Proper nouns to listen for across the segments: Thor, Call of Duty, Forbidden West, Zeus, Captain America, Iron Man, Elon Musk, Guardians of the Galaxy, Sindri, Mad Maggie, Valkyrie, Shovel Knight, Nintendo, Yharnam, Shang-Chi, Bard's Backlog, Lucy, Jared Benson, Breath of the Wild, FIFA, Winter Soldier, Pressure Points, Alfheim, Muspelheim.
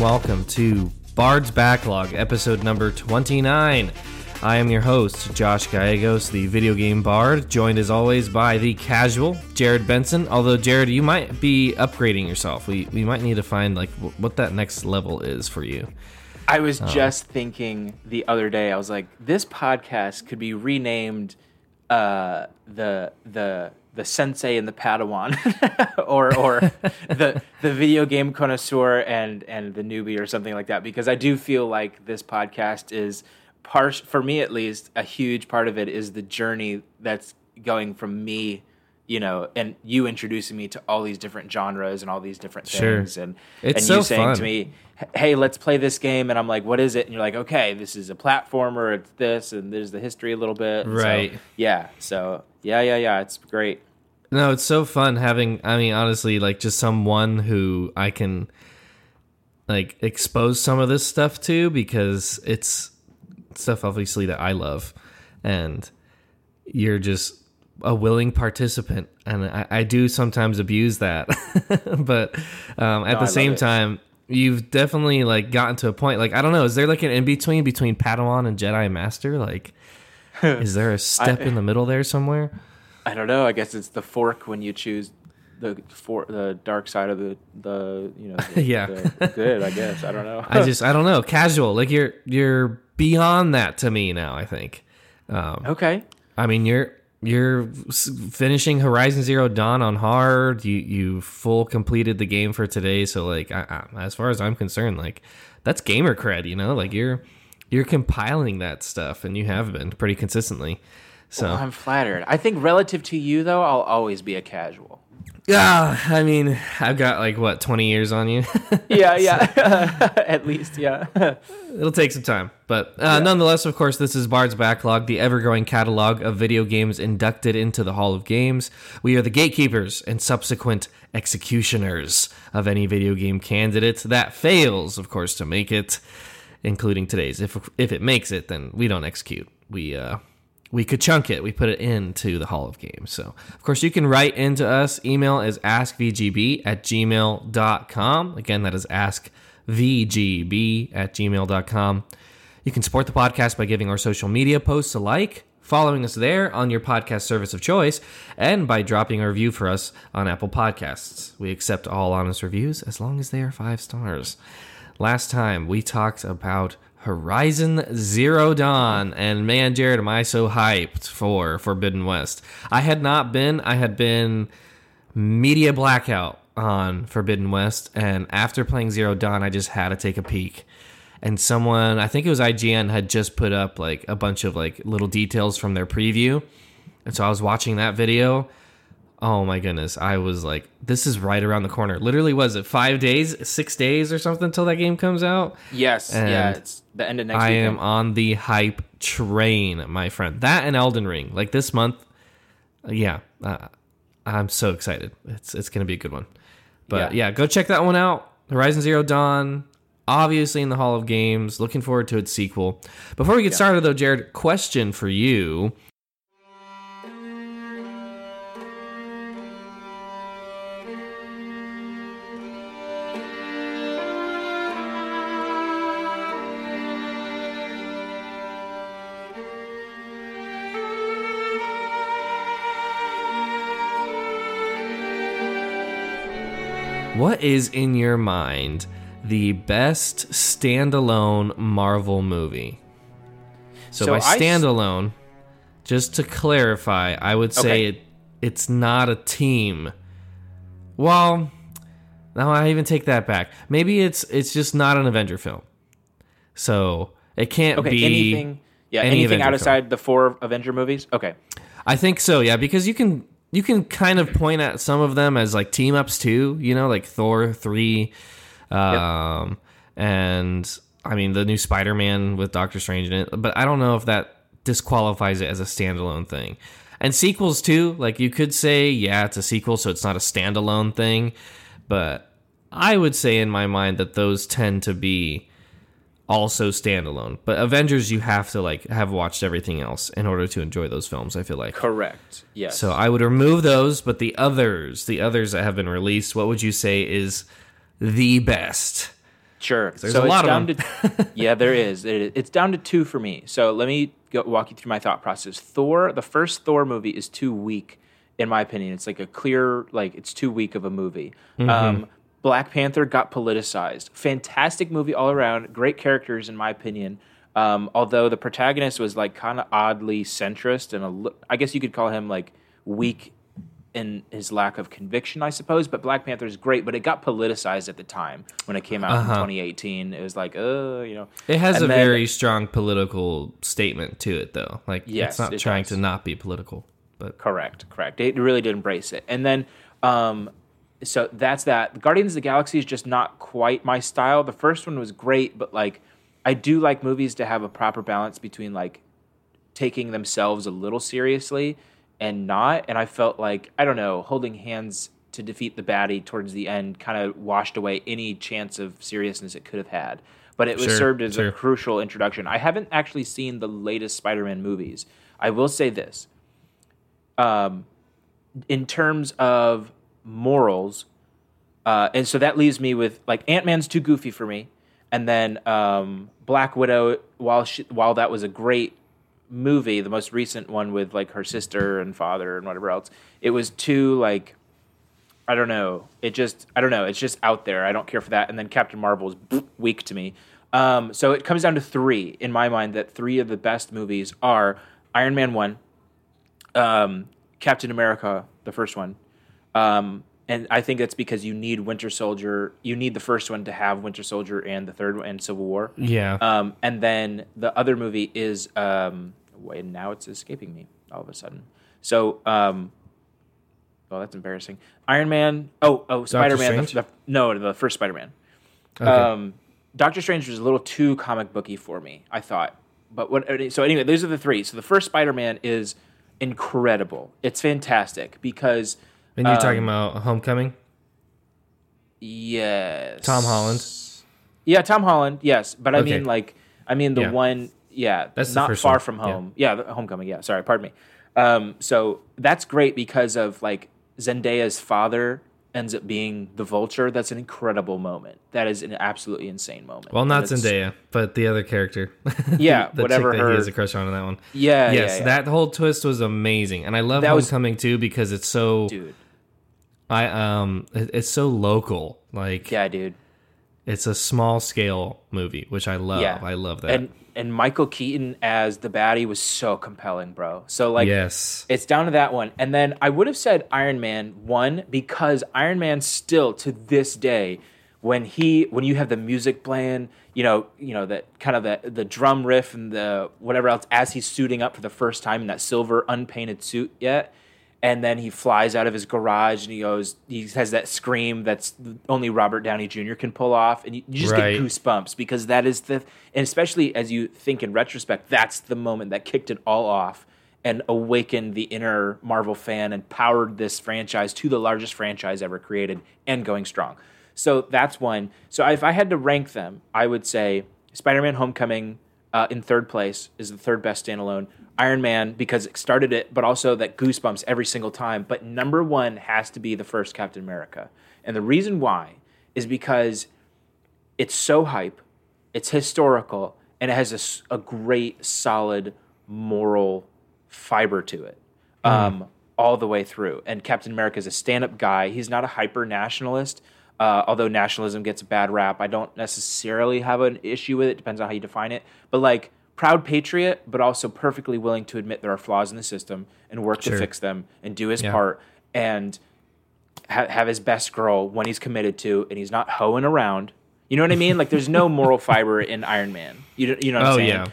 Welcome to Bard's Backlog, episode number 29. I am your host, Josh Gallegos, the video game bard, joined as always by the casual, Jared Benson. Although, Jared, you might be upgrading yourself. We might need to find like what that next level is for you. I was just thinking the other day, I was like, this podcast could be renamed the Sensei and the Padawan, or the video game connoisseur and the newbie, or something like that, because I do feel like this podcast is, for me at least, a huge part of it is the journey that's going from me, you know, and you introducing me to all these different genres and all these different things. Sure. And it's and so you saying fun. To me, hey, let's play this game. And I'm like, what is it? And you're like, okay, this is a platformer. It's this. And there's the history a little bit. Right. So, yeah. It's great. No, it's so fun having, I mean, honestly, like just someone who I can like expose some of this stuff to, because it's stuff obviously that I love, and you're just a willing participant, and I do sometimes abuse that but at the same time, you've definitely like gotten to a point, like, I don't know, is there like an in-between between Padawan and Jedi Master? Like is there a step in the middle there somewhere? I don't know. I guess it's the fork when you choose the dark side of the you know the, yeah the good, I guess. I don't know. I don't know. Casual, like you're beyond that to me now, I think. Okay. I mean, you're finishing Horizon Zero Dawn on hard. You full completed the game for today. So like, I, as far as I'm concerned, like that's gamer cred, you know, like you're compiling that stuff, and you have been pretty consistently. So well, I'm flattered. I think relative to you though, I'll always be a casual. Yeah. I mean, I've got like what, 20 years on you. Yeah. So, at least. Yeah. It'll take some time, but nonetheless, of course, this is Bard's Backlog, the ever-growing catalog of video games inducted into the Hall of Games. We are the gatekeepers and subsequent executioners of any video game candidate that fails, of course, to make it, including today's. If it makes it, then we don't execute. We could chunk it. We put it into the Hall of Games. So, of course, you can write into us. Email is askvgb@gmail.com. Again, that is askvgb@gmail.com. You can support the podcast by giving our social media posts a like, following us there on your podcast service of choice, and by dropping a review for us on Apple Podcasts. We accept all honest reviews as long as they are 5 stars. Last time, we talked about Horizon Zero Dawn, and man, Jared, am I so hyped for Forbidden West. I had been media blackout on Forbidden West, and after playing Zero Dawn, I just had to take a peek. And someone, I think it was IGN, had just put up like a bunch of like little details from their preview, and so I was watching that video. Oh my goodness, I was like, this is right around the corner. Literally, was it 6 days or something till that game comes out? Yes, and it's the end of next week. I am on the hype train, my friend. That and Elden Ring, like this month. Yeah, I'm so excited. It's going to be a good one. But yeah, go check that one out. Horizon Zero Dawn, obviously in the Hall of Games. Looking forward to its sequel. Before we get started, though, Jared, question for you. What is, in your mind, the best standalone Marvel movie? So by standalone, just to clarify, I would say it's not a team. Well, no, I even take that back. Maybe it's just not an Avenger film. So it can't be anything. Yeah, anything outside the 4 Avenger movies. Okay, I think so. Yeah, because you can kind of point at some of them as like team ups too, you know, like Thor 3, and I mean the new Spider-Man with Doctor Strange in it. But I don't know if that disqualifies it as a standalone thing. And sequels too, like you could say, yeah, it's a sequel, so it's not a standalone thing. But I would say in my mind that those tend to be also standalone. But Avengers, you have to like have watched everything else in order to enjoy those films, I feel like. Correct. Yes. So I would remove those, but the others that have been released, what would you say is the best? Sure. There's a lot of them. Yeah, there is. It's down to two for me. So let me walk you through my thought process. Thor, the first Thor movie is too weak, in my opinion. It's like a clear, like it's too weak of a movie. Mm-hmm. Black Panther got politicized. Fantastic movie all around. Great characters, in my opinion. Although the protagonist was like kind of oddly centrist, and I guess you could call him like weak in his lack of conviction, I suppose. But Black Panther is great, but it got politicized at the time when it came out in 2018. It was like, you know. It has a very strong political statement to it, though. Like, yes, it's not trying to not be political, but correct. It really did embrace it, and then. So that's that. Guardians of the Galaxy is just not quite my style. The first one was great, but like I do like movies to have a proper balance between like taking themselves a little seriously and not. And I felt like, I don't know, holding hands to defeat the baddie towards the end kind of washed away any chance of seriousness it could have had. But it was served as a crucial introduction. I haven't actually seen the latest Spider-Man movies. I will say this. In terms of morals, and so that leaves me with like Ant-Man's too goofy for me, and then Black Widow, while that was a great movie, the most recent one with like her sister and father and whatever else, it was too like it's just out there. I don't care for that. And then Captain Marvel's weak to me, so it comes down to three in my mind. That three of the best movies are Iron Man 1, Captain America, the first one. And I think that's because you need Winter Soldier. You need the first one to have Winter Soldier and the third one and Civil War. Yeah. And then the other movie is, and now it's escaping me all of a sudden. So, that's embarrassing. Iron Man. Oh, Spider-Man. The first Spider-Man. Okay. Doctor Strange was a little too comic booky for me, I thought. So anyway, those are the three. So the first Spider-Man is incredible. It's fantastic because. And you're talking about Homecoming? Yes. Tom Holland? Yeah, Tom Holland, yes. But I mean the one, yeah, that's not far from home. Yeah, Homecoming, yeah. Sorry, pardon me. So that's great because of, like, Zendaya's father ends up being the Vulture. That's an incredible moment. That is an absolutely insane moment. Well, not Zendaya, but the other character. Yeah, he has a crush on in that one. Yeah, yes, yeah. That whole twist was amazing. And I love Homecoming, too, because it's so... Dude. It's so local. Like, yeah, dude. It's a small scale movie, which I love. Yeah. I love that. And Michael Keaton as the baddie was so compelling, bro. So like, yes. It's down to that one. And then I would have said Iron Man 1 because Iron Man still to this day, when you have the music playing, you know that kind of the drum riff and the whatever else as he's suiting up for the first time in that silver unpainted suit yet. And then he flies out of his garage and he has that scream that's only Robert Downey Jr. can pull off. And you just get goosebumps because that is and especially as you think in retrospect, that's the moment that kicked it all off and awakened the inner Marvel fan and powered this franchise to the largest franchise ever created and going strong. So that's one. So if I had to rank them, I would say Spider-Man Homecoming in third place is the third best standalone. Iron Man, because it started it, but also that goosebumps every single time. But number one has to be the first Captain America. And the reason why is because it's so hype, it's historical, and it has a great, solid moral fiber to it all the way through. And Captain America is a stand-up guy. He's not a hyper-nationalist, although nationalism gets a bad rap. I don't necessarily have an issue with it. Depends on how you define it. But like... proud patriot, but also perfectly willing to admit there are flaws in the system and work to fix them and do his part and have his best girl when he's committed to and he's not hoeing around. You know what I mean? Like there's no moral fiber in Iron Man. You know what I'm saying? Yeah.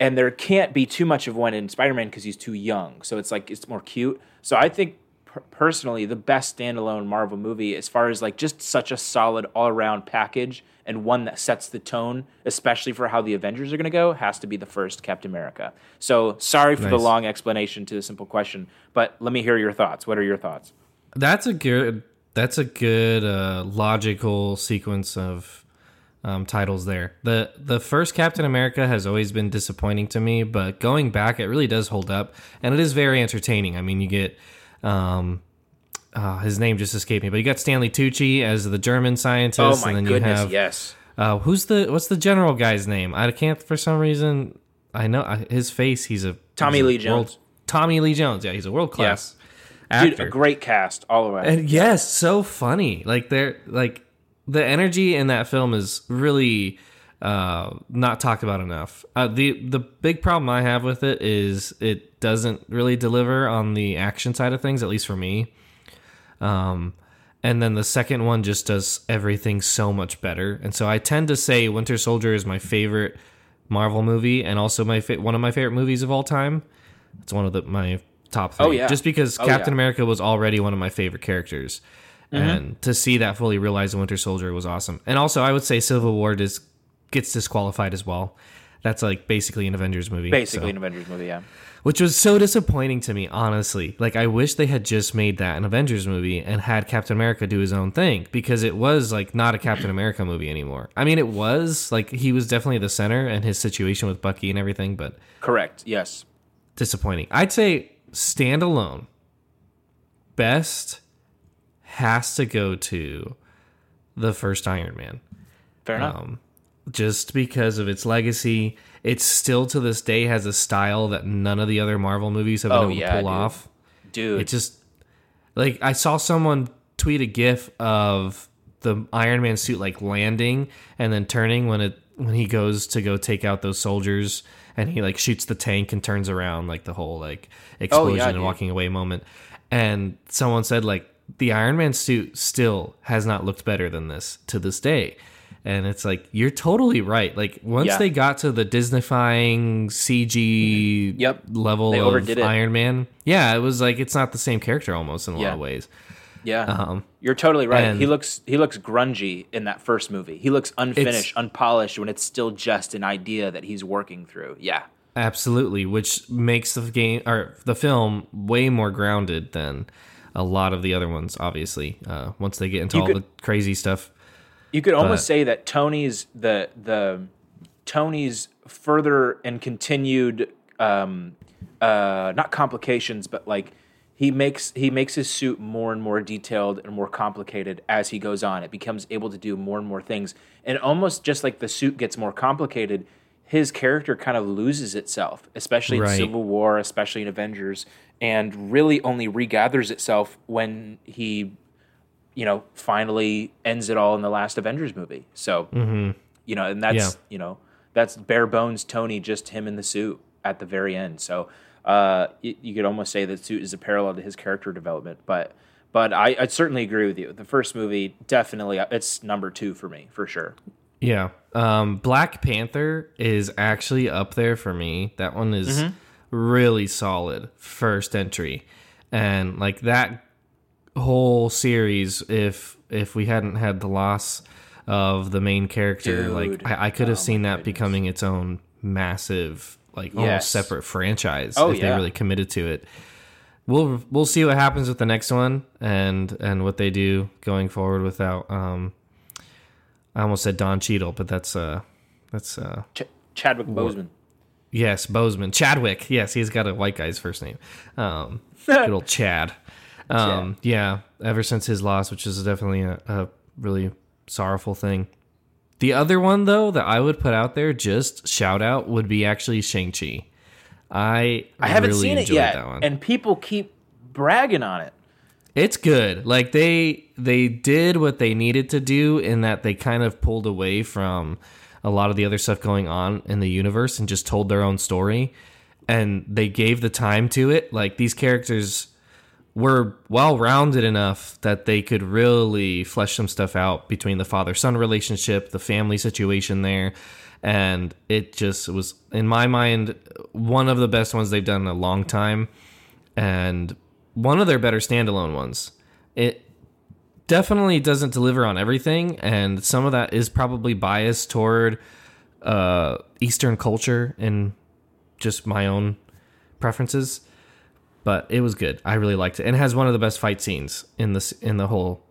And there can't be too much of one in Spider-Man because he's too young. So it's like it's more cute. So I think personally the best standalone Marvel movie as far as like just such a solid all-around package, and one that sets the tone, especially for how the Avengers are going to go, has to be the first Captain America. So sorry for the long explanation to the simple question, but let me hear your thoughts. What are your thoughts? That's a good logical sequence of titles there. The first Captain America has always been disappointing to me, but going back, it really does hold up, and it is very entertaining. I mean, you get his name just escaped me, but you got Stanley Tucci as the German scientist. Oh my and then goodness, you have, yes. What's the general guy's name? I can't for some reason. I know his face. Tommy Lee Jones. Yeah, he's a world class actor. Dude, a great cast all around. And yes, so funny. Like they're like. The energy in that film is really not talked about enough. The big problem I have with it is it doesn't really deliver on the action side of things, at least for me. And then the second one just does everything so much better. And so I tend to say Winter Soldier is my favorite Marvel movie, and also one of my favorite movies of all time. It's one of my top three. Oh, yeah. Just because Captain America was already one of my favorite characters. Mm-hmm. And to see that fully realized in Winter Soldier was awesome. And also, I would say Civil War gets disqualified as well. That's like basically an Avengers movie. An Avengers movie, yeah. Which was so disappointing to me, honestly. Like, I wish they had just made that an Avengers movie and had Captain America do his own thing, because it was like not a Captain America movie anymore. I mean, it was like he was definitely the center and his situation with Bucky and everything, but correct, yes, disappointing. I'd say standalone best has to go to the first Iron Man. Fair enough. Just because of its legacy. It still to this day has a style that none of the other Marvel movies have been able to pull off. Dude. It just, like, I saw someone tweet a GIF of the Iron Man suit like landing and then turning when he goes to go take out those soldiers, and he like shoots the tank and turns around, like the whole like explosion and walking away moment. And someone said like, the Iron Man suit still has not looked better than this to this day. And it's like, you're totally right. Like, once they got to the Disney-fying CG level of Iron Man, it was like, it's not the same character almost in a lot of ways. Yeah, you're totally right. And he looks grungy in that first movie. He looks unfinished, unpolished, when it's still just an idea that he's working through. Yeah. Absolutely, which makes the film way more grounded than a lot of the other ones, obviously, once they get into the crazy stuff. You could almost say that Tony's further and continued, not complications, but like he makes his suit more and more detailed and more complicated as he goes on. It becomes able to do more and more things. And almost just like the suit gets more complicated, his character kind of loses itself, especially in Civil War, especially in Avengers, and really only regathers itself when he, finally ends it all in the last Avengers movie. So, and that's, that's bare bones Tony, just him in the suit at the very end. So you could almost say the suit is a parallel to his character development, but I certainly agree with you. The first movie, definitely, it's number two for me, for sure. Yeah. Black Panther is actually up there for me. That one is really solid first entry. And like that whole series, if we hadn't had the loss of the main character, dude, like I could have seen that becoming its own massive, like almost separate franchise if they really committed to it. We'll see what happens with the next one and what they do going forward without I almost said Don Cheadle, but that's Chadwick Boseman. Yes, Boseman. Chadwick. Yes, he's got a white guy's first name. Good old Chad. Ever since his loss, which is definitely a really sorrowful thing. The other one, though, that I would put out there, just shout out, would be actually Shang-Chi. I haven't really seen it yet, that one. And people keep bragging on it. It's good. Like they did what they needed to do in that they kind of pulled away from a lot of the other stuff going on in the universe and just told their own story, and they gave the time to it. Like these characters were well-rounded enough that they could really flesh some stuff out between the father-son relationship, the family situation there. And it just was, in my mind, one of the best ones they've done in a long time. And one of their better standalone ones. It definitely doesn't deliver on everything, and some of that is probably biased toward Eastern culture and just my own preferences. But it was good. I really liked it, and it has one of the best fight scenes in this in the whole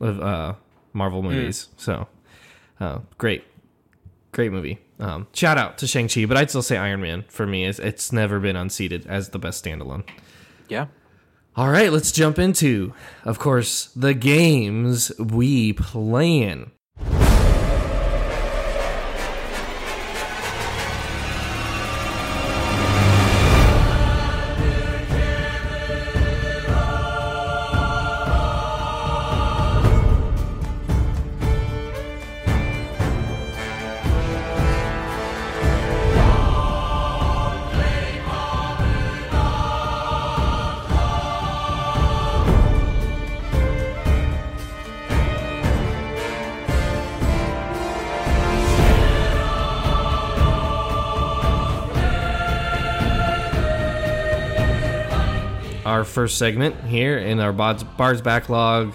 of Marvel movies. So great movie. Shout out to Shang-Chi, but I'd still say Iron Man for me. It's never been unseated as the best standalone. Yeah. All right, let's jump into, of course, the games we playing. Our first segment here in our Bard's Backlog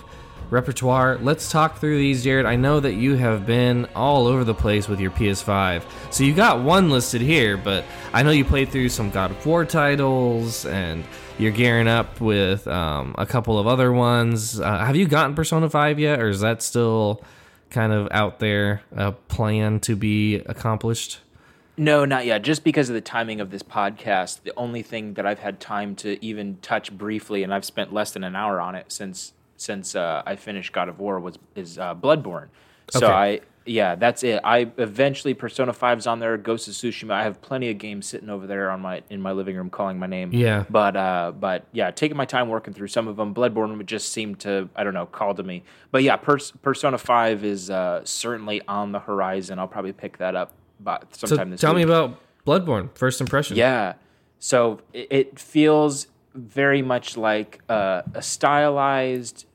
repertoire. Let's talk through these, Jared. I know that you have been all over the place with your PS5. So you got one listed here, but I know you played through some God of War titles, and you're gearing up with a couple of other ones. Have you gotten Persona 5 yet, or is that still kind of out there, a plan to be accomplished? No, not yet. Just because of the timing of this podcast, the only thing that I've had time to even touch briefly, and I've spent less than an hour on it since I finished God of War, is Bloodborne. Okay. So that's it. I eventually Persona 5's on there, Ghost of Tsushima. I have plenty of games sitting over there on in my living room calling my name. Yeah. But yeah, taking my time working through some of them. Bloodborne would just seem to, I don't know, call to me. But yeah, Persona 5 is certainly on the horizon. I'll probably pick that up. But sometime this week. Me about Bloodborne, first impression. Yeah, so it feels very much like a stylized,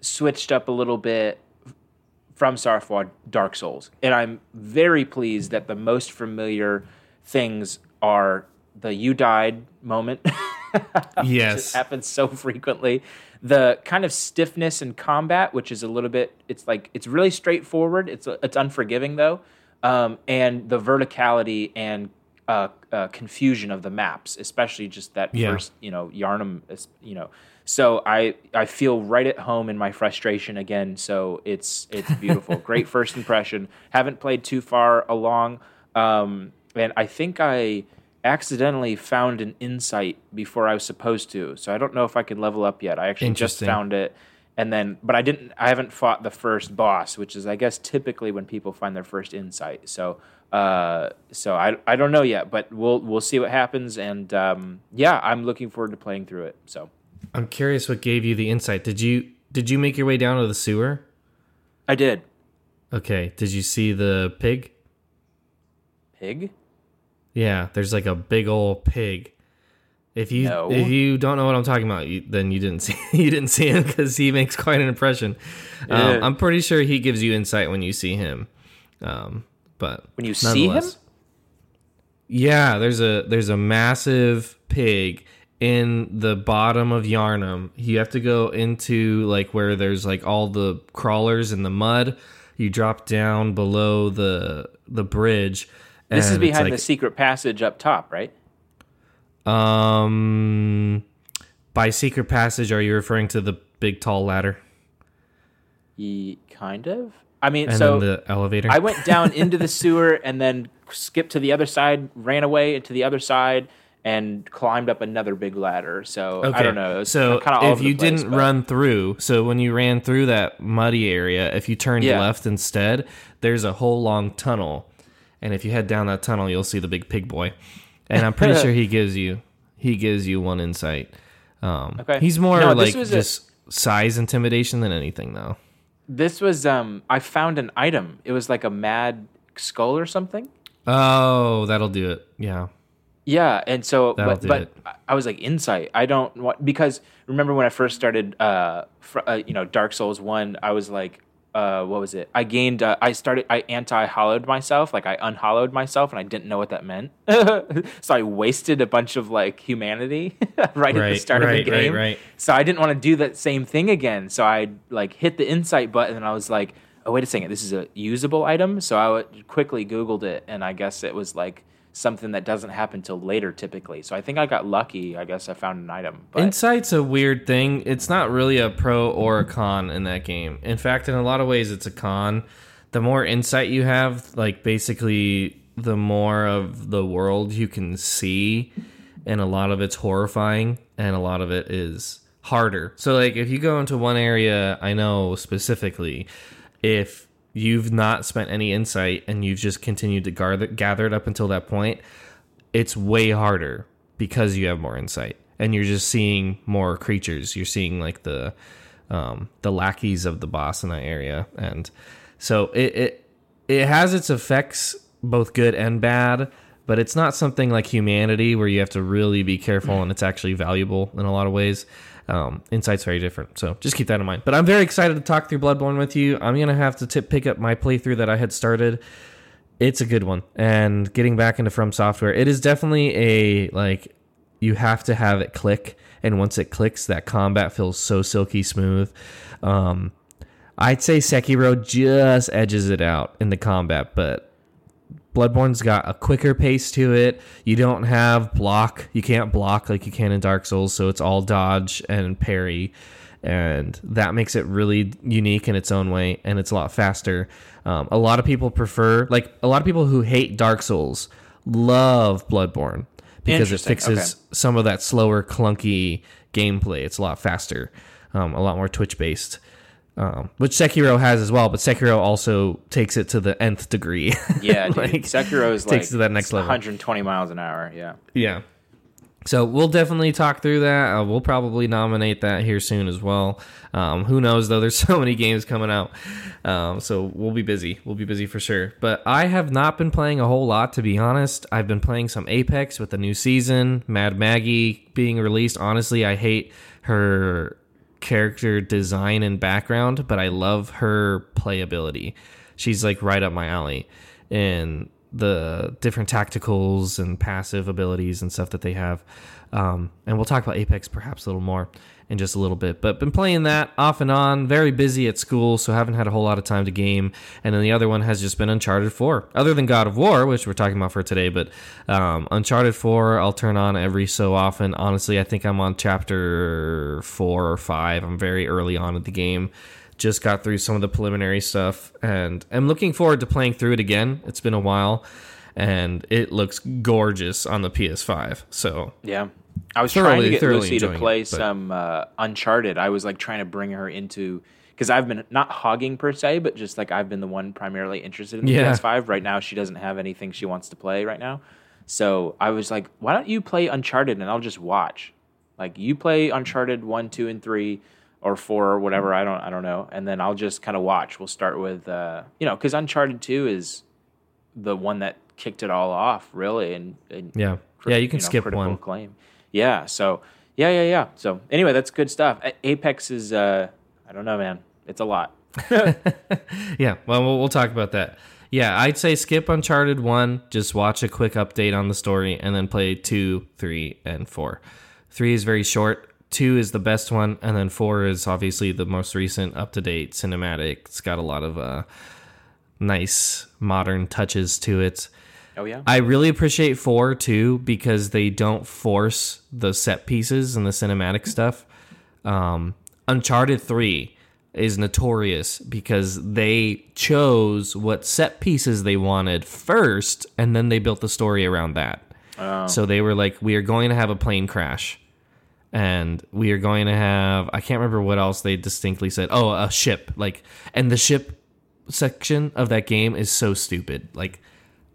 switched up a little bit from Software Dark Souls, and I'm very pleased that the most familiar things are the "you died" moment. Yes, it happens so frequently. The kind of stiffness in combat, which is a little bit, it's really straightforward. It's unforgiving though. And the verticality and confusion of the maps, especially just that first, Yharnam, So I feel right at home in my frustration again. So it's beautiful. Great first impression. Haven't played too far along. And I think I accidentally found an insight before I was supposed to. So I don't know if I can level up yet. I actually just found it. And then, but I haven't fought the first boss, which is, I guess, typically when people find their first insight. So, I don't know yet, but we'll see what happens. And I'm looking forward to playing through it. So, I'm curious what gave you the insight. Did you make your way down to the sewer? I did. Okay. Did you see the pig? Pig? Yeah, there's like a big old pig. If you don't know what I'm talking about, then you didn't see him, because he makes quite an impression. I'm pretty sure he gives you insight when you see him. But when you see him, yeah, there's a massive pig in the bottom of Yharnam. You have to go into like where there's like all the crawlers in the mud. You drop down below the bridge. This is behind the secret passage up top, right? By secret passage, are you referring to the big tall ladder? Kind of. I mean, and so the elevator. I went down into the sewer and then skipped to the other side, ran away to the other side, and climbed up another big ladder. So okay. I don't know. So kind of all if you place, didn't run through, so when you ran through that muddy area, if you turned left instead, there's a whole long tunnel, and if you head down that tunnel, you'll see the big pig boy. And I'm pretty sure he gives you one insight. Okay. He's more like just size intimidation than anything, though. This was I found an item. It was like a mad skull or something. Oh, that'll do it. Yeah. Yeah, and so but I was like insight. I don't want, because remember when I first started Dark Souls 1, I was like what was it? I anti-hollowed myself, like I unhollowed myself, and I didn't know what that meant. So I wasted a bunch of like humanity right at the start of the game. Right. So I didn't want to do that same thing again. So I like hit the insight button, and I was like, oh, wait a second, this is a usable item. So I quickly Googled it, and I guess it was like something that doesn't happen till later typically. So I think I got lucky. I guess I found an item. But Insight's a weird thing. It's not really a pro or a con in that game. In fact, in a lot of ways, it's a con. The more insight you have, like basically the more of the world you can see, and a lot of it's horrifying, and a lot of it is harder. So like if you go into one area, I know specifically, if you've not spent any insight and you've just continued to gather it up until that point, it's way harder because you have more insight and you're just seeing more creatures. You're seeing like the lackeys of the boss in that area. And so it has its effects, both good and bad, but it's not something like humanity where you have to really be careful and it's actually valuable in a lot of ways. Insight's very different, so just keep that in mind. But I'm very excited to talk through Bloodborne with you. I'm gonna have to pick up my playthrough that I had started. It's a good one, and getting back into From Software, it is definitely a like you have to have it click, and once it clicks, that combat feels so silky smooth. I'd say Sekiro just edges it out in the combat, but Bloodborne's got a quicker pace to it. You don't have block. You can't block like you can in Dark Souls, so it's all dodge and parry, and that makes it really unique in its own way, and it's a lot faster. A lot of people prefer, like a lot of people who hate Dark Souls love Bloodborne because it fixes some of that slower, clunky gameplay. It's a lot faster, a lot more twitch-based. Which Sekiro has as well, but Sekiro also takes it to the nth degree. Yeah, dude. Like, Sekiro is takes it to that next level. 120 miles an hour. Yeah. Yeah. So we'll definitely talk through that. We'll probably nominate that here soon as well. Who knows though? There's so many games coming out, so we'll be busy. We'll be busy for sure. But I have not been playing a whole lot, to be honest. I've been playing some Apex with the new season, Mad Maggie being released. Honestly, I hate her character design and background, but I love her playability. She's like right up my alley in the different tacticals and passive abilities and stuff that they have. And we'll talk about Apex perhaps a little more in just a little bit, but been playing that off and on. Very busy at school, so haven't had a whole lot of time to game. And then the other one has just been Uncharted 4, other than God of War, which we're talking about for today. But Uncharted 4 I'll turn on every so often. Honestly, I think I'm on chapter 4 or 5. I'm very early on at the game. Just got through some of the preliminary stuff, and I'm looking forward to playing through it again. It's been a while, and it looks gorgeous on the PS5. So yeah, I was trying to get Lucy to play some Uncharted. I was like trying to bring her into, because I've been not hogging per se, but just like I've been the one primarily interested in the PS5. Right now, she doesn't have anything she wants to play right now. So I was like, why don't you play Uncharted and I'll just watch? Like you play Uncharted 1, 2, and 3. Or 4 or whatever, I don't know. And then I'll just kind of watch. We'll start with, because Uncharted 2 is the one that kicked it all off, really. And you can skip critical one. Claim. Yeah, so, yeah. So, anyway, that's good stuff. Apex is, I don't know, man. It's a lot. Yeah, well, we'll talk about that. Yeah, I'd say skip Uncharted 1, just watch a quick update on the story, and then play 2, 3, and 4. 3 is very short. 2 is the best one, and then 4 is obviously the most recent, up-to-date cinematic. It's got a lot of nice modern touches to it. Oh, yeah? I really appreciate 4, too, because they don't force the set pieces and the cinematic stuff. Uncharted 3 is notorious because they chose what set pieces they wanted first, and then they built the story around that. Oh. So they were like, we are going to have a plane crash. And we are going to have, I can't remember what else they distinctly said. Oh, a ship. Like, and the ship section of that game is so stupid. Like,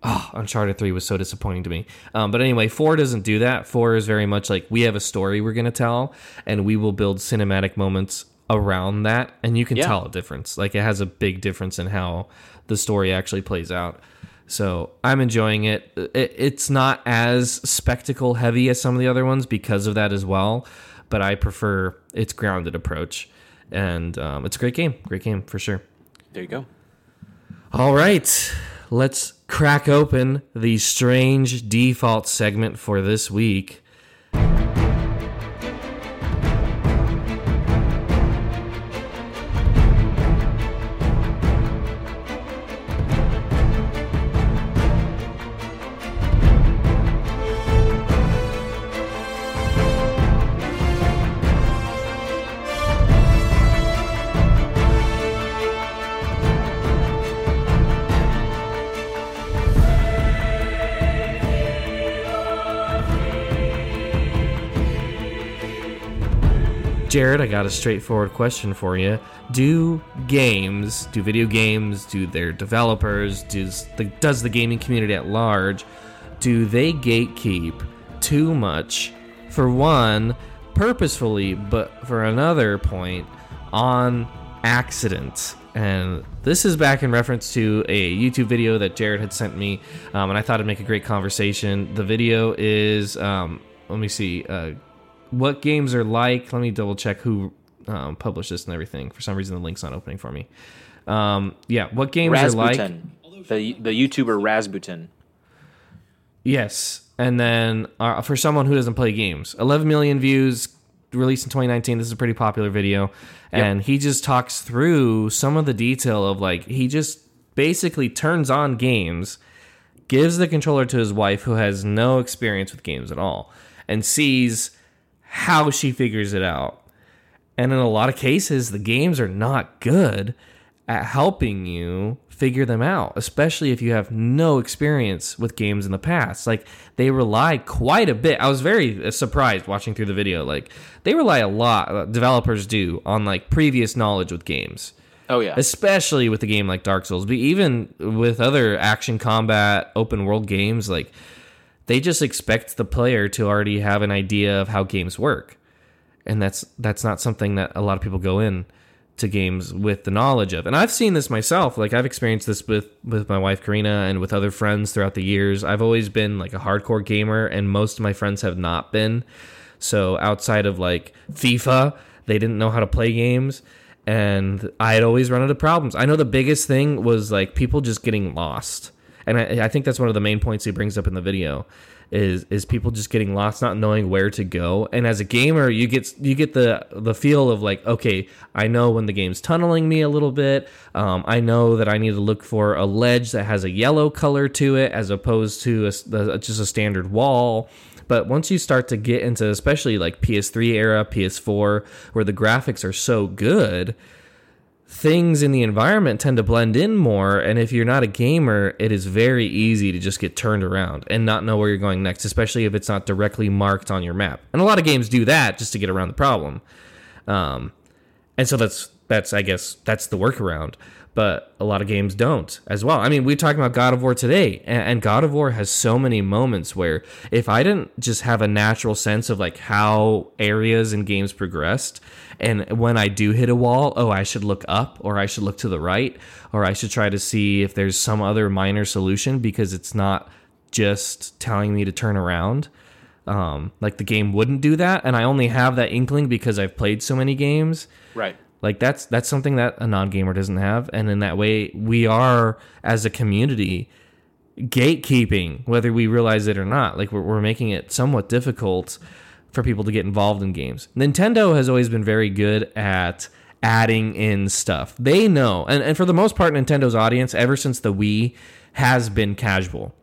Uncharted 3 was so disappointing to me. But anyway, 4 doesn't do that. 4 is very much like, we have a story we're going to tell, and we will build cinematic moments around that. And you can tell a difference. Like, it has a big difference in how the story actually plays out. So I'm enjoying it. It's not as spectacle heavy as some of the other ones because of that as well, but I prefer its grounded approach, and it's a great game for sure. There you go. All right. Let's crack open the strange default segment for this week. Jared, I got a straightforward question for you. Do video games, do their developers, does the gaming community at large, do they gatekeep too much, for one, purposefully, but for another point, on accident? And this is back in reference to a YouTube video that Jared had sent me, and I thought it'd make a great conversation. The video is, what games are like. Let me double check who published this and everything. For some reason, the link's not opening for me. What games Rasputin. Are like. The YouTuber Rasputin. Yes. And then for someone who doesn't play games, 11 million views, released in 2019. This is a pretty popular video. And He just talks through some of the detail of like, he just basically turns on games, gives the controller to his wife who has no experience with games at all, and sees how she figures it out. And in a lot of cases, the games are not good at helping you figure them out, especially if you have no experience with games in the past. Like, they rely quite a bit. I was very surprised watching through the video. Like, they rely a lot, developers do, on like previous knowledge with games. Oh, yeah. Especially with a game like Dark Souls, but even with other action combat, open world games, like, they just expect the player to already have an idea of how games work. And that's not something that a lot of people go in to games with the knowledge of. And I've seen this myself. Like, I've experienced this with my wife, Karina, and with other friends throughout the years. I've always been like a hardcore gamer, and most of my friends have not been. So outside of like FIFA, they didn't know how to play games. And I'd always run into problems. I know the biggest thing was like people just getting lost. And I think that's one of the main points he brings up in the video is people just getting lost, not knowing where to go. And as a gamer, you get the feel of like, okay, I know when the game's tunneling me a little bit. I know that I need to look for a ledge that has a yellow color to it as opposed to just a standard wall. But once you start to get into especially like PS3 era, PS4, where the graphics are so good, things in the environment tend to blend in more, and if you're not a gamer, it is very easy to just get turned around and not know where you're going next, especially if it's not directly marked on your map. And a lot of games do that just to get around the problem. And so that's the workaround. But a lot of games don't as well. I mean, we're talking about God of War today, and God of War has so many moments where if I didn't just have a natural sense of like how areas and games progressed, and when I do hit a wall, oh, I should look up, or I should look to the right, or I should try to see if there's some other minor solution because it's not just telling me to turn around. Like the game wouldn't do that, and I only have that inkling because I've played so many games. Right. Like that's something that a non-gamer doesn't have. And in that way, we are, as a community, gatekeeping, whether we realize it or not. Like we're making it somewhat difficult for people to get involved in games. Nintendo has always been very good at adding in stuff. They know, and for the most part, Nintendo's audience, ever since the Wii, has been casual.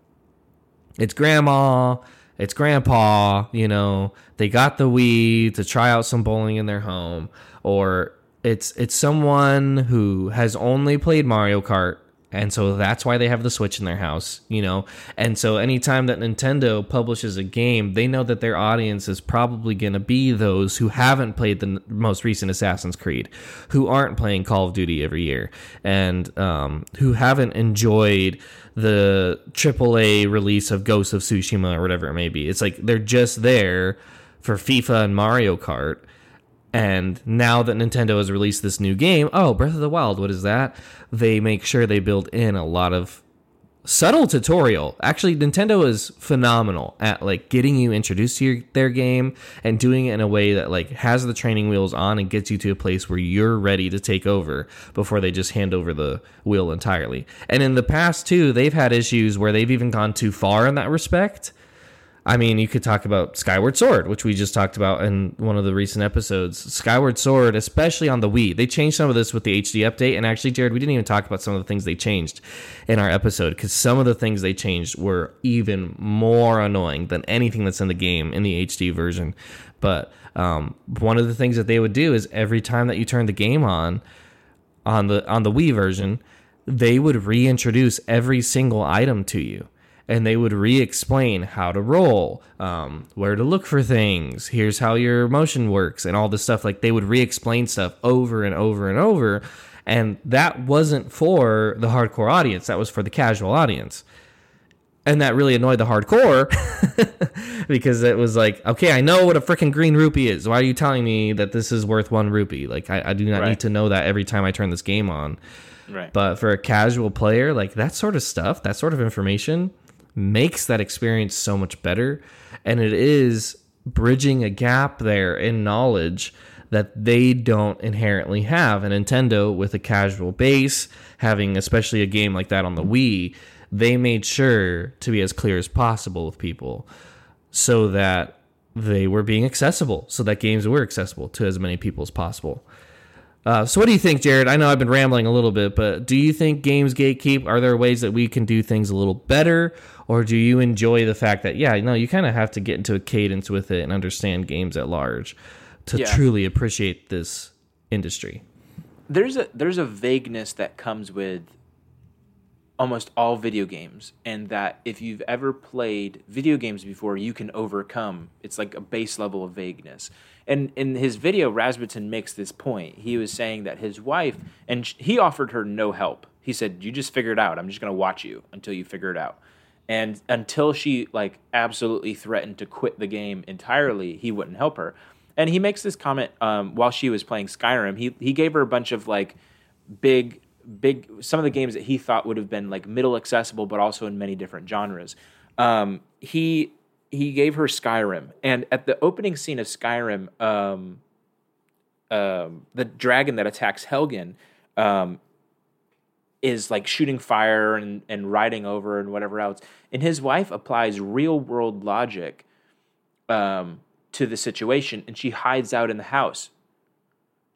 It's grandma, it's grandpa, you know, they got the Wii to try out some bowling in their home, or It's someone who has only played Mario Kart, and so that's why they have the Switch in their house, you know? And so anytime that Nintendo publishes a game, they know that their audience is probably going to be those who haven't played the most recent Assassin's Creed, who aren't playing Call of Duty every year, and who haven't enjoyed the AAA release of Ghost of Tsushima or whatever it may be. It's like they're just there for FIFA and Mario Kart. And now that Nintendo has released this new game, oh, Breath of the Wild, what is that? They make sure they build in a lot of subtle tutorial. Actually, Nintendo is phenomenal at like getting you introduced to their game and doing it in a way that like has the training wheels on and gets you to a place where you're ready to take over before they just hand over the wheel entirely. And in the past too, they've had issues where they've even gone too far in that respect. I mean, you could talk about Skyward Sword, which we just talked about in one of the recent episodes. Skyward Sword, especially on the Wii. They changed some of this with the HD update. And actually, Jared, we didn't even talk about some of the things they changed in our episode, because some of the things they changed were even more annoying than anything that's in the game in the HD version. But one of the things that they would do is every time that you turn the game on the Wii version, they would reintroduce every single item to you. And they would re-explain how to roll, where to look for things, here's how your motion works, and all this stuff. Like, they would re-explain stuff over and over and over, and that wasn't for the hardcore audience. That was for the casual audience. And that really annoyed the hardcore because it was like, okay, I know what a freaking green rupee is. Why are you telling me that this is worth 1 rupee? Like, I do not need to know that every time I turn this game on. Right. But for a casual player, like, that sort of stuff, that sort of information makes that experience so much better, and it is bridging a gap there in knowledge that they don't inherently have. And Nintendo, with a casual base, having especially a game like that on the Wii, they made sure to be as clear as possible with people so that they were being accessible, so that games were accessible to as many people as possible. So what do you think, Jared? I know I've been rambling a little bit, but do you think games gatekeep? Are there ways that we can do things a little better? Or do you enjoy the fact that, you kind of have to get into a cadence with it and understand games at large to truly appreciate this industry? There's a vagueness that comes with almost all video games, and that if you've ever played video games before, you can overcome. It's like a base level of vagueness. And in his video, Rasputin makes this point. He was saying that his wife, and he offered her no help. He said, "You just figure it out. I'm just going to watch you until you figure it out." And until she like absolutely threatened to quit the game entirely, he wouldn't help her. And he makes this comment while she was playing Skyrim. He gave her a bunch of like big some of the games that he thought would have been like middle accessible, but also in many different genres. He gave her Skyrim, and at the opening scene of Skyrim, the dragon that attacks Helgen is like shooting fire and riding over and whatever else. And his wife applies real world logic to the situation, and she hides out in the house,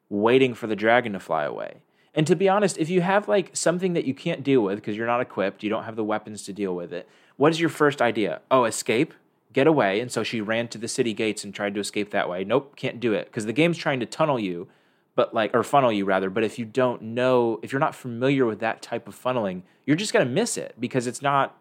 waiting for the dragon to fly away. And to be honest, if you have like something that you can't deal with because you're not equipped, you don't have the weapons to deal with it, what is your first idea? Oh, escape. Get away. And so she ran to the city gates and tried to escape that way. Nope, can't do it, because the game's trying to funnel you rather. But if you don't know, if you're not familiar with that type of funneling, you're just going to miss it, because it's not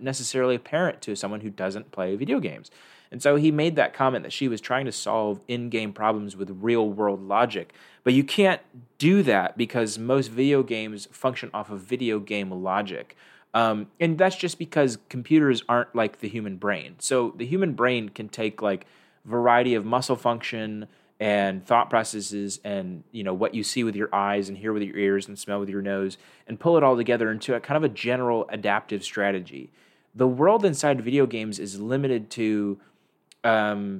necessarily apparent to someone who doesn't play video games. And so he made that comment that she was trying to solve in-game problems with real-world logic. But you can't do that, because most video games function off of video game logic. And that's just because computers aren't like the human brain. So the human brain can take like variety of muscle function and thought processes and, what you see with your eyes and hear with your ears and smell with your nose, and pull it all together into a kind of a general adaptive strategy. The world inside video games is limited to a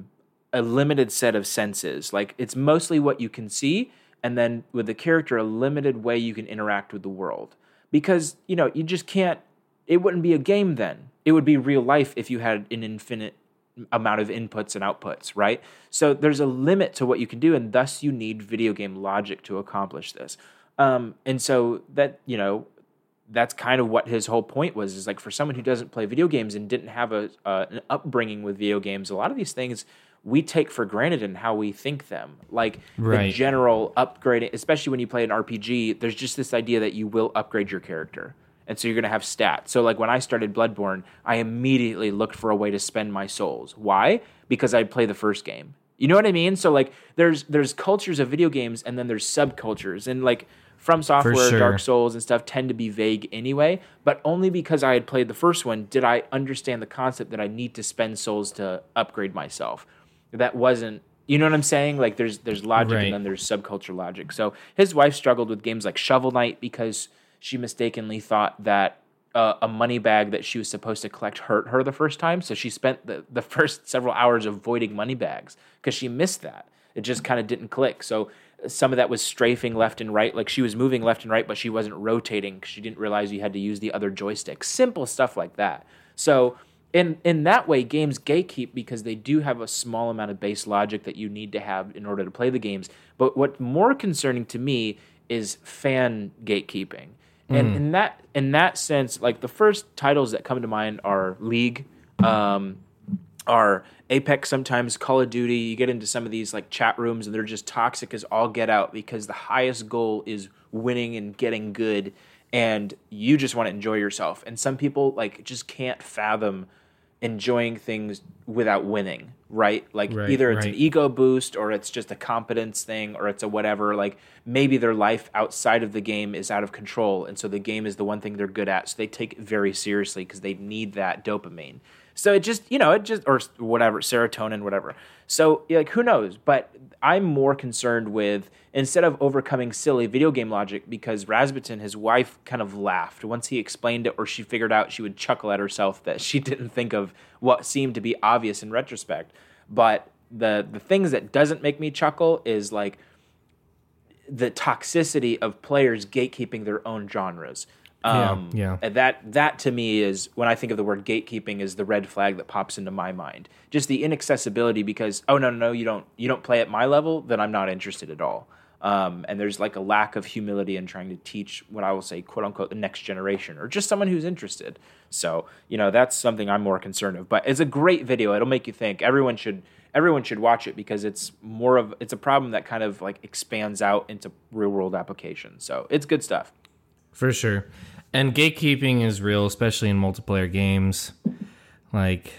limited set of senses. Like, it's mostly what you can see, and then with the character, a limited way you can interact with the world. Because, you just can't, it wouldn't be a game then. It would be real life if you had an infinite amount of inputs and outputs, right? So there's a limit to what you can do, and thus you need video game logic to accomplish this. And so that, that's kind of what his whole point was, is like, for someone who doesn't play video games and didn't have an upbringing with video games, a lot of these things we take for granted in how we think them. Like, the general upgrading, especially when you play an RPG, there's just this idea that you will upgrade your character. And so you're going to have stats. So like when I started Bloodborne, I immediately looked for a way to spend my souls. Why? Because I'd play the first game. You know what I mean? So like there's cultures of video games, and then there's subcultures. And like From Software, sure, Dark Souls, and stuff tend to be vague anyway, but only because I had played the first one did I understand the concept that I need to spend souls to upgrade myself. That wasn't, you know what I'm saying? Like there's logic, and then there's subculture logic. So his wife struggled with games like Shovel Knight because she mistakenly thought that a money bag that she was supposed to collect hurt her the first time. So she spent the first several hours avoiding money bags because she missed that. It just kind of didn't click. So some of that was strafing left and right. Like she was moving left and right, but she wasn't rotating because she didn't realize you had to use the other joystick. Simple stuff like that. So in that way, games gatekeep because they do have a small amount of base logic that you need to have in order to play the games. But what's more concerning to me is fan gatekeeping. And in that sense, like the first titles that come to mind are League, are Apex sometimes, Call of Duty. You get into some of these like chat rooms and they're just toxic as all get out because the highest goal is winning and getting good and you just want to enjoy yourself. And some people like just can't fathom enjoying things without winning, right? Like either it's an ego boost or it's just a competence thing or it's a whatever. Like maybe their life outside of the game is out of control and so the game is the one thing they're good at. So they take it very seriously because they need that dopamine. So it just, or whatever, serotonin, whatever. So like who knows? But I'm more concerned with instead of overcoming silly video game logic because Rasputin, his wife, kind of laughed. Once he explained it or she figured out, she would chuckle at herself that she didn't think of what seemed to be obvious in retrospect. But the things that doesn't make me chuckle is like the toxicity of players gatekeeping their own genres. And that to me is when I think of the word gatekeeping is the red flag that pops into my mind. Just the inaccessibility because you don't play at my level, then I'm not interested at all. And there's like a lack of humility in trying to teach what I will say quote unquote the next generation or just someone who's interested. So that's something I'm more concerned of. But it's a great video. It'll make you think. Everyone should watch it because it's a problem that kind of like expands out into real world applications. So it's good stuff. For sure. And gatekeeping is real, especially in multiplayer games. Like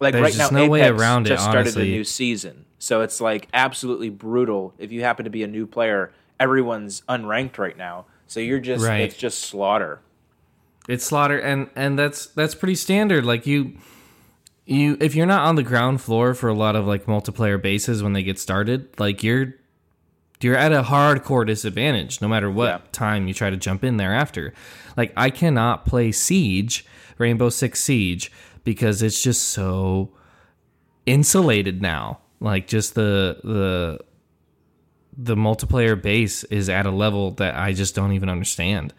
there's right just now, no Apex way around just it, started honestly. A new season. So it's like absolutely brutal. If you happen to be a new player, everyone's unranked right now. So you're just it's just slaughter. It's slaughter and that's pretty standard. Like you if you're not on the ground floor for a lot of like multiplayer bases when they get started, like you're at a hardcore disadvantage no matter what time you try to jump in thereafter. Like, I cannot play Siege, Rainbow Six Siege, because it's just so insulated now. Like, just the multiplayer base is at a level that I just don't even understand.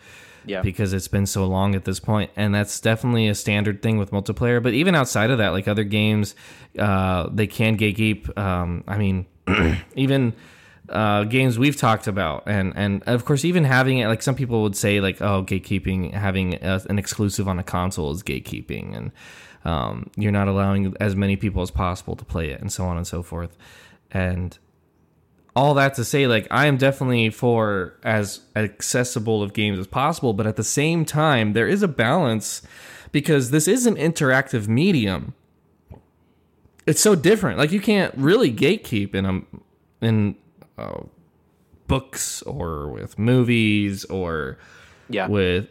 Yeah. Because it's been so long at this point. And that's definitely a standard thing with multiplayer. But even outside of that, like other games, they can gatekeep. Even... games we've talked about and of course even having it like some people would say like gatekeeping having an exclusive on a console is gatekeeping and you're not allowing as many people as possible to play it and so on and so forth and all that to say like I am definitely for as accessible of games as possible but at the same time there is a balance because this is an interactive medium. It's so different. Like you can't really gatekeep in books or with movies or with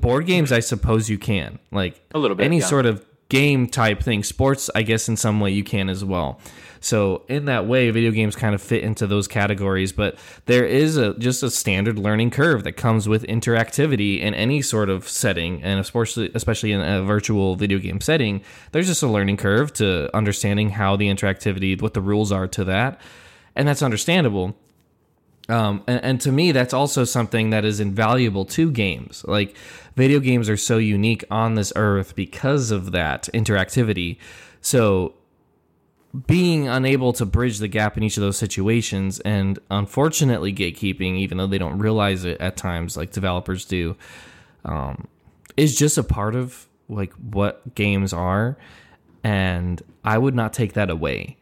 board games I suppose you can like a little bit any sort of game type thing. Sports I guess in some way you can as well. So in that way video games kind of fit into those categories but there is just a standard learning curve that comes with interactivity in any sort of setting and especially in a virtual video game setting there's just a learning curve to understanding how the interactivity what the rules are to that. And that's understandable. And to me, that's also something that is invaluable to games. Like, video games are so unique on this earth because of that interactivity. So being unable to bridge the gap in each of those situations and unfortunately gatekeeping, even though they don't realize it at times like developers do, is just a part of like what games are. And I would not take that away.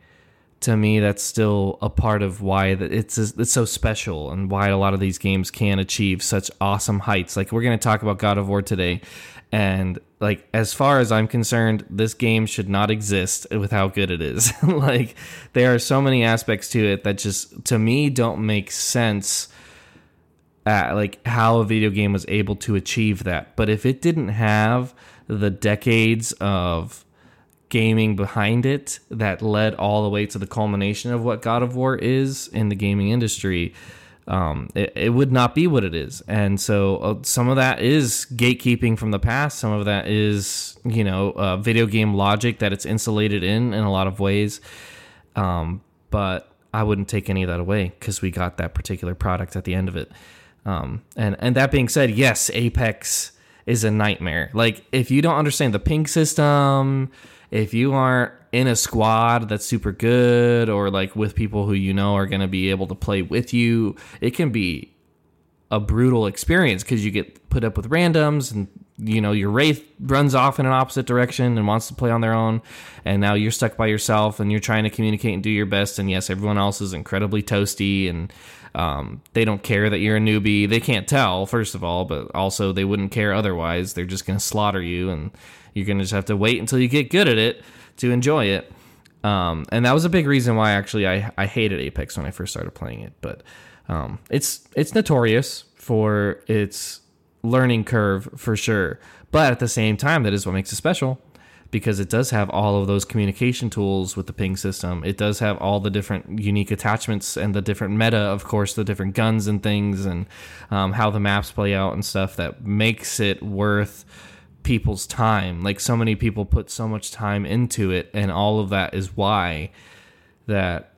To me, that's still a part of why it's so special and why a lot of these games can achieve such awesome heights. Like, we're going to talk about God of War today. And, like, as far as I'm concerned, this game should not exist with how good it is. Like, there are so many aspects to it that just, to me, don't make sense at, like, how a video game was able to achieve that. But if it didn't have the decades of gaming behind it that led all the way to the culmination of what God of War is in the gaming industry, it would not be what it is. And so some of that is gatekeeping from the past. Some of that is, you know, video game logic that it's insulated in a lot of ways. But I wouldn't take any of that away because we got that particular product at the end of it. And that being said, yes, Apex is a nightmare. Like, if you don't understand the ping system, if you aren't in a squad that's super good or like with people who you know are going to be able to play with you, it can be a brutal experience because you get put up with randoms and, you know, your wraith runs off in an opposite direction and wants to play on their own. And now you're stuck by yourself and you're trying to communicate and do your best. And yes, everyone else is incredibly toasty and they don't care that you're a newbie. They can't tell, first of all, but also they wouldn't care otherwise. They're just going to slaughter you and you're going to just have to wait until you get good at it to enjoy it. And that was a big reason why actually I hated Apex when I first started playing it. But it's notorious for its learning curve for sure. But at the same time, that is what makes it special, because it does have all of those communication tools with the ping system. It does have all the different unique attachments and the different meta, of course, the different guns and things and how the maps play out and stuff that makes it worth people's time. Like, so many people put so much time into it, and all of that is why that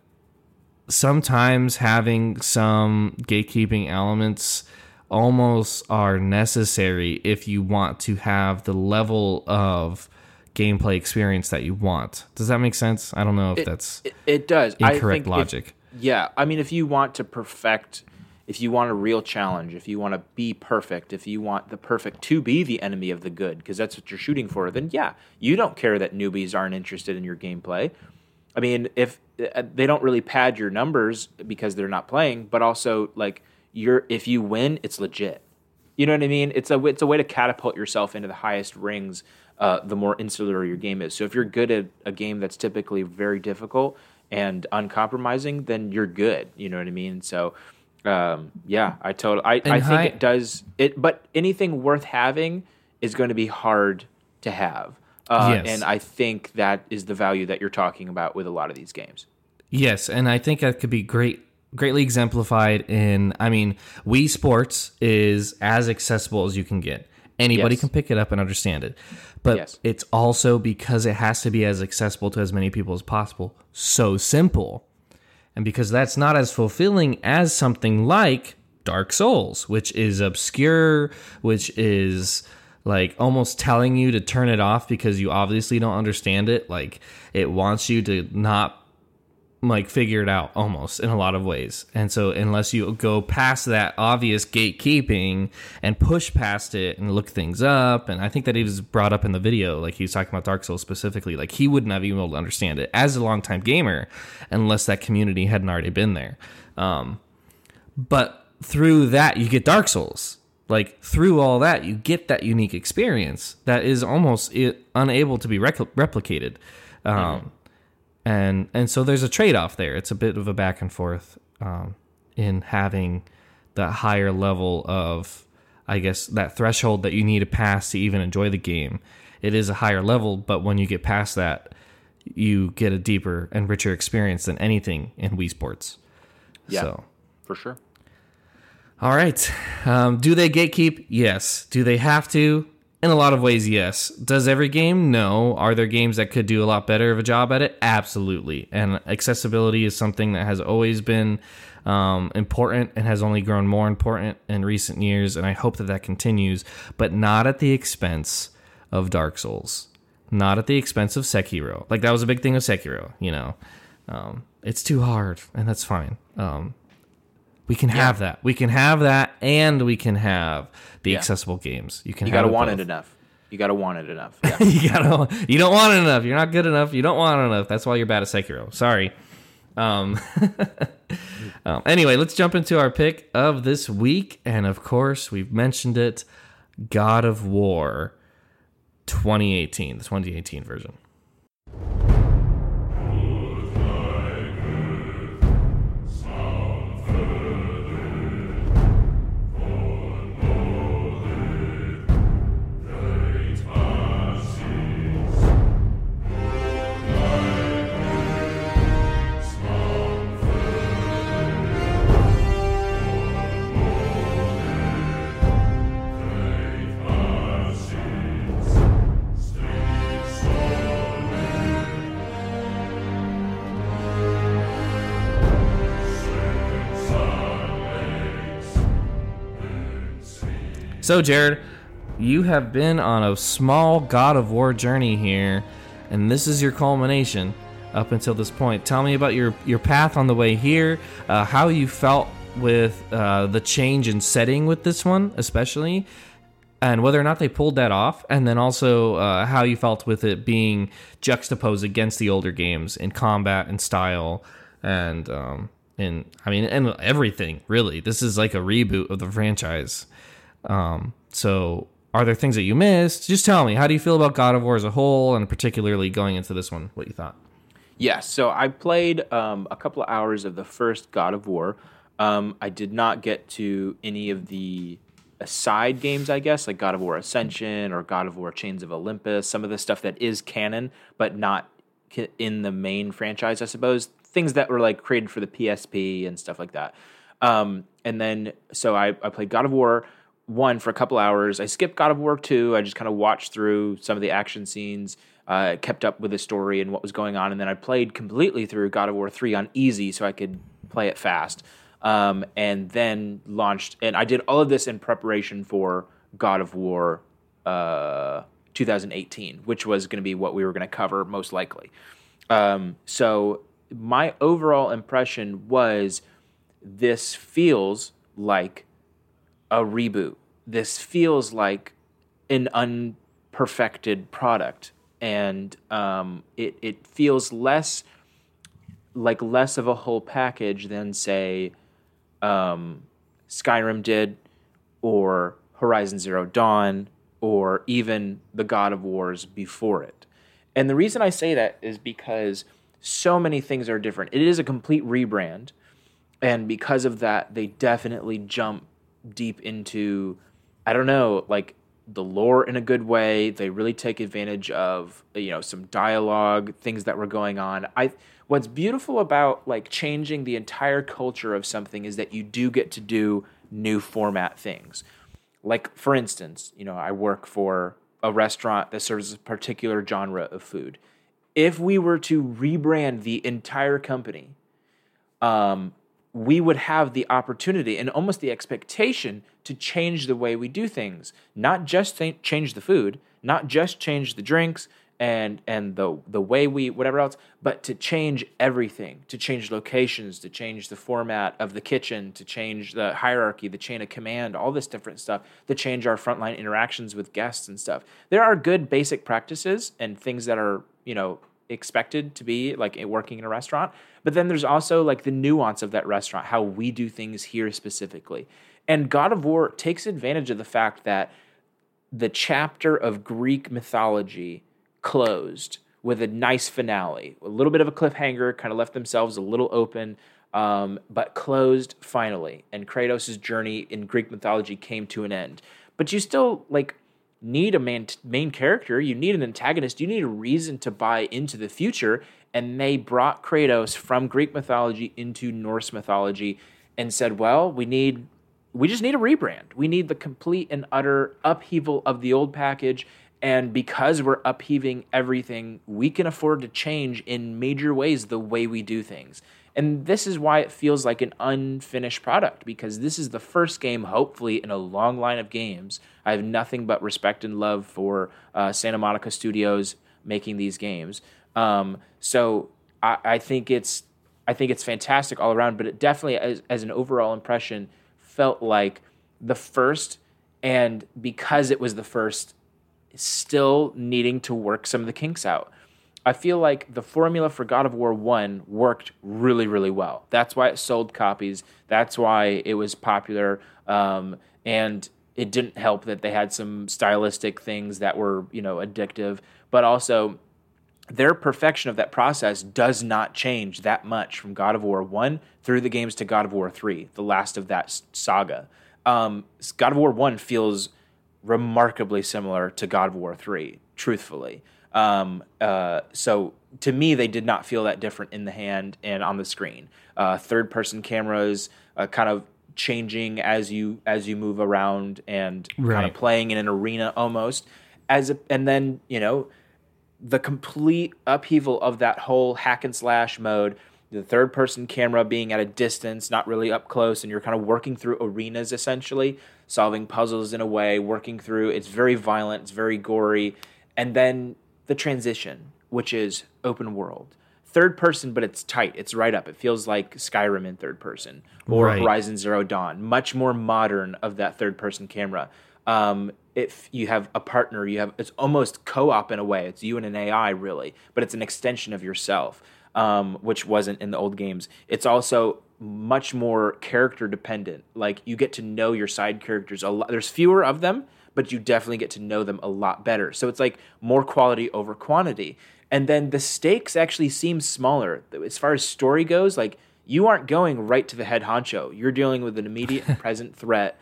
sometimes having some gatekeeping elements almost are necessary if you want to have the level of gameplay experience that you want. Does that make sense? I don't know if it does. Incorrect I think logic. I mean, if you want to perfect, if you want a real challenge, if you want to be perfect, if you want the perfect to be the enemy of the good, because that's what you're shooting for, then yeah, you don't care that newbies aren't interested in your gameplay. I mean, if they don't really pad your numbers because they're not playing, but also like if you win, it's legit. You know what I mean? It's a way to catapult yourself into the highest rings. The more insular your game is. So if you're good at a game that's typically very difficult and uncompromising, then you're good. You know what I mean? So, I think it does it, but anything worth having is going to be hard to have. Yes. And I think that is the value that you're talking about with a lot of these games. Yes. And I think that could be greatly exemplified in, I mean, Wii Sports is as accessible as you can get. Anybody can pick it up and understand it. But it's also, because it has to be as accessible to as many people as possible, so simple. And because that's not as fulfilling as something like Dark Souls, which is obscure, which is like almost telling you to turn it off because you obviously don't understand it. Like, it wants you to not like figure it out almost in a lot of ways. And so unless you go past that obvious gatekeeping and push past it and look things up, and I think that he was brought up in the video, like he was talking about Dark Souls specifically, like he wouldn't have even been able to understand it as a longtime gamer unless that community hadn't already been there. But through that, you get Dark Souls. Like, through all that, you get that unique experience that is almost unable to be replicated. And so there's a trade-off there. It's a bit of a back and forth in having that higher level of, I guess, that threshold that you need to pass to even enjoy the game. It is a higher level, but when you get past that, you get a deeper and richer experience than anything in Wii Sports. Yeah, so, for sure. All right. Do they gatekeep? Yes. Do they have to? In a lot of ways, yes. Does every game? No. Are there games that could do a lot better of a job at it? Absolutely. And accessibility is something that has always been important and has only grown more important in recent years, and I hope that that continues, but not at the expense of Dark Souls. Not at the expense of Sekiro. Like, that was a big thing with Sekiro, you know. It's too hard, and that's fine. We can have that. We can have that, and we can have the accessible games. You gotta want it enough. You gotta want it enough. Yeah. You don't want it enough. You're not good enough. You don't want it enough. That's why you're bad at Sekiro. Sorry. Anyway, let's jump into our pick of this week, and of course, we've mentioned it: God of War, 2018, the 2018 version. So, Jared, you have been on a small God of War journey here, and this is your culmination up until this point. Tell me about your path on the way here, how you felt with the change in setting with this one, especially, and whether or not they pulled that off, and then also how you felt with it being juxtaposed against the older games in combat and style and and everything, really. This is like a reboot of the franchise. So are there things that you missed? Just tell me, how do you feel about God of War as a whole, and particularly going into this one, what you thought? Yeah, so I played a couple of hours of the first God of War. I did not get to any of the side games, I guess, like God of War Ascension or God of War Chains of Olympus, some of the stuff that is canon but not in the main franchise, I suppose, things that were like created for the PSP and stuff like that. And then, so I played God of War 1 for a couple hours. I skipped God of War 2. I just kind of watched through some of the action scenes, kept up with the story and what was going on, and then I played completely through God of War 3 on easy so I could play it fast. And then launched, and I did all of this in preparation for God of War 2018, which was going to be what we were going to cover most likely. So my overall impression was this feels like a reboot. This feels like an unperfected product, and it feels less of a whole package than, say, Skyrim did, or Horizon Zero Dawn, or even the God of Wars before it. And the reason I say that is because so many things are different. It is a complete rebrand, and because of that, they definitely jump deep into, I don't know, like the lore in a good way. They really take advantage of, some dialogue, things that were going on. What's beautiful about like changing the entire culture of something is that you do get to do new format things. Like, for instance, I work for a restaurant that serves a particular genre of food. If we were to rebrand the entire company, we would have the opportunity and almost the expectation to change the way we do things. Not just change the food, not just change the drinks, and the way we, whatever else, but to change everything, to change locations, to change the format of the kitchen, to change the hierarchy, the chain of command, all this different stuff, to change our frontline interactions with guests and stuff. There are good basic practices and things that are, expected to be like working in a restaurant, but then there's also like the nuance of that restaurant, how we do things here specifically. And God of War takes advantage of the fact that the chapter of Greek mythology closed with a nice finale, a little bit of a cliffhanger, kind of left themselves a little open, but closed finally. And Kratos' journey in Greek mythology came to an end. But you still like need a main character, you need an antagonist, you need a reason to buy into the future. And they brought Kratos from Greek mythology into Norse mythology and said, well, we just need a rebrand. We need the complete and utter upheaval of the old package. And because we're upheaving everything, we can afford to change in major ways the way we do things. And this is why it feels like an unfinished product, because this is the first game, hopefully, in a long line of games. I have nothing but respect and love for Santa Monica Studios making these games. So I think it's fantastic all around, but it definitely, as an overall impression, felt like the first, and because it was the first, still needing to work some of the kinks out. I feel like the formula for God of War 1 worked really, really well. That's why it sold copies. That's why it was popular. And it didn't help that they had some stylistic things that were, addictive. But also, their perfection of that process does not change that much from God of War 1 through the games to God of War 3, the last of that saga. God of War 1 feels remarkably similar to God of War 3, truthfully. So to me, they did not feel that different in the hand and on the screen. Third-person cameras kind of changing as you move around and right, kind of playing in an arena almost. And then, the complete upheaval of that whole hack-and-slash mode, the third-person camera being at a distance, not really up close, and you're kind of working through arenas essentially. solving puzzles in a way, working through. It's very violent, it's very gory. And then the transition, which is open world. Third person, but it's tight. It's right up. It feels like Skyrim in third person or Horizon Zero Dawn. Much more modern of that third person camera. If you have a partner, it's almost co-op in a way. It's you and an AI really, but it's an extension of yourself, which wasn't in the old games. It's also much more character dependent. Like you get to know your side characters a lot. There's fewer of them, but you definitely get to know them a lot better. So it's like more quality over quantity. And then the stakes actually seem smaller. As far as story goes, like you aren't going right to the head honcho. You're dealing with an immediate and present threat.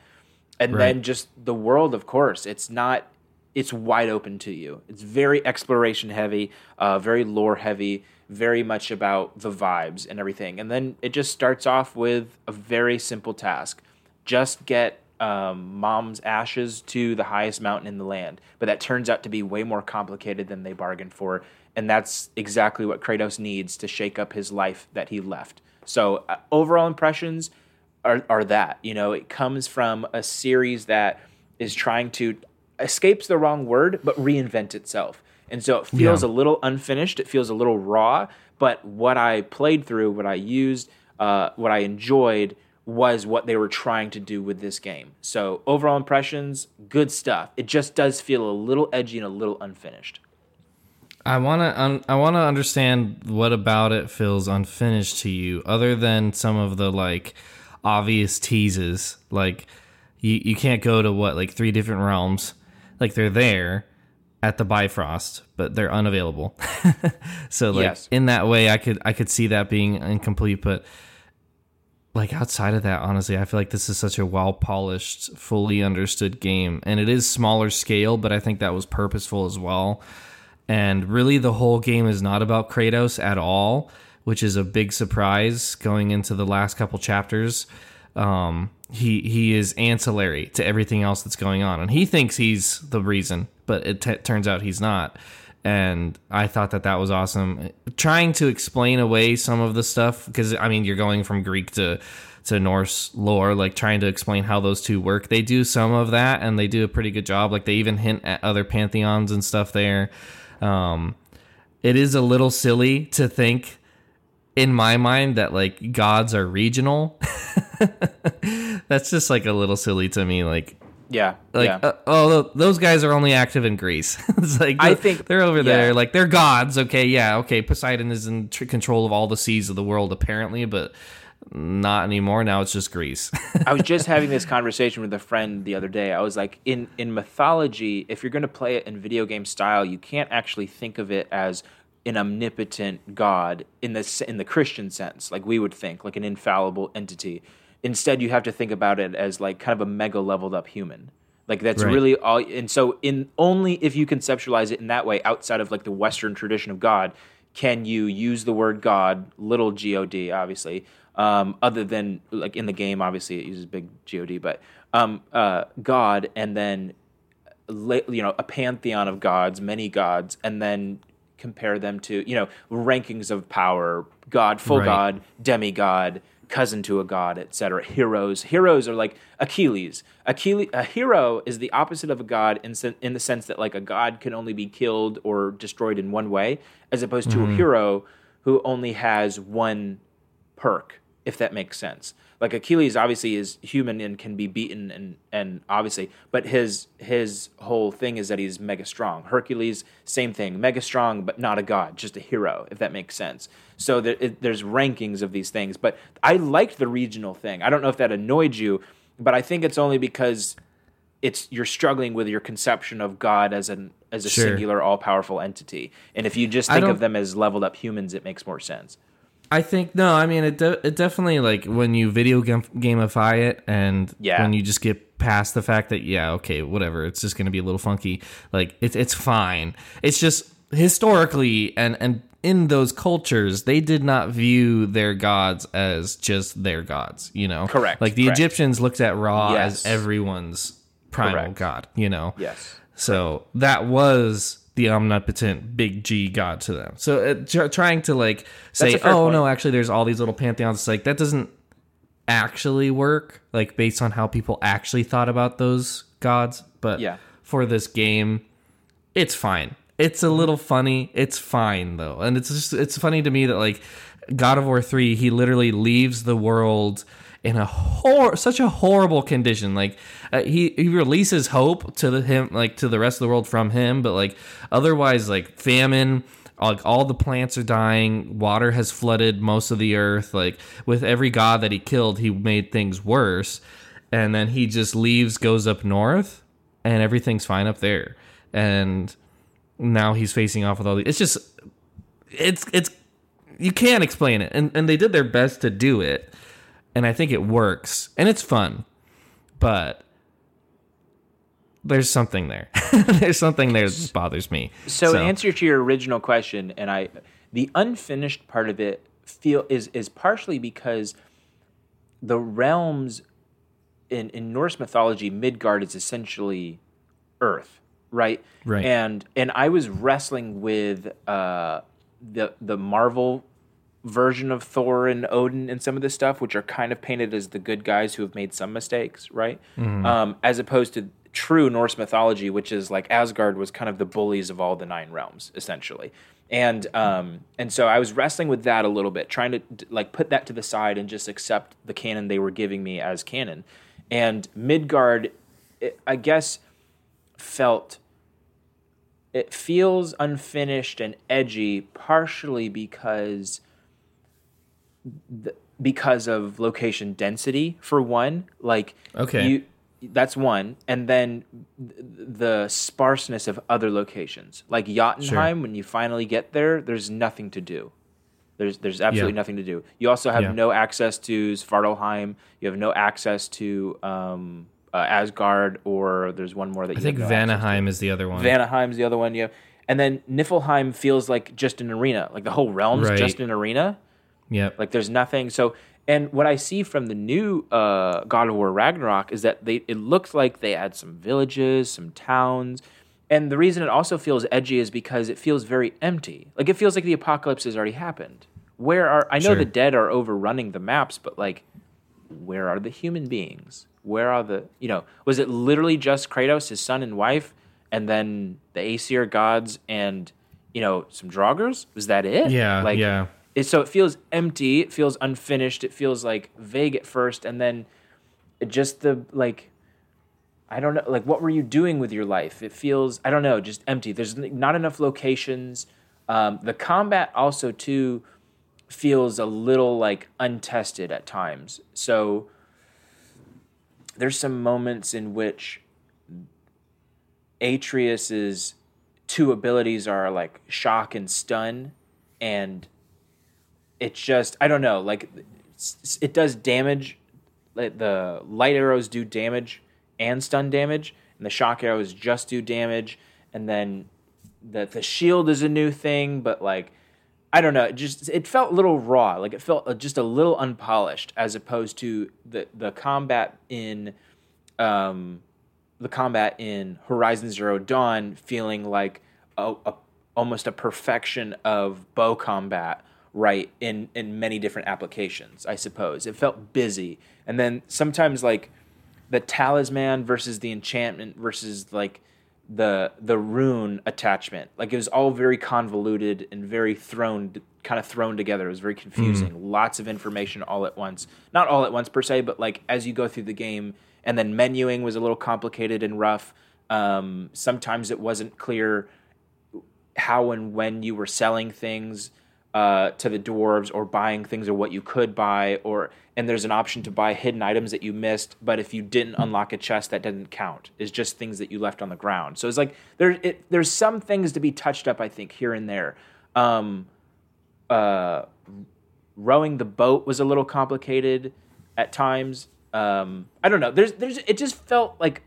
And then just the world, of course, it's wide open to you. It's very exploration heavy, very lore heavy, very much about the vibes and everything. And then it just starts off with a very simple task. Just get mom's ashes to the highest mountain in the land. But that turns out to be way more complicated than they bargained for. And that's exactly what Kratos needs to shake up his life that he left. So overall impressions are that, you know, it comes from a series that is trying to, escapes the wrong word, but reinvent itself. And so it feels a little unfinished. It feels a little raw, but what I played through, what I used, what I enjoyed was what they were trying to do with this game. So overall impressions, good stuff. It just does feel a little edgy and a little unfinished. I wanna understand what about it feels unfinished to you, other than some of the like obvious teases. Like you can't go to three different realms. Like they're there at the Bifrost, but they're unavailable. So in that way, I could see that being incomplete. But like outside of that, honestly, I feel like this is such a well polished, fully understood game, and it is smaller scale, but I think that was purposeful as well. And really, the whole game is not about Kratos at all, which is a big surprise going into the last couple chapters. He is ancillary to everything else that's going on. And he thinks he's the reason, but it turns out he's not. And I thought that was awesome. Trying to explain away some of the stuff, because, I mean, you're going from Greek to Norse lore, like trying to explain how those two work. They do some of that, and they do a pretty good job. Like, they even hint at other pantheons and stuff there. It is a little silly to think in my mind that like gods are regional. That's just like a little silly to me. Those guys are only active in Greece. It's like, I think they're over there. Like they're gods. Okay. Yeah. Okay. Poseidon is in control of all the seas of the world apparently, but not anymore. Now it's just Greece. I was just having this conversation with a friend the other day. I was like, in mythology, if you're going to play it in video game style, you can't actually think of it as an omnipotent god in the Christian sense, like we would think, like an infallible entity. Instead, you have to think about it as like kind of a mega leveled up human. Like that's really all. And so only if you conceptualize it in that way, outside of like the Western tradition of God, can you use the word God, little G-O-D, obviously, other than like in the game, obviously it uses big G-O-D, but God, and then a pantheon of gods, many gods, and then compare them to rankings of power: God, full God, demigod, cousin to a god, etc. Heroes are like Achilles. A hero is the opposite of a god in the sense that like a god can only be killed or destroyed in one way, as opposed to a hero who only has one perk, if that makes sense. Like Achilles obviously is human and can be beaten and obviously, but his whole thing is that he's mega strong. Hercules, same thing, mega strong, but not a god, just a hero, if that makes sense. So there's rankings of these things, but I liked the regional thing. I don't know if that annoyed you, but I think it's only because you're struggling with your conception of God as a singular all-powerful entity. And if you just think of them as leveled up humans, it makes more sense. I think, no, I mean, it definitely, like, when you video gamify it and when you just get past the fact that, whatever, it's just going to be a little funky. Like, it's fine. It's just historically and in those cultures, they did not view their gods as just their gods, you know? Correct. Like, the Egyptians looked at Ra as everyone's primal god, you know? Yes. So that was the omnipotent big G god to them. So trying to like say, no, actually there's all these little pantheons. It's like, that doesn't actually work, like based on how people actually thought about those gods. But yeah, for this game, it's fine. It's a little funny. It's fine though. And it's funny to me that like God of War 3, he literally leaves the world in a such a horrible condition. Like he releases hope to the rest of the world from him, but like otherwise like famine, like all the plants are dying, water has flooded most of the earth. Like with every god that he killed, he made things worse. And then he just leaves, goes up north, and everything's fine up there. And now he's facing off with all the... It's you can't explain it. And they did their best to do it. And I think it works. And it's fun. But there's something there. There's something there that bothers me. So in answer to your original question, and the unfinished part of it is partially because the realms in Norse mythology, Midgard is essentially Earth, right? Right. And I was wrestling with the Marvel version of Thor and Odin and some of this stuff, which are kind of painted as the good guys who have made some mistakes, right? Mm. As opposed to true Norse mythology, which is like Asgard was kind of the bullies of all the nine realms, essentially. And so I was wrestling with that a little bit, trying to like put that to the side and just accept the canon they were giving me as canon. And Midgard, it feels unfinished and edgy, partially because of location density, for one. Like, okay, that's one, and then the sparseness of other locations, like Jotunheim. Sure. When you finally get there, there's nothing to do. There's absolutely nothing to do. You also have no access to Svartalheim. You have no access to Asgard, or there's one more that I think Vanaheim is the other one. Vanaheim's the other one. Yeah, and then Niflheim feels like just an arena. Like the whole realm's just an arena. Yeah, like there's nothing. So. And what I see from the new God of War Ragnarok is that it looks like they add some villages, some towns. And the reason it also feels edgy is because it feels very empty. Like it feels like the apocalypse has already happened. I know the dead are overrunning the maps, but like, where are the human beings? Where are was it literally just Kratos, his son and wife, and then the Aesir gods and, some draugrs? Was that it? Yeah, So it feels empty, it feels unfinished, it feels like vague at first, and then just the, like, I don't know, like what were you doing with your life? It feels, I don't know, just empty. There's not enough locations. The combat also, too, feels a little, like, untested at times. So there's some moments in which Atreus's two abilities are, like, shock and stun, and... It's just, I don't know, like, it does damage, like the light arrows do damage and stun damage, and the shock arrows just do damage, and then the shield is a new thing, but, like, I don't know, it felt a little raw, like, it felt just a little unpolished, as opposed to the combat in, Horizon Zero Dawn feeling like almost a perfection of bow combat, right, in many different applications, I suppose. It felt busy. And then sometimes, like, the talisman versus the enchantment versus, like, the rune attachment. Like, it was all very convoluted and very thrown together. It was very confusing. Mm-hmm. Lots of information all at once. Not all at once, per se, but, like, as you go through the game. And then menuing was a little complicated and rough. Sometimes it wasn't clear how and when you were selling things to the dwarves, or buying things, or what you could buy, and there's an option to buy hidden items that you missed, but if you didn't unlock a chest, that doesn't count. It's just things that you left on the ground. So it's like there's some things to be touched up, I think, here and there. Rowing the boat was a little complicated at times. I don't know. It just felt like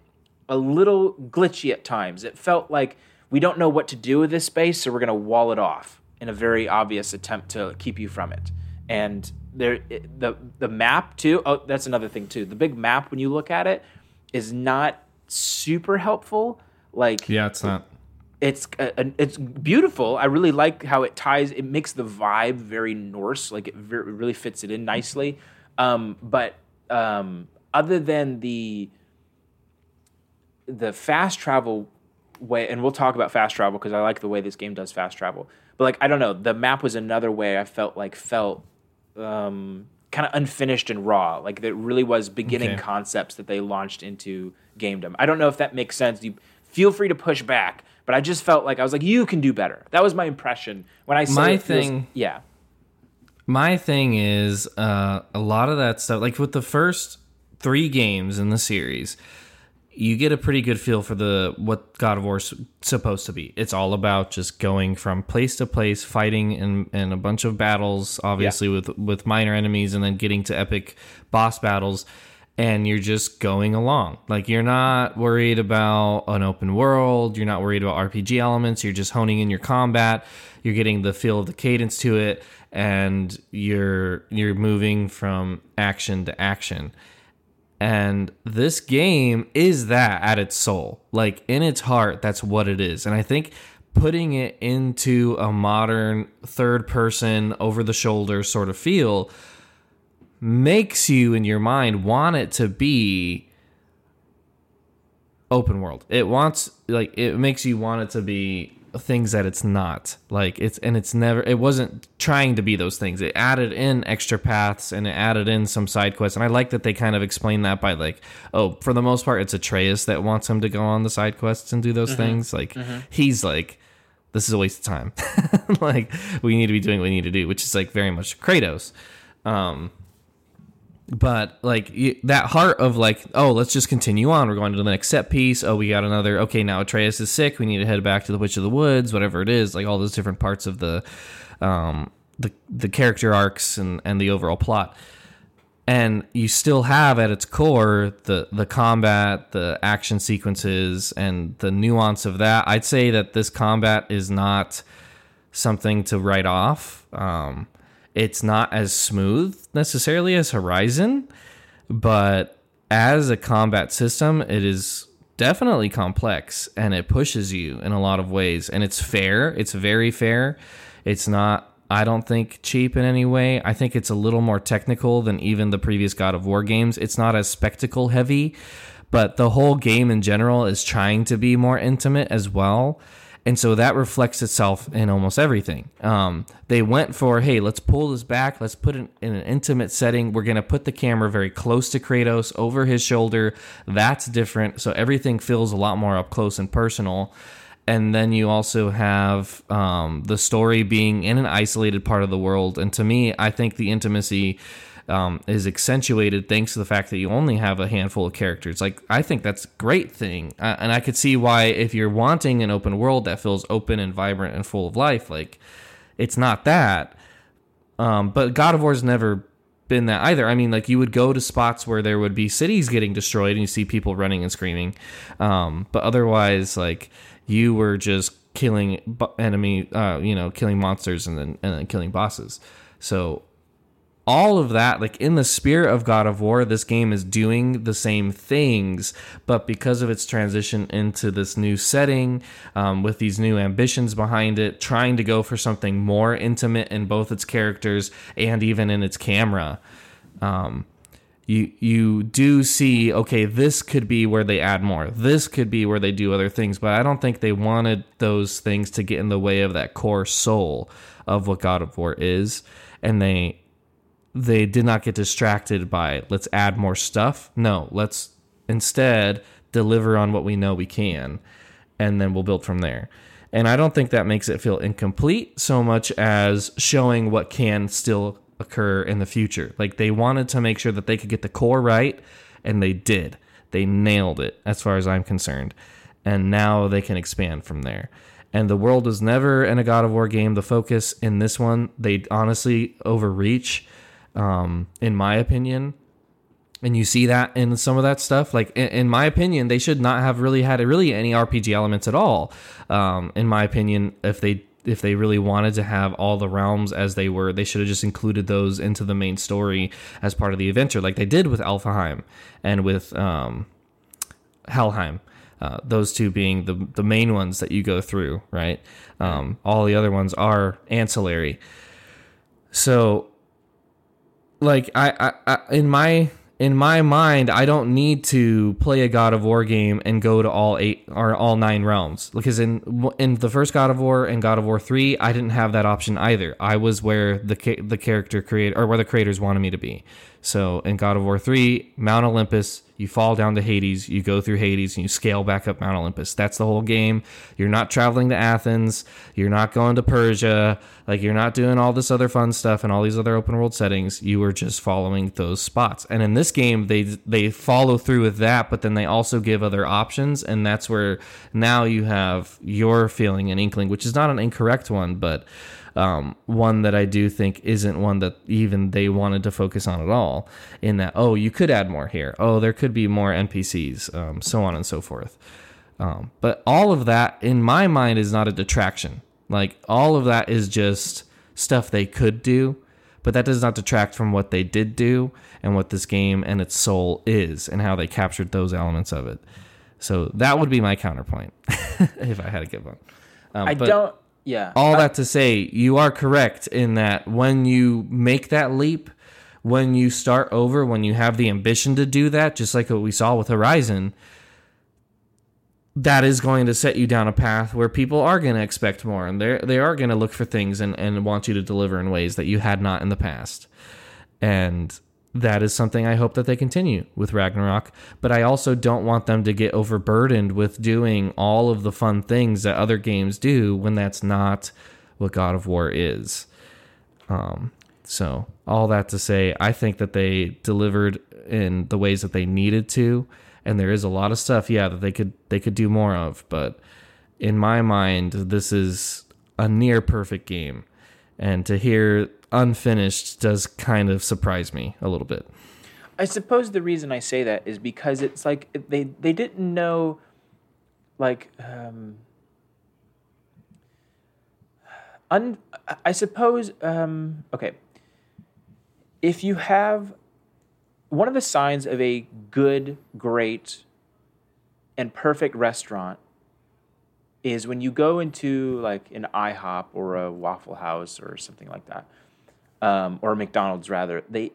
a little glitchy at times. It felt like we don't know what to do with this space, so we're gonna wall it off, in a very obvious attempt to keep you from it. And the map, too, that's another thing, too. The big map, when you look at it, is not super helpful. Like, yeah, it's not. It's beautiful. I really like how it ties. It makes the vibe very Norse. Like, it really fits it in nicely. But other than the fast travel way, and we'll talk about fast travel because I like the way this game does fast travel. But like, I don't know, the map was another way I felt kind of unfinished and raw. Like there really was beginning concepts that they launched into gamedom. I don't know if that makes sense. You feel free to push back, but I just felt like I was like, you can do better. That was my impression when I saw my thing. My thing is a lot of that stuff. Like with the first three games in the series, you get a pretty good feel for what God of War's supposed to be. It's all about just going from place to place, fighting in a bunch of battles, obviously with minor enemies, and then getting to epic boss battles. And you're just going along. Like you're not worried about an open world. You're not worried about RPG elements. You're just honing in your combat. You're getting the feel of the cadence to it, and you're moving from action to action. And this game is that at its soul. Like, in its heart, that's what it is. And I think putting it into a modern third-person, over-the-shoulder sort of feel makes you, in your mind, want it to be open world. It makes you want it to be things that it's not. Like, it wasn't trying to be those things. It added in extra paths and it added in some side quests, and I like that they kind of explain that by like, oh, for the most part it's Atreus that wants him to go on the side quests and do those things. Like he's like, this is a waste of time. Like, we need to be doing what we need to do, which is like very much Kratos. But like that heart of like, oh, let's just continue on. We're going to the next set piece. Oh, we got another. Okay, now Atreus is sick. We need to head back to the Witch of the Woods, whatever it is. Like all those different parts of the character arcs and the overall plot. And you still have at its core the combat, the action sequences, and the nuance of that. I'd say that this combat is not something to write off. It's not as smooth necessarily as Horizon, but as a combat system, it is definitely complex and it pushes you in a lot of ways. And it's fair. It's very fair. It's not, I don't think, cheap in any way. I think it's a little more technical than even the previous God of War games. It's not as spectacle heavy, but the whole game in general is trying to be more intimate as well. And so that reflects itself in almost everything. They went for, hey, let's pull this back. Let's put it in an intimate setting. We're going to put the camera very close to Kratos, over his shoulder. That's different. So everything feels a lot more up close and personal. And then you also have the story being in an isolated part of the world. And to me, I think the intimacy is accentuated thanks to the fact that you only have a handful of characters. Like, I think that's a great thing. And I could see why, if you're wanting an open world that feels open and vibrant and full of life, like, it's not that. But God of War's never been that either. I mean, like, you would go to spots where there would be cities getting destroyed and you see people running and screaming. But otherwise, like, you were just killing killing monsters and then killing bosses. So all of that, like, in the spirit of God of War, this game is doing the same things, but because of its transition into this new setting, with these new ambitions behind it, trying to go for something more intimate in both its characters and even in its camera, you do see, okay, this could be where they add more. This could be where they do other things, but I don't think they wanted those things to get in the way of that core soul of what God of War is, and they did not get distracted by, let's add more stuff. No, let's instead deliver on what we know we can, and then we'll build from there. And I don't think that makes it feel incomplete so much as showing what can still occur in the future. Like, they wanted to make sure that they could get the core right, and they did. They nailed it, as far as I'm concerned. And now they can expand from there. And the world was never, in a God of War game, the focus. In this one, they honestly overreach, in my opinion, and you see that in some of that stuff. Like, in my opinion, they should not have really had any RPG elements at all. In my opinion, if they really wanted to have all the realms as they were, they should have just included those into the main story as part of the adventure, like they did with Alfheim and with Helheim. Those two being the main ones that you go through, right? All the other ones are ancillary. So, like, I, I, I in my in my mind, I don't need to play a God of War game and go to all 8 or all 9 realms, because in the first God of War and God of War 3, I didn't have that option either. I was where the character creator, or where the creators wanted me to be. So in God of War 3, Mount Olympus, you fall down to Hades, you go through Hades, and you scale back up Mount Olympus. That's the whole game. You're not traveling to Athens. You're not going to Persia. Like, you're not doing all this other fun stuff and all these other open world settings. You were just following those spots. And in this game, they follow through with that, but then they also give other options. And that's where now you have your feeling and inkling, which is not an incorrect one, but one that I do think isn't one that even they wanted to focus on at all, in that, oh, you could add more here. Oh, there could be more NPCs, so on and so forth. But all of that, in my mind, is not a detraction. Like, all of that is just stuff they could do, but that does not detract from what they did do and what this game and its soul is and how they captured those elements of it. So that would be my counterpoint if I had to give one. Yeah. All that to say, you are correct in that when you make that leap, when you start over, when you have the ambition to do that, just like what we saw with Horizon, that is going to set you down a path where people are going to expect more, and they are going to look for things and want you to deliver in ways that you had not in the past. And that is something I hope that they continue with Ragnarok, but I also don't want them to get overburdened with doing all of the fun things that other games do when that's not what God of War is. So all that to say, I think that they delivered in the ways that they needed to, and there is a lot of stuff, yeah, that they could do more of, but in my mind, this is a near perfect game, and to hear unfinished does kind of surprise me a little bit. I suppose the reason I say that is because it's like they didn't know, like, okay, if you have one of the signs of a good, great, and perfect restaurant is when you go into like an IHOP or a Waffle House or something like that, or McDonald's rather, they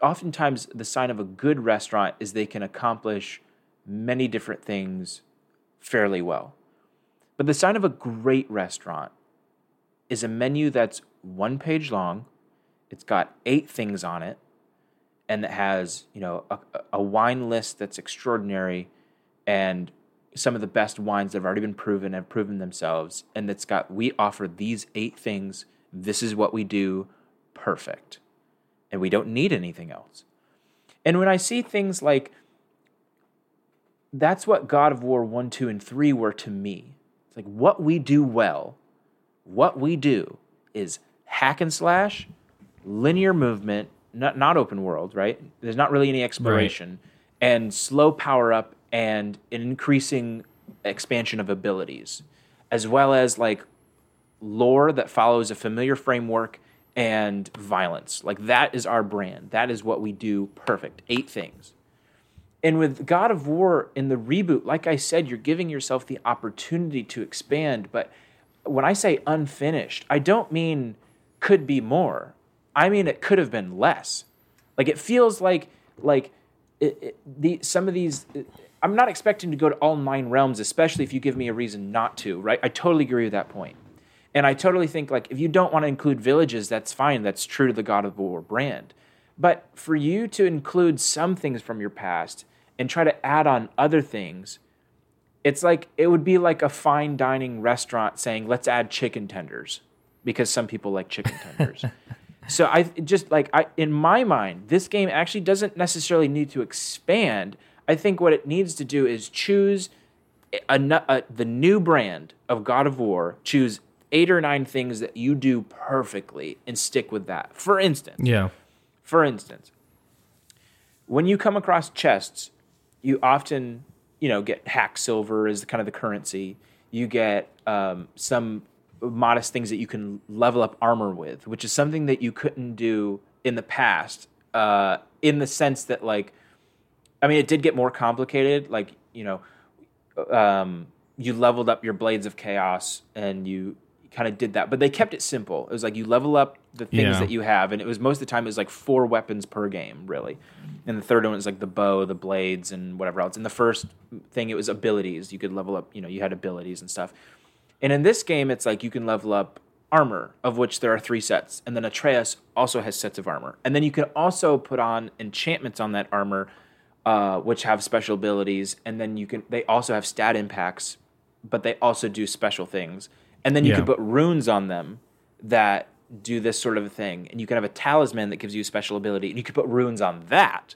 oftentimes the sign of a good restaurant is they can accomplish many different things fairly well. But the sign of a great restaurant is a menu that's 1 page long, it's got 8 things on it, and it has, you know, a wine list that's extraordinary, and some of the best wines that have already been proven and proven themselves, and that's got, we offer these 8 things, this is what we do, perfect, and we don't need anything else. And when I see things like, that's what God of War 1, 2, and 3 were to me. It's like, what we do well, what we do is hack and slash, linear movement, not open world, right? There's not really any exploration, right, and slow power up and an increasing expansion of abilities, as well as like lore that follows a familiar framework and violence. Like, that is our brand. That is what we do perfect. 8 things. And with God of War in the reboot, like I said, you're giving yourself the opportunity to expand. But when I say unfinished, I don't mean could be more. I mean it could have been less. Like, it feels like some of these, I'm not expecting to go to all 9 realms, especially if you give me a reason not to, right? I totally agree with that point. And I totally think, like, if you don't want to include villages, that's fine. That's true to the God of War brand. But for you to include some things from your past and try to add on other things, it's like, it would be like a fine dining restaurant saying, let's add chicken tenders, because some people like chicken tenders. So I just, like, in my mind, this game actually doesn't necessarily need to expand. I think what it needs to do is choose the new brand of God of War, choose 8 or 9 things that you do perfectly and stick with that. For instance, when you come across chests, you often, you know, get hack silver as kind of the currency. You get some modest things that you can level up armor with, which is something that you couldn't do in the past, in the sense that, like, I mean, it did get more complicated. Like, you know, you leveled up your Blades of Chaos, and you kind of did that, but they kept it simple. It was like you level up the things that you have, and it was most of the time it was like 4 weapons per game, really. And the third one was like the bow, the blades, and whatever else. And the first thing, it was abilities. You could level up, you know, you had abilities and stuff. And in this game, it's like you can level up armor, of which there are 3 sets, and then Atreus also has sets of armor. And then you can also put on enchantments on that armor, which have special abilities, and then you can. They also have stat impacts, but they also do special things. And then you can put runes on them that do this sort of a thing. And you can have a talisman that gives you a special ability, and you can put runes on that.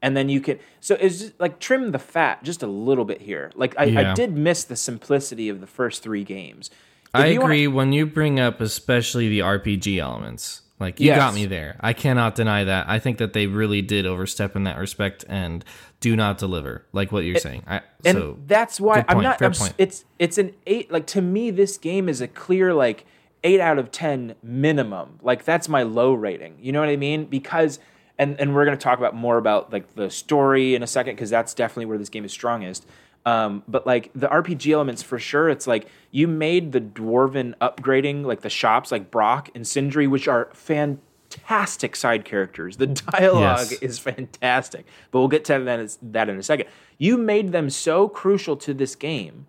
And then you can... So it's just like trim the fat just a little bit here. Like I did miss the simplicity of the first 3 games. I agree when you bring up especially the RPG elements. Like you got me there. I cannot deny that. I think that they really did overstep in that respect and do not deliver. Like what you're saying. So that's why I'm not... It's an 8... Like to me, this game is a clear like 8 out of 10 minimum. Like that's my low rating. You know what I mean? Because... And we're going to talk about more about like the story in a second, because that's definitely where this game is strongest. But like the RPG elements, for sure, it's like you made the dwarven upgrading, like the shops, like Brock and Sindri, which are fantastic side characters. The dialogue is fantastic, but we'll get to that in a second. You made them so crucial to this game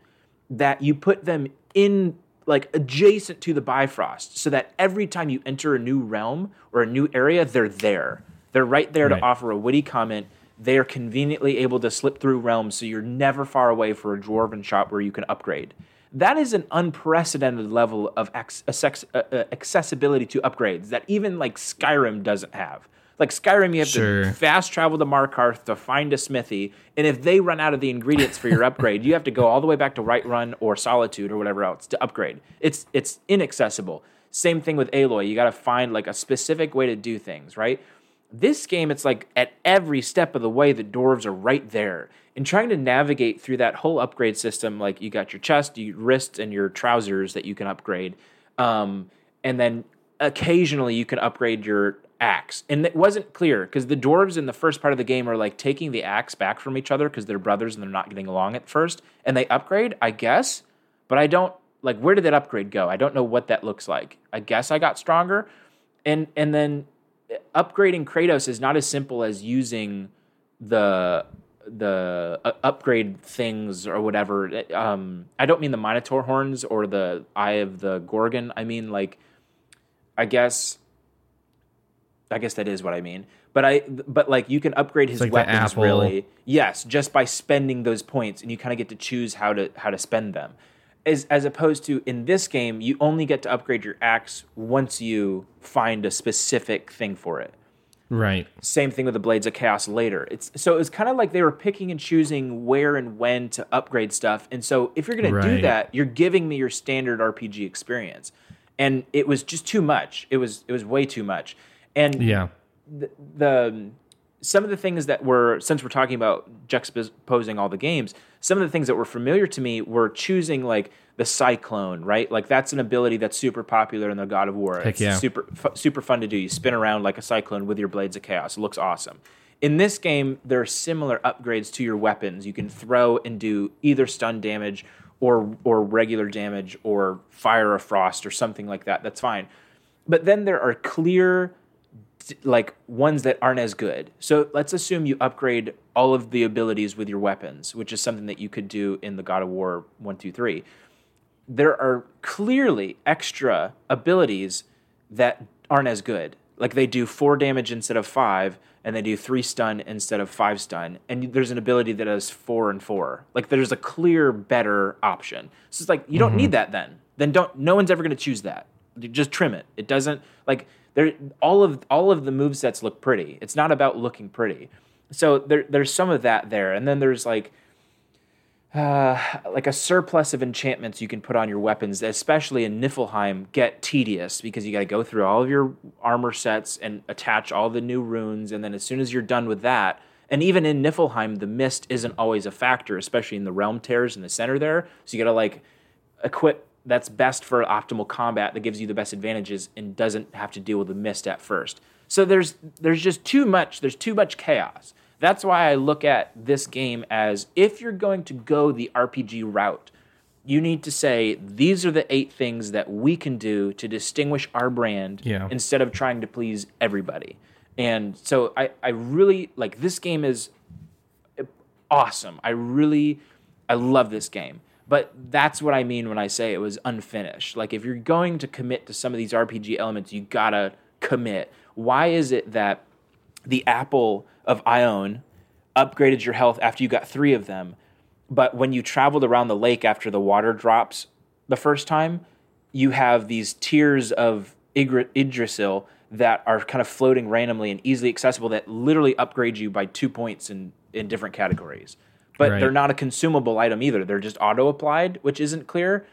that you put them in like adjacent to the Bifrost, so that every time you enter a new realm or a new area, they're there. They're right there to offer a witty comment. They are conveniently able to slip through realms, so you're never far away for a dwarven shop where you can upgrade. That is an unprecedented level of accessibility to upgrades that even like Skyrim doesn't have. Like Skyrim, you have to fast travel to Markarth to find a smithy, and if they run out of the ingredients for your upgrade, you have to go all the way back to Whiterun or Solitude or whatever else to upgrade. It's inaccessible. Same thing with Aloy. You got to find like a specific way to do things, right? This game, it's like at every step of the way, the dwarves are right there. And trying to navigate through that whole upgrade system, like you got your chest, your wrists, and your trousers that you can upgrade. And then occasionally you can upgrade your axe. And it wasn't clear, because the dwarves in the first part of the game are like taking the axe back from each other because they're brothers and they're not getting along at first. And they upgrade, I guess. But I don't, like, where did that upgrade go? I don't know what that looks like. I guess I got stronger. And then... upgrading Kratos is not as simple as using the upgrade things or whatever. I don't mean the Minotaur horns or the Eye of the Gorgon. I mean, like, I guess that is what I mean. But like, you can upgrade his like weapons really, just by spending those points, and you kind of get to choose how to spend them. As opposed to in this game, you only get to upgrade your axe once you find a specific thing for it. Right. Same thing with the Blades of Chaos later. So it's kind of like they were picking and choosing where and when to upgrade stuff. And so if you're going to do that, you're giving me your standard RPG experience. And it was just too much. It was way too much. And some of the things that were, since we're talking about juxtaposing all the games, some of the things that were familiar to me were choosing like the Cyclone, right? Like that's an ability that's super popular in the God of War. It's super fun to do. You spin around like a Cyclone with your Blades of Chaos. It looks awesome. In this game, there are similar upgrades to your weapons. You can throw and do either stun damage or regular damage or fire a frost or something like that. That's fine. But then there are clear... like ones that aren't as good. So let's assume you upgrade all of the abilities with your weapons, which is something that you could do in the God of War 1, 2, 3. There are clearly extra abilities that aren't as good. Like they do 4 damage instead of 5, and they do 3 stun instead of 5 stun. And there's an ability that has 4 and 4. Like there's a clear better option. So it's like, you don't need that then. Then no one's ever going to choose that. You just trim it. It doesn't like... All of the movesets look pretty. It's not about looking pretty. So there's some of that there. And then there's like a surplus of enchantments you can put on your weapons, especially in Niflheim, get tedious because you got to go through all of your armor sets and attach all the new runes. And then as soon as you're done with that, and even in Niflheim, the mist isn't always a factor, especially in the realm tears in the center there. So you got to like equip... that's best for optimal combat that gives you the best advantages and doesn't have to deal with the mist at first. So there's just too much. There's too much chaos. That's why I look at this game as if you're going to go the RPG route, you need to say, these are the 8 things that we can do to distinguish our brand instead of trying to please everybody. And so I really, like, this game is awesome. I love this game. But that's what I mean when I say it was unfinished. Like, if you're going to commit to some of these RPG elements, you gotta commit. Why is it that the apple of Ione upgraded your health after you got 3 of them, but when you traveled around the lake after the water drops the first time, you have these tears of Yggdrasil that are kind of floating randomly and easily accessible that literally upgrade you by 2 points in different categories. But they're not a consumable item either. They're just auto-applied, which isn't clear.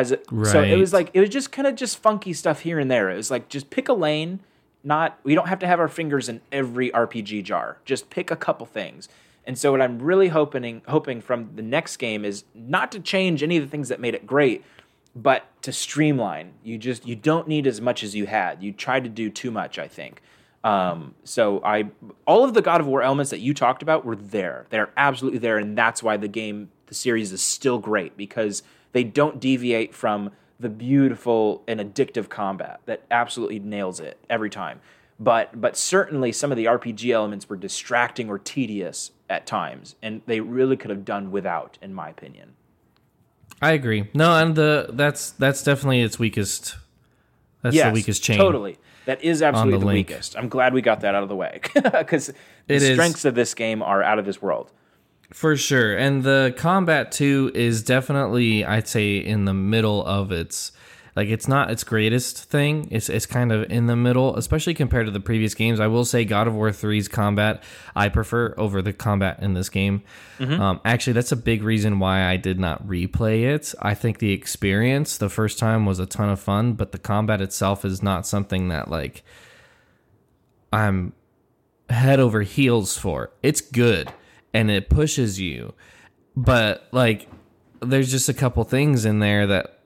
So it was like, it was just kind of just funky stuff here and there. It was like, just pick a lane. We don't have to have our fingers in every RPG jar. Just pick a couple things. And so what I'm really hoping from the next game is not to change any of the things that made it great, but to streamline. You don't need as much as you had. You tried to do too much, I think. So all of the God of War elements that you talked about were there. They're absolutely there, and that's why the series is still great, because they don't deviate from the beautiful and addictive combat that absolutely nails it every time. But certainly some of the RPG elements were distracting or tedious at times, and they really could have done without, in my opinion. I agree. No, and that's definitely its weakest. That's the weakest chain. Totally. That is absolutely the weakest. I'm glad we got that out of the way, because the strengths of this game are out of this world. For sure. And the combat, too, is definitely, I'd say, in the middle of its... Like, it's not its greatest thing. It's kind of in the middle, especially compared to the previous games. I will say God of War 3's combat I prefer over the combat in this game. Mm-hmm. Actually, that's a big reason why I did not replay it. I think the experience the first time was a ton of fun, but the combat itself is not something that, like, I'm head over heels for. It's good, and it pushes you. But, like, there's just a couple things in there that...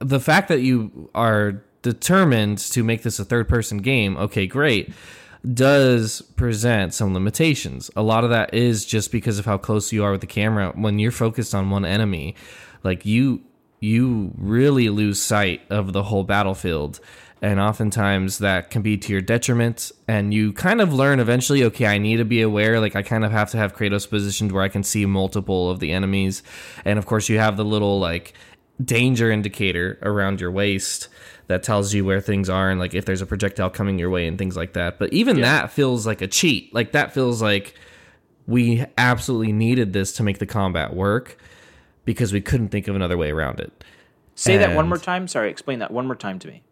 The fact that you are determined to make this a third-person game, okay, great, does present some limitations. A lot of that is just because of how close you are with the camera. When you're focused on one enemy, like, you really lose sight of the whole battlefield, and oftentimes that can be to your detriment, and you kind of learn eventually, okay, I need to be aware, like, I kind of have to have Kratos positioned where I can see multiple of the enemies, and of course you have the little, like, danger indicator around your waist that tells you where things are and, like, if there's a projectile coming your way and things like that. But even that feels like a cheat. Like, that feels like we absolutely needed this to make the combat work because we couldn't think of another way around it. Say that one more time. Sorry, explain that one more time to me.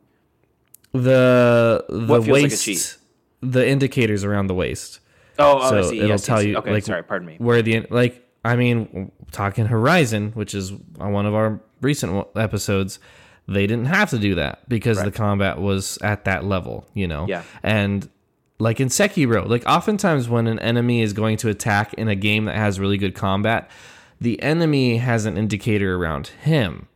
The waist, like a cheat? The indicators around the waist. Oh, so I see. It'll tell you. Okay, like, sorry, pardon me. Where the like, I mean, talking Horizon, which is one of our recent episodes, they didn't have to do that because the combat was at that level, you know? Yeah. And like in Sekiro, like oftentimes when an enemy is going to attack in a game that has really good combat, the enemy has an indicator around him.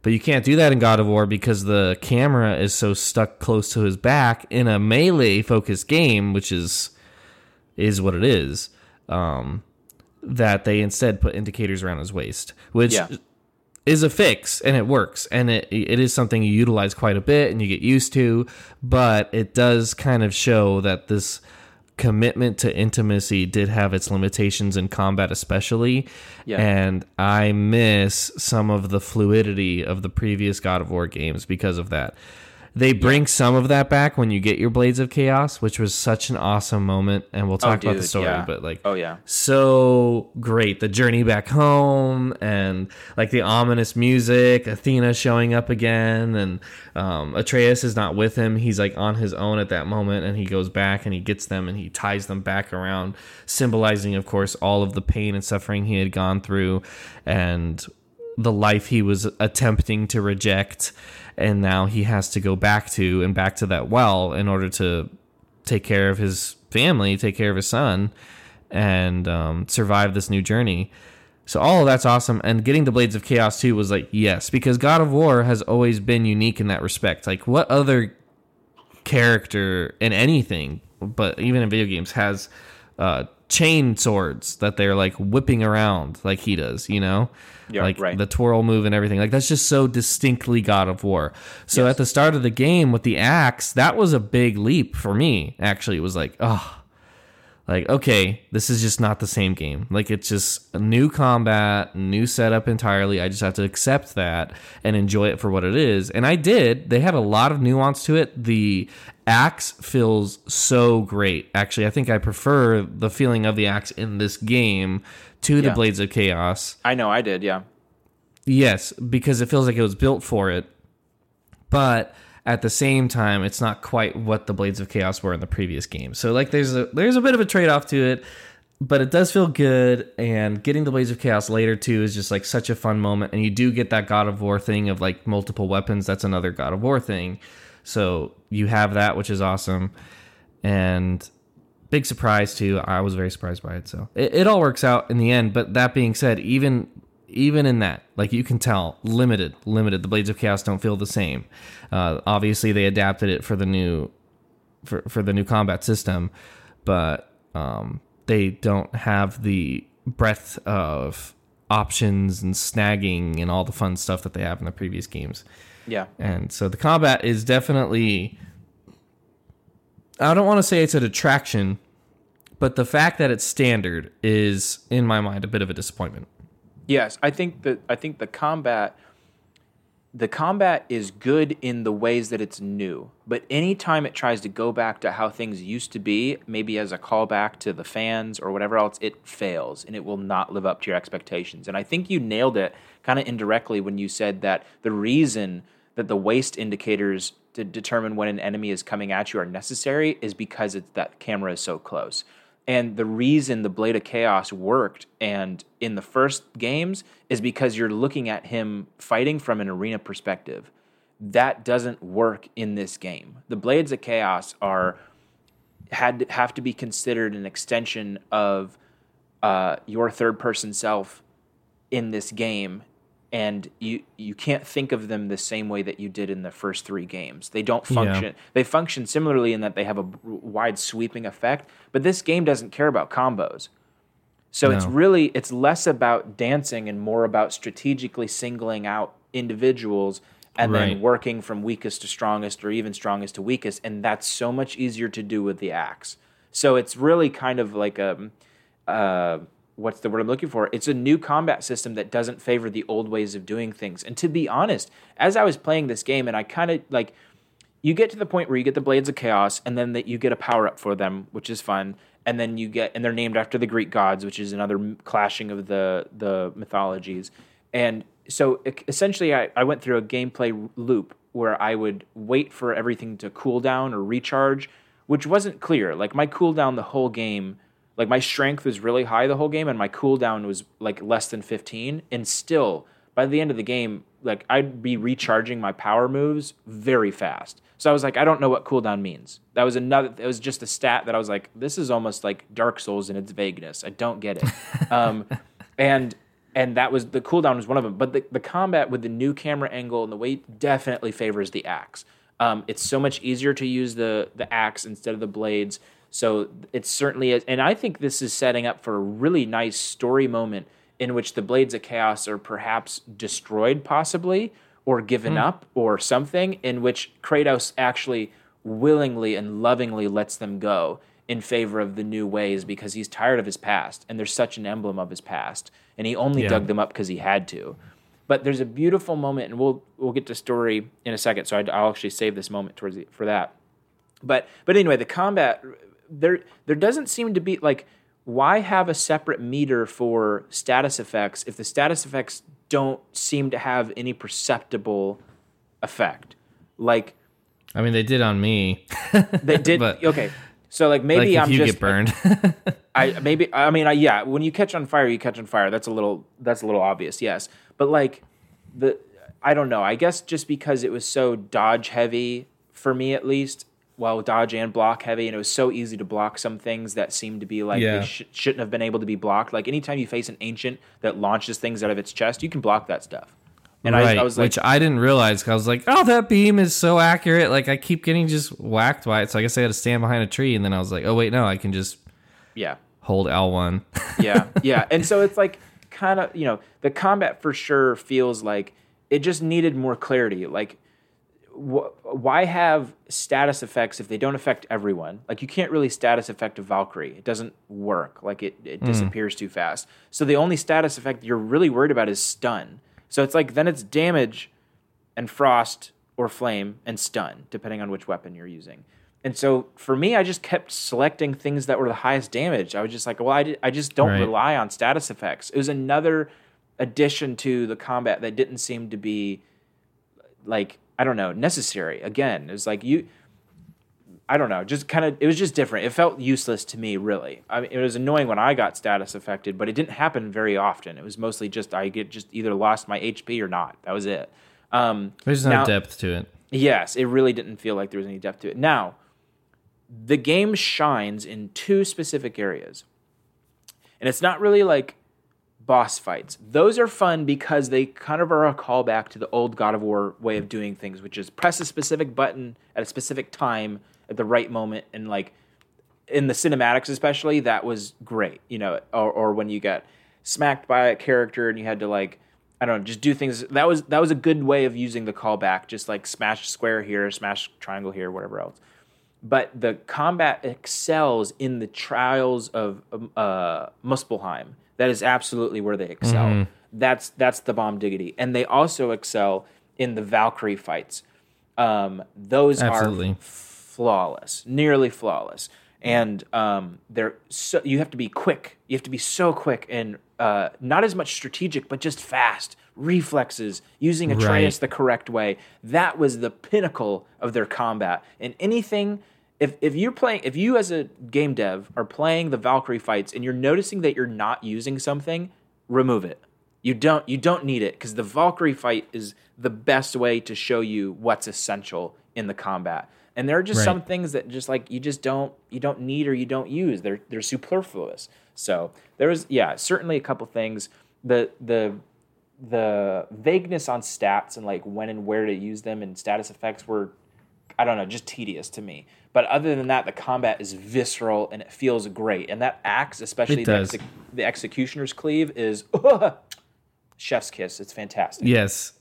But you can't do that in God of War because the camera is so stuck close to his back in a melee-focused game, which is what it is, that they instead put indicators around his waist, which... Yeah. is a fix, and it works, and it is something you utilize quite a bit and you get used to, but it does kind of show that this commitment to intimacy did have its limitations in combat especially, and I miss some of the fluidity of the previous God of War games because of that. They bring some of that back when you get your Blades of Chaos, which was such an awesome moment, and we'll talk about the story, but like, so great. The journey back home, and like the ominous music, Athena showing up again, and Atreus is not with him. He's like on his own at that moment, and he goes back and he gets them and he ties them back around, symbolizing, of course, all of the pain and suffering he had gone through and the life he was attempting to reject. And now he has to go back to that well in order to take care of his family, take care of his son, and survive this new journey. So all of that's awesome. And getting the Blades of Chaos too was like, yes, because God of War has always been unique in that respect. Like, what other character in anything, but even in video games, has chain swords that they're like whipping around like he does, you know, the twirl move and everything. Like that's just so distinctly God of War. So at the start of the game with the axe, that was a big leap for me. Actually, it was like, okay, this is just not the same game. Like it's just a new combat, new setup entirely. I just have to accept that and enjoy it for what it is. And I did. They had a lot of nuance to it. The axe feels so great. Actually, I think I prefer the feeling of the axe in this game to the Blades of Chaos. I know, I did, yeah. Yes, because it feels like it was built for it. But at the same time, it's not quite what the Blades of Chaos were in the previous game. So like there's a bit of a trade-off to it, but it does feel good, and getting the Blades of Chaos later too is just like such a fun moment. And you do get that God of War thing of like multiple weapons. That's another God of War thing. So you have that, which is awesome, and big surprise too. I was very surprised by it. So it all works out in the end. But that being said, even in that, like you can tell, limited. The Blades of Chaos don't feel the same. Obviously, they adapted it for the new for the new combat system, but they don't have the breadth of options and snagging and all the fun stuff that they have in the previous games. Yeah. And so the combat is definitely, I don't want to say it's a detraction, but the fact that it's standard is, in my mind, a bit of a disappointment. Yes, I think the combat is good in the ways that it's new, but anytime it tries to go back to how things used to be, maybe as a callback to the fans or whatever else, it fails and it will not live up to your expectations. And I think you nailed it kind of indirectly when you said that the reason that the waist indicators to determine when an enemy is coming at you are necessary is because it's that camera is so close. And the reason the Blade of Chaos worked and in the first games is because you're looking at him fighting from an arena perspective. That doesn't work in this game. The Blades of Chaos have to be considered an extension of your third-person self in this game, and you can't think of them the same way that you did in the first three games. They don't function. Yeah. They function similarly in that they have a wide sweeping effect, but this game doesn't care about combos. So no. It's really, it's less about dancing and more about strategically singling out individuals and then working from weakest to strongest or even strongest to weakest, and that's so much easier to do with the axe. So it's really kind of like a... what's the word I'm looking for? It's a new combat system that doesn't favor the old ways of doing things. And to be honest, as I was playing this game, and I kind of like, you get to the point where you get the Blades of Chaos, and then that you get a power up for them, which is fun. And then you get, and they're named after the Greek gods, which is another clashing of the mythologies. And so essentially, I went through a gameplay loop where I would wait for everything to cool down or recharge, which wasn't clear. Like my cooldown the whole game. Like, my strength was really high the whole game, and my cooldown was, like, less than 15. And still, by the end of the game, like, I'd be recharging my power moves very fast. So I was like, I don't know what cooldown means. That was another... It was just a stat that I was like, this is almost like Dark Souls in its vagueness. I don't get it. And that was... The cooldown was one of them. But the combat with the new camera angle and the weight definitely favors the axe. It's so much easier to use the axe instead of the blades. So it certainly is, and I think this is setting up for a really nice story moment in which the Blades of Chaos are perhaps destroyed possibly, or given up or something, in which Kratos actually willingly and lovingly lets them go in favor of the new ways because he's tired of his past, and they're such an emblem of his past, and he only dug them up because he had to. But there's a beautiful moment, and we'll get to story in a second, so I'll actually save this moment for that. But anyway, the combat... There doesn't seem to be, like, why have a separate meter for status effects if the status effects don't seem to have any perceptible effect? Like, I mean, they did on me. They did. But, okay, so like maybe like I'm just get burned. When you catch on fire, you catch on fire. That's a little obvious, yes. But like I don't know. I guess just because it was so dodge heavy for me at least. Well, dodge and block heavy, and it was so easy to block some things that seemed to be like they shouldn't have been able to be blocked. Like anytime you face an ancient that launches things out of its chest, you can block that stuff. And I was like, which I didn't realize, because I was like, oh, that beam is so accurate. Like I keep getting just whacked by it, so I guess I had to stand behind a tree, and then I was like, oh wait, no, I can just hold L1. Yeah, yeah. And so it's like kind of, you know, the combat for sure feels like it just needed more clarity. Like, why have status effects if they don't affect everyone? Like, you can't really status effect a Valkyrie. It doesn't work. Like, it disappears too fast. So the only status effect you're really worried about is stun. So it's like, then it's damage and frost or flame and stun, depending on which weapon you're using. And so for me, I just kept selecting things that were the highest damage. I was just like, well, I just don't rely on status effects. It was another addition to the combat that didn't seem to be, like, I don't know, necessary. Again, it was like I don't know, just kind of, it was just different. It felt useless to me, really. I mean, it was annoying when I got status affected, but it didn't happen very often. It was mostly just I either lost my HP or not. That was it. There's no depth to it. Yes, it really didn't feel like there was any depth to it. Now, the game shines in two specific areas. And it's not really like boss fights. Those are fun because they kind of are a callback to the old God of War way of doing things, which is press a specific button at a specific time at the right moment. And like in the cinematics especially, that was great, you know, or when you got smacked by a character and you had to, like, I don't know, just do things. That was a good way of using the callback, just like smash square here, smash triangle here, whatever else. But the combat excels in the trials of Muspelheim. That is absolutely where they excel. Mm-hmm. That's the bomb diggity. And they also excel in the Valkyrie fights. Those are flawless, nearly flawless. And you have to be quick. You have to be so quick and not as much strategic, but just fast. Reflexes, using Atreus the correct way. That was the pinnacle of their combat. And anything... If you as a game dev are playing the Valkyrie fights and you're noticing that you're not using something, remove it. You don't need it, because the Valkyrie fight is the best way to show you what's essential in the combat. And there are just some things that just like you don't need or you don't use. They're superfluous. So there was certainly a couple things. The vagueness on stats and like when and where to use them and status effects were, I don't know, just tedious to me. But other than that, the combat is visceral and it feels great. And that axe, especially the Executioner's Cleave, is chef's kiss. It's fantastic. Yes.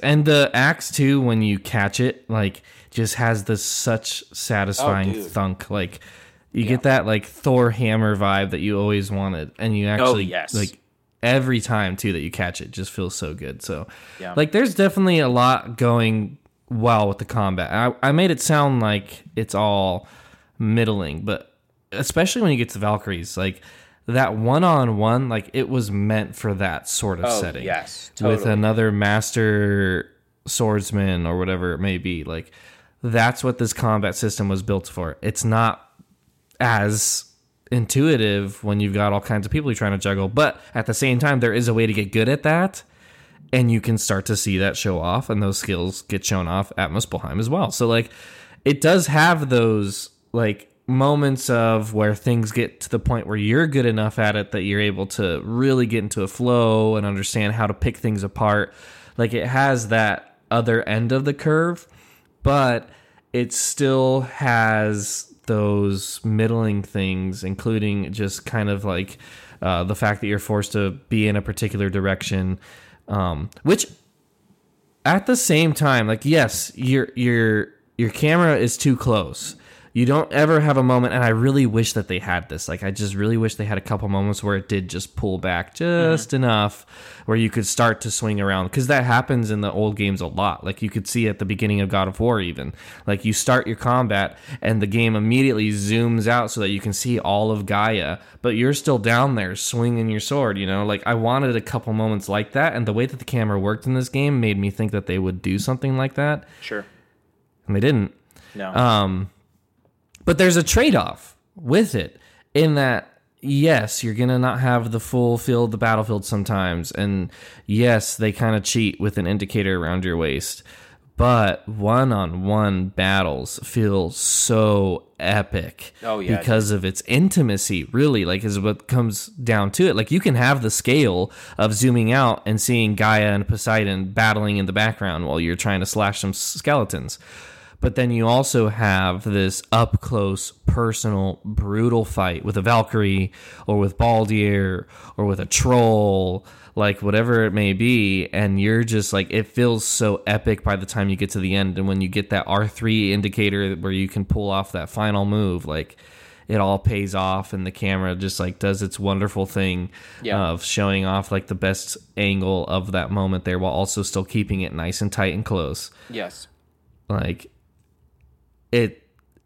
And the axe, too, when you catch it, like, just has this such satisfying thunk. Like, you get that, like, Thor hammer vibe that you always wanted. And you actually, like, every time, too, that you catch it just feels so good. So, like, there's definitely a lot going well with the combat. I made it sound like it's all middling, but especially when you get to Valkyries, like that one-on-one, like it was meant for that sort of setting. Yes, totally. With another master swordsman or whatever it may be. Like, that's what this combat system was built for. It's not as intuitive when you've got all kinds of people you're trying to juggle, but at the same time, there is a way to get good at that. And you can start to see that show off, and those skills get shown off at Muspelheim as well. So, like, it does have those, like, moments of where things get to the point where you're good enough at it that you're able to really get into a flow and understand how to pick things apart. Like, it has that other end of the curve, but it still has those middling things, including just kind of, like, the fact that you're forced to be in a particular direction. Which at the same time, like, yes, your camera is too close. You don't ever have a moment. And I really wish that they had this. Like, I just really wish they had a couple moments where it did just pull back just enough where you could start to swing around. Cause that happens in the old games a lot. Like, you could see at the beginning of God of War, even, like, you start your combat and the game immediately zooms out so that you can see all of Gaia, but you're still down there swinging your sword, you know, like I wanted a couple moments like that. And the way that the camera worked in this game made me think that they would do something like that. Sure. And they didn't. No. But there's a trade-off with it in that, yes, you're going to not have the full field, the battlefield sometimes. And yes, they kind of cheat with an indicator around your waist. But one-on-one battles feel so epic because of its intimacy, really, like, is what comes down to it. Like, you can have the scale of zooming out and seeing Gaia and Poseidon battling in the background while you're trying to slash some skeletons. But then you also have this up-close, personal, brutal fight with a Valkyrie or with Baldur or with a troll, like whatever it may be. And you're just like, it feels so epic by the time you get to the end. And when you get that R3 indicator where you can pull off that final move, like it all pays off and the camera just like does its wonderful thing of showing off like the best angle of that moment there while also still keeping it nice and tight and close. Yes. Like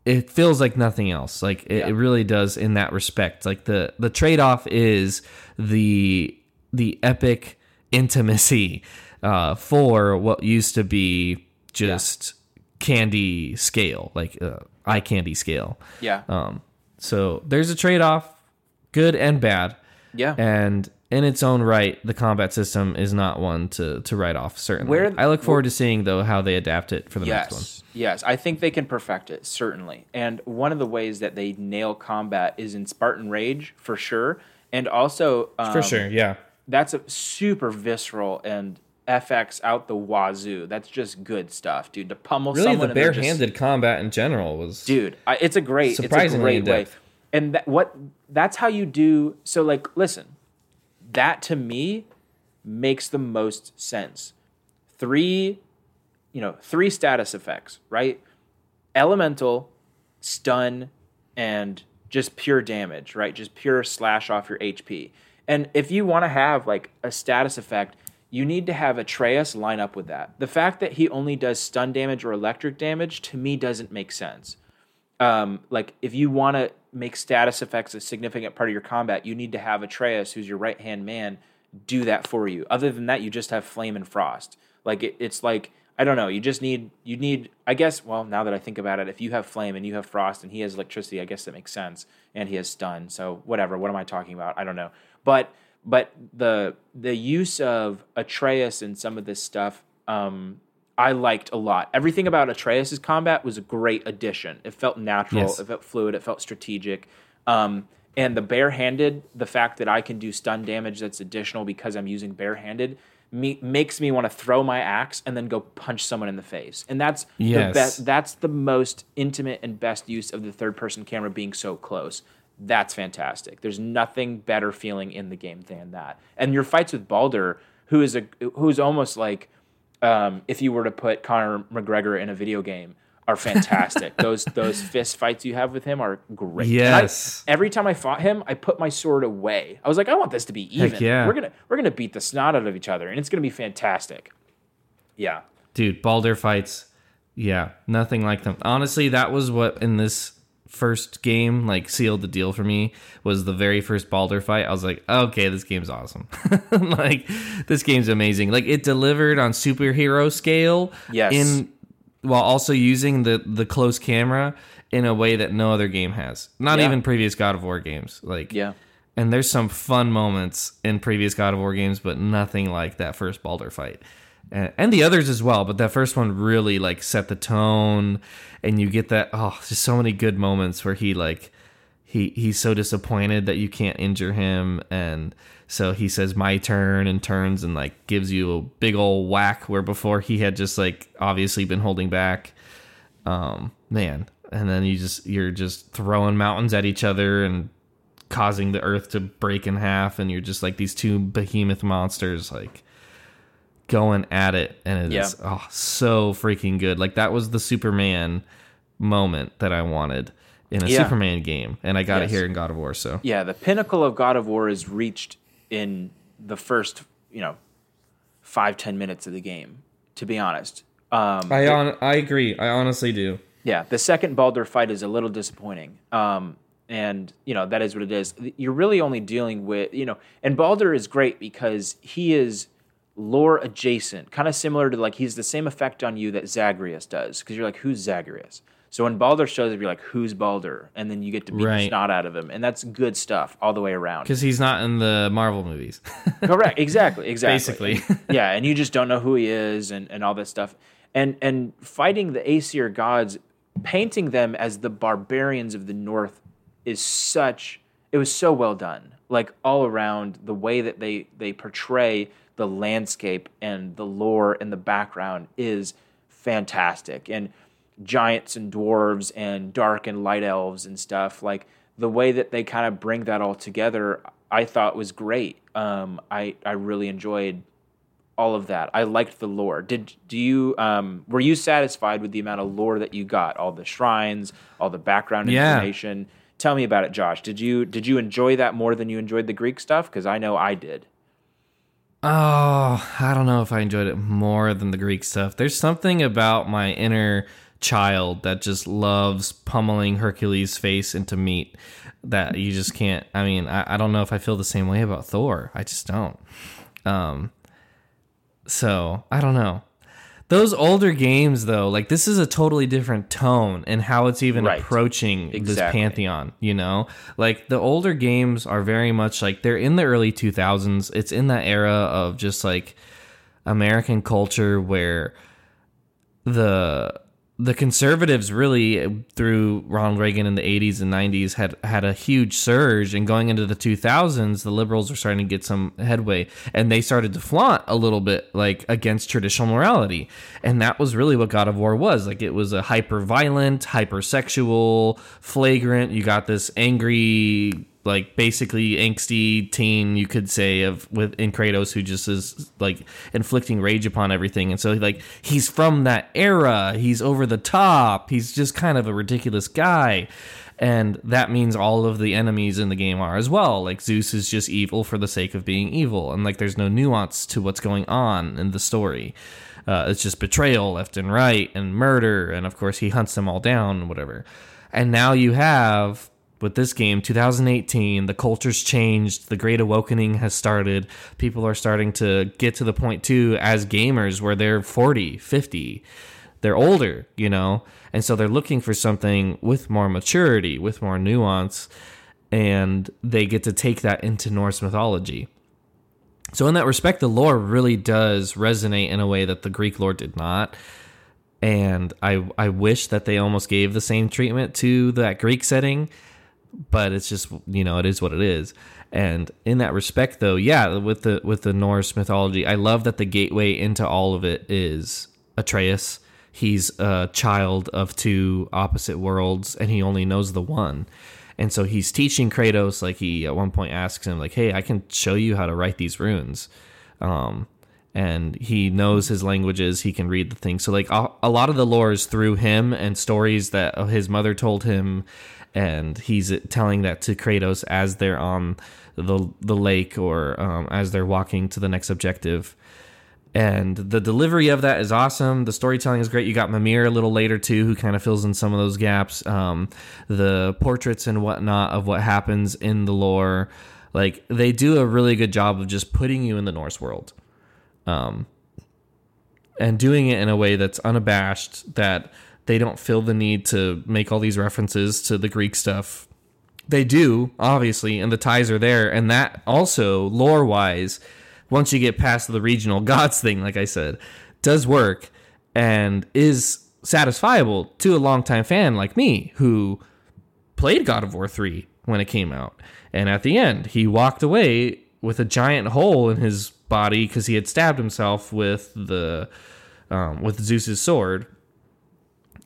it feels like nothing else. Like it really does in that respect. Like the trade-off is the epic intimacy for what used to be just candy scale, like eye candy scale. Yeah. So there's a trade-off, good and bad. Yeah. And in its own right, the combat system is not one to write off, certainly. I look forward to seeing, though, how they adapt it for the next one. Yes, I think they can perfect it, certainly. And one of the ways that they nail combat is in Spartan Rage, for sure. And also... for sure, yeah. That's a super visceral and FX out the wazoo. That's just good stuff, dude. To pummel really, someone... Really, the bare-handed combat in general was... Dude, it's a great way. And that's how you do... So, like, listen... That, to me, makes the most sense. Three status effects, right? Elemental, stun, and just pure damage, right? Just pure slash off your HP. And if you want to have, like, a status effect, you need to have Atreus line up with that. The fact that he only does stun damage or electric damage, to me, doesn't make sense. Like, if you want to... make status effects a significant part of your combat, you need to have Atreus, who's your right-hand man, do that for you. Other than that, you just have Flame and Frost. Like, it's like, I don't know, you need, I guess, well, now that I think about it, if you have Flame and you have Frost and he has electricity, I guess that makes sense, and he has stun, so whatever, what am I talking about? I don't know. But the use of Atreus and some of this stuff, I liked a lot. Everything about Atreus' combat was a great addition. It felt natural. Yes. It felt fluid. It felt strategic. And the barehanded, the fact that I can do stun damage that's additional because I'm using barehanded, makes me want to throw my axe and then go punch someone in the face. And that's the best. That's the most intimate and best use of the third-person camera being so close. That's fantastic. There's nothing better feeling in the game than that. And your fights with Baldur, who's almost like... if you were to put Conor McGregor in a video game, are fantastic. those fist fights you have with him are great. Yes. Every time I fought him, I put my sword away. I was like, I want this to be even. Yeah. We're gonna beat the snot out of each other, and it's gonna be fantastic. Yeah, dude, Baldur fights. Yeah, nothing like them. Honestly, that was what in this first game like sealed the deal for me, was the very first Baldur fight. I was like, okay, this game's awesome. Like, this game's amazing. Like, it delivered on superhero scale, while also using the close camera in a way that no other game has. Not even previous God of War games. Like, and there's some fun moments in previous God of War games, but nothing like that first Baldur fight. And the others as well, but that first one really like set the tone, and you get that just so many good moments where he like he's so disappointed that you can't injure him, and so he says my turn and turns and like gives you a big old whack where before he had just like obviously been holding back, man. And then you're just throwing mountains at each other and causing the earth to break in half, and you're just like these two behemoth monsters like going at it, and it is so freaking good. Like, that was the Superman moment that I wanted in a Superman game, and I got it here in God of War. So the pinnacle of God of War is reached in the first 5-10 minutes of the game, to be honest. I agree. I honestly do. The second Baldur fight is a little disappointing, and that is what it is. You're really only dealing with and Baldur is great because he is lore adjacent, kind of similar to, like, he's the same effect on you that Zagreus does, because you're like, who's Zagreus? So when Baldur shows up, you're like, who's Baldur? And then you get to beat the snot out of him, and that's good stuff all the way around. Because he's not in the Marvel movies. Correct, exactly. Basically. And you just don't know who he is and all this stuff. And fighting the Aesir gods, painting them as the barbarians of the North it was so well done. Like, all around, the way that they portray the landscape and the lore and the background is fantastic. And giants and dwarves and dark and light elves and stuff. Like, the way that they kind of bring that all together, I thought was great. I really enjoyed all of that. I liked the lore. Were you satisfied with the amount of lore that you got? All the shrines, all the background information. Tell me about it, Josh. Did you enjoy that more than you enjoyed the Greek stuff? Because I know I did. Oh, I don't know if I enjoyed it more than the Greek stuff. There's something about my inner child that just loves pummeling Hercules' face into meat that you just can't. I mean, I don't know if I feel the same way about Thor. I just don't. So I don't know. Those older games, though, like, this is a totally different tone and how it's even approaching this pantheon, you know? Like, the older games are very much, like, they're in the early 2000s. It's in that era of just, like, American culture where the conservatives really, through Ronald Reagan in the 80s and 90s, had a huge surge. And going into the 2000s, the liberals were starting to get some headway. And they started to flaunt a little bit, like, against traditional morality. And that was really what God of War was. Like, it was a hyper-violent, hyper-sexual, flagrant. You got this angry, like, basically angsty teen, you could say, in Kratos, who just is, like, inflicting rage upon everything. And so, like, he's from that era. He's over the top. He's just kind of a ridiculous guy. And that means all of the enemies in the game are as well. Like, Zeus is just evil for the sake of being evil. And, like, there's no nuance to what's going on in the story. It's just betrayal left and right and murder. And, of course, he hunts them all down and whatever. And now you have... With this game, 2018, the culture's changed. The Great Awakening has started. People are starting to get to the point, too, as gamers where they're 40, 50. They're older, you know? And so they're looking for something with more maturity, with more nuance, and they get to take that into Norse mythology. So in that respect, the lore really does resonate in a way that the Greek lore did not. And I wish that they almost gave the same treatment to that Greek setting. But it's just, you know, it is what it is. And in that respect, though, yeah, with the Norse mythology, I love that the gateway into all of it is Atreus. He's a child of two opposite worlds, and he only knows the one. And so he's teaching Kratos, like, he at one point asks him, like, hey, I can show you how to write these runes. And he knows his languages. He can read the things. So, like, a lot of the lore is through him and stories that his mother told him. And he's telling that to Kratos as they're on the lake or as they're walking to the next objective. And the delivery of that is awesome. The storytelling is great. You got Mimir a little later, too, who kind of fills in some of those gaps. The portraits and whatnot of what happens in the lore. Like, they do a really good job of just putting you in the Norse world. And doing it in a way that's unabashed, that... They don't feel the need to make all these references to the Greek stuff. They do, obviously, and the ties are there. And that also, lore-wise, once you get past the regional gods thing, like I said, does work and is satisfiable to a longtime fan like me who played God of War 3 when it came out. And at the end, he walked away with a giant hole in his body because he had stabbed himself with Zeus's sword.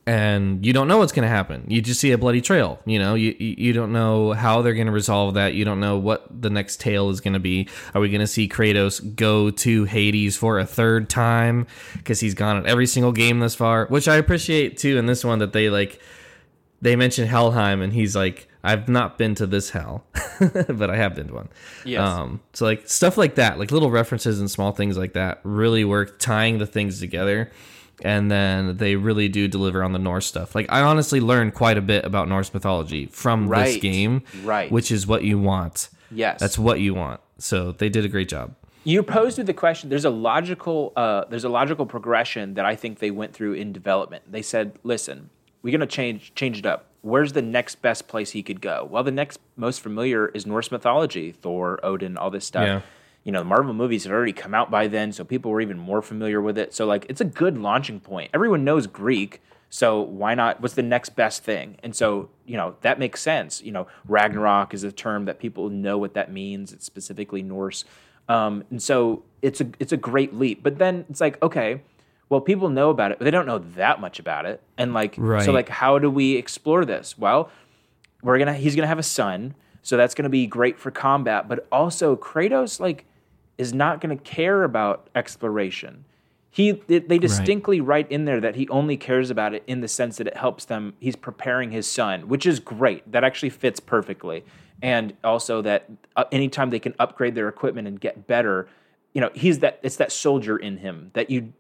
And you don't know what's going to happen. You just see a bloody trail. You know, you don't know how they're going to resolve that. You don't know what the next tale is going to be. Are we going to see Kratos go to Hades for a third time? Because he's gone at every single game thus far, which I appreciate, too, in this one that they mention Helheim. And he's like, I've not been to this hell, but I have been to one. Yes. So, like, stuff like that, like little references and small things like that really work, tying the things together. And then they really do deliver on the Norse stuff. Like, I honestly learned quite a bit about Norse mythology from this game, which is what you want. Yes. That's what you want. So they did a great job. You posed with the question, there's a logical progression that I think they went through in development. They said, listen, we're going to change it up. Where's the next best place he could go? Well, the next most familiar is Norse mythology, Thor, Odin, all this stuff. Yeah. You know, the Marvel movies had already come out by then, so people were even more familiar with it. So, like, it's a good launching point. Everyone knows Greek, so why not? What's the next best thing? And so, you know, that makes sense. You know, Ragnarok is a term that people know what that means. It's specifically Norse. And so it's a great leap. But then it's like, okay, well, people know about it, but they don't know that much about it. And like, right. So like, how do we explore this? Well, he's going to have a son. So that's going to be great for combat, but also Kratos like is not going to care about exploration. They distinctly write in there that he only cares about it in the sense that it helps them. He's preparing his son, which is great. That actually fits perfectly. And also that anytime they can upgrade their equipment and get better, you know, it's that soldier in him that you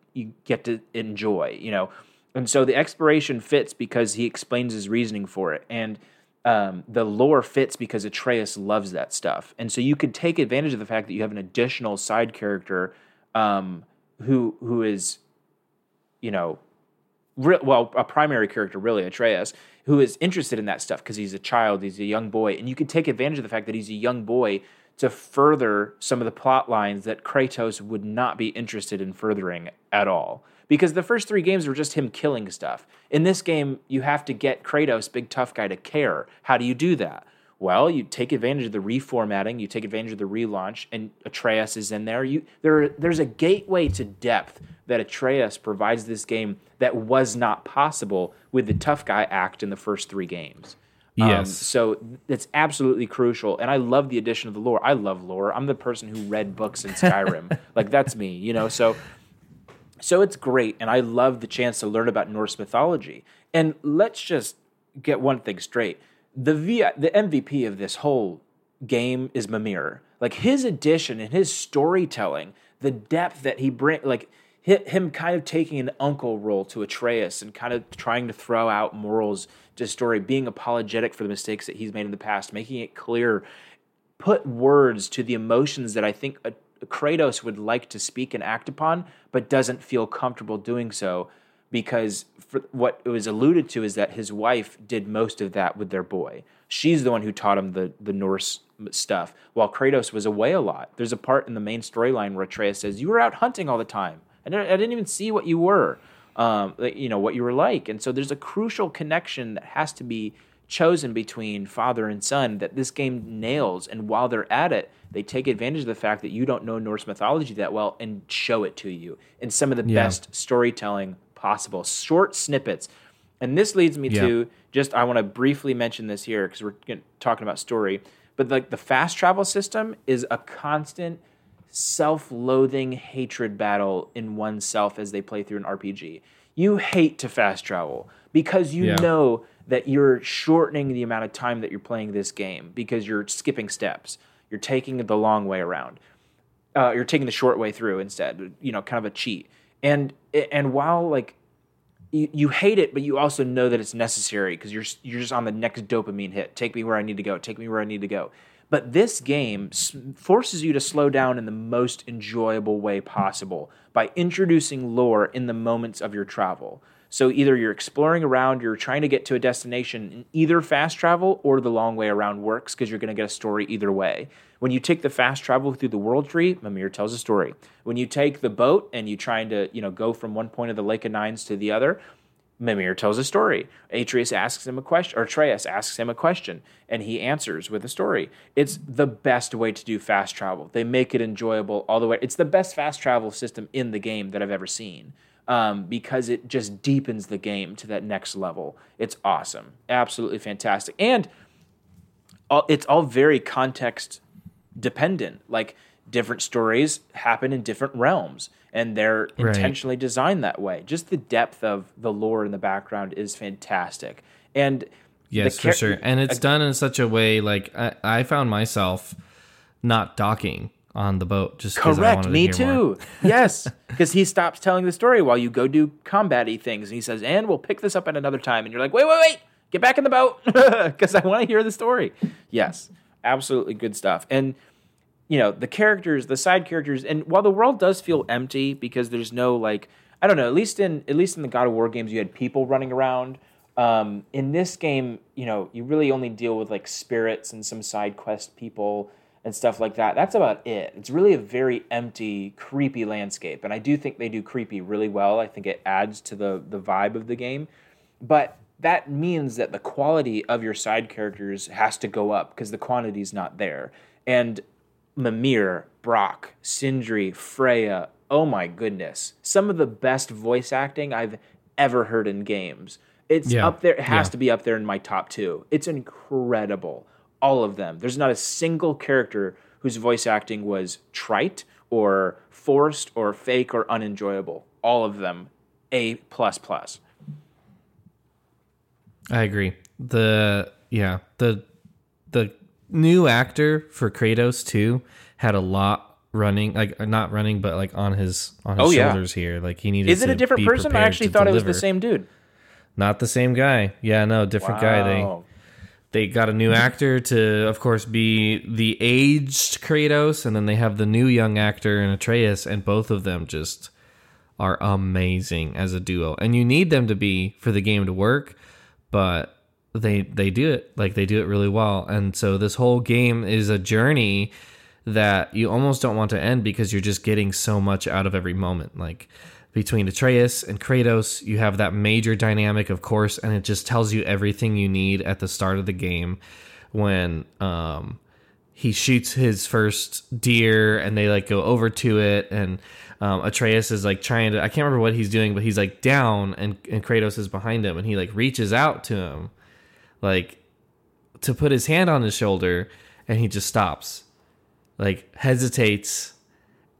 get to enjoy, you know? And so the exploration fits because he explains his reasoning for it. And the lore fits because Atreus loves that stuff. And so you could take advantage of the fact that you have an additional side character, who is, you know, a primary character, really, Atreus, who is interested in that stuff because he's a child, he's a young boy. And you can take advantage of the fact that he's a young boy to further some of the plot lines that Kratos would not be interested in furthering at all. Because the first three games were just him killing stuff. In this game, you have to get Kratos, big tough guy, to care. How do you do that? Well, you take advantage of the reformatting, you take advantage of the relaunch, and Atreus is in there. There's a gateway to depth that Atreus provides this game that was not possible with the tough guy act in the first three games. Yes. So that's absolutely crucial, and I love the addition of the lore. I love lore. I'm the person who read books in Skyrim. Like, that's me, you know? So it's great, and I love the chance to learn about Norse mythology. And let's just get one thing straight. The MVP of this whole game is Mimir. Like, his addition and his storytelling, the depth that he brings, like him kind of taking an uncle role to Atreus and kind of trying to throw out morals to story, being apologetic for the mistakes that he's made in the past, making it clear, put words to the emotions that I think Kratos would like to speak and act upon, but doesn't feel comfortable doing so. Because what it was alluded to is that his wife did most of that with their boy. She's the one who taught him the Norse stuff, while Kratos was away a lot. There's a part in the main storyline where Atreus says, "You were out hunting all the time. I didn't even see what you were, you know, what you were like." And so there's a crucial connection that has to be chosen between father and son that this game nails. And while they're at it, they take advantage of the fact that you don't know Norse mythology that well and show it to you in some of the best storytelling possible, short snippets. And this leads me to I want to briefly mention this here because we're talking about story, but like the fast travel system is a constant self-loathing hatred battle in oneself as they play through an RPG. You hate to fast travel because you know that you're shortening the amount of time that you're playing this game because you're skipping steps. You're taking the long way around. You're taking the short way through instead, you know, kind of a cheat. And while like you hate it, but you also know that it's necessary because you're just on the next dopamine hit. Take me where I need to go. Take me where I need to go. But this game forces you to slow down in the most enjoyable way possible by introducing lore in the moments of your travel. So either you're exploring around, you're trying to get to a destination, and either fast travel or the long way around works because you're going to get a story either way. When you take the fast travel through the world tree, Mimir tells a story. When you take the boat and you're trying to, you know, go from one point of the Lake of Nines to the other, Mimir tells a story. Atreus asks him a question, and he answers with a story. It's the best way to do fast travel. They make it enjoyable all the way. It's the best fast travel system in the game that I've ever seen. Because it just deepens the game to that next level. It's awesome. Absolutely fantastic. And it's all very context dependent. Like, different stories happen in different realms, and they're intentionally designed that way. Just the depth of the lore in the background is fantastic. And yes, for sure. And it's done in such a way, like, I found myself not docking on the boat, just because I wanted to hear more. Me too. Yes, because he stops telling the story while you go do combat-y things, and he says, "And we'll pick this up at another time." And you're like, "Wait, get back in the boat," because I want to hear the story. Yes, absolutely good stuff. And you know, the characters, the side characters, and while the world does feel empty because there's no, like, I don't know. At least in the God of War games, you had people running around. In this game, you know, you really only deal with like spirits and some side quest people and stuff like that. That's about it. It's really a very empty, creepy landscape. And I do think they do creepy really well. I think it adds to the vibe of the game. But that means that the quality of your side characters has to go up because the quantity's not there. And Mimir, Brock, Sindri, Freya, oh my goodness, some of the best voice acting I've ever heard in games. It's up there. It has to be up there in my top two. It's incredible. All of them. There's not a single character whose voice acting was trite or forced or fake or unenjoyable. All of them, A++. I agree. The new actor for Kratos too had a lot running, like not running, but like on his shoulders here. Like he needed. Is it to a different person? I actually thought it was the same dude. Not the same guy. Yeah, no, different guy. They got a new actor to, of course, be the aged Kratos, and then they have the new young actor in Atreus, and both of them just are amazing as a duo. And you need them to be for the game to work, but they do it. Like, they do it really well. And so this whole game is a journey that you almost don't want to end because you're just getting so much out of every moment. Like, between Atreus and Kratos, you have that major dynamic, of course, and it just tells you everything you need at the start of the game when he shoots his first deer and they like go over to it, and Atreus is like trying to, I can't remember what he's doing, but he's like down and Kratos is behind him and he like reaches out to him like to put his hand on his shoulder, and he just stops, like hesitates,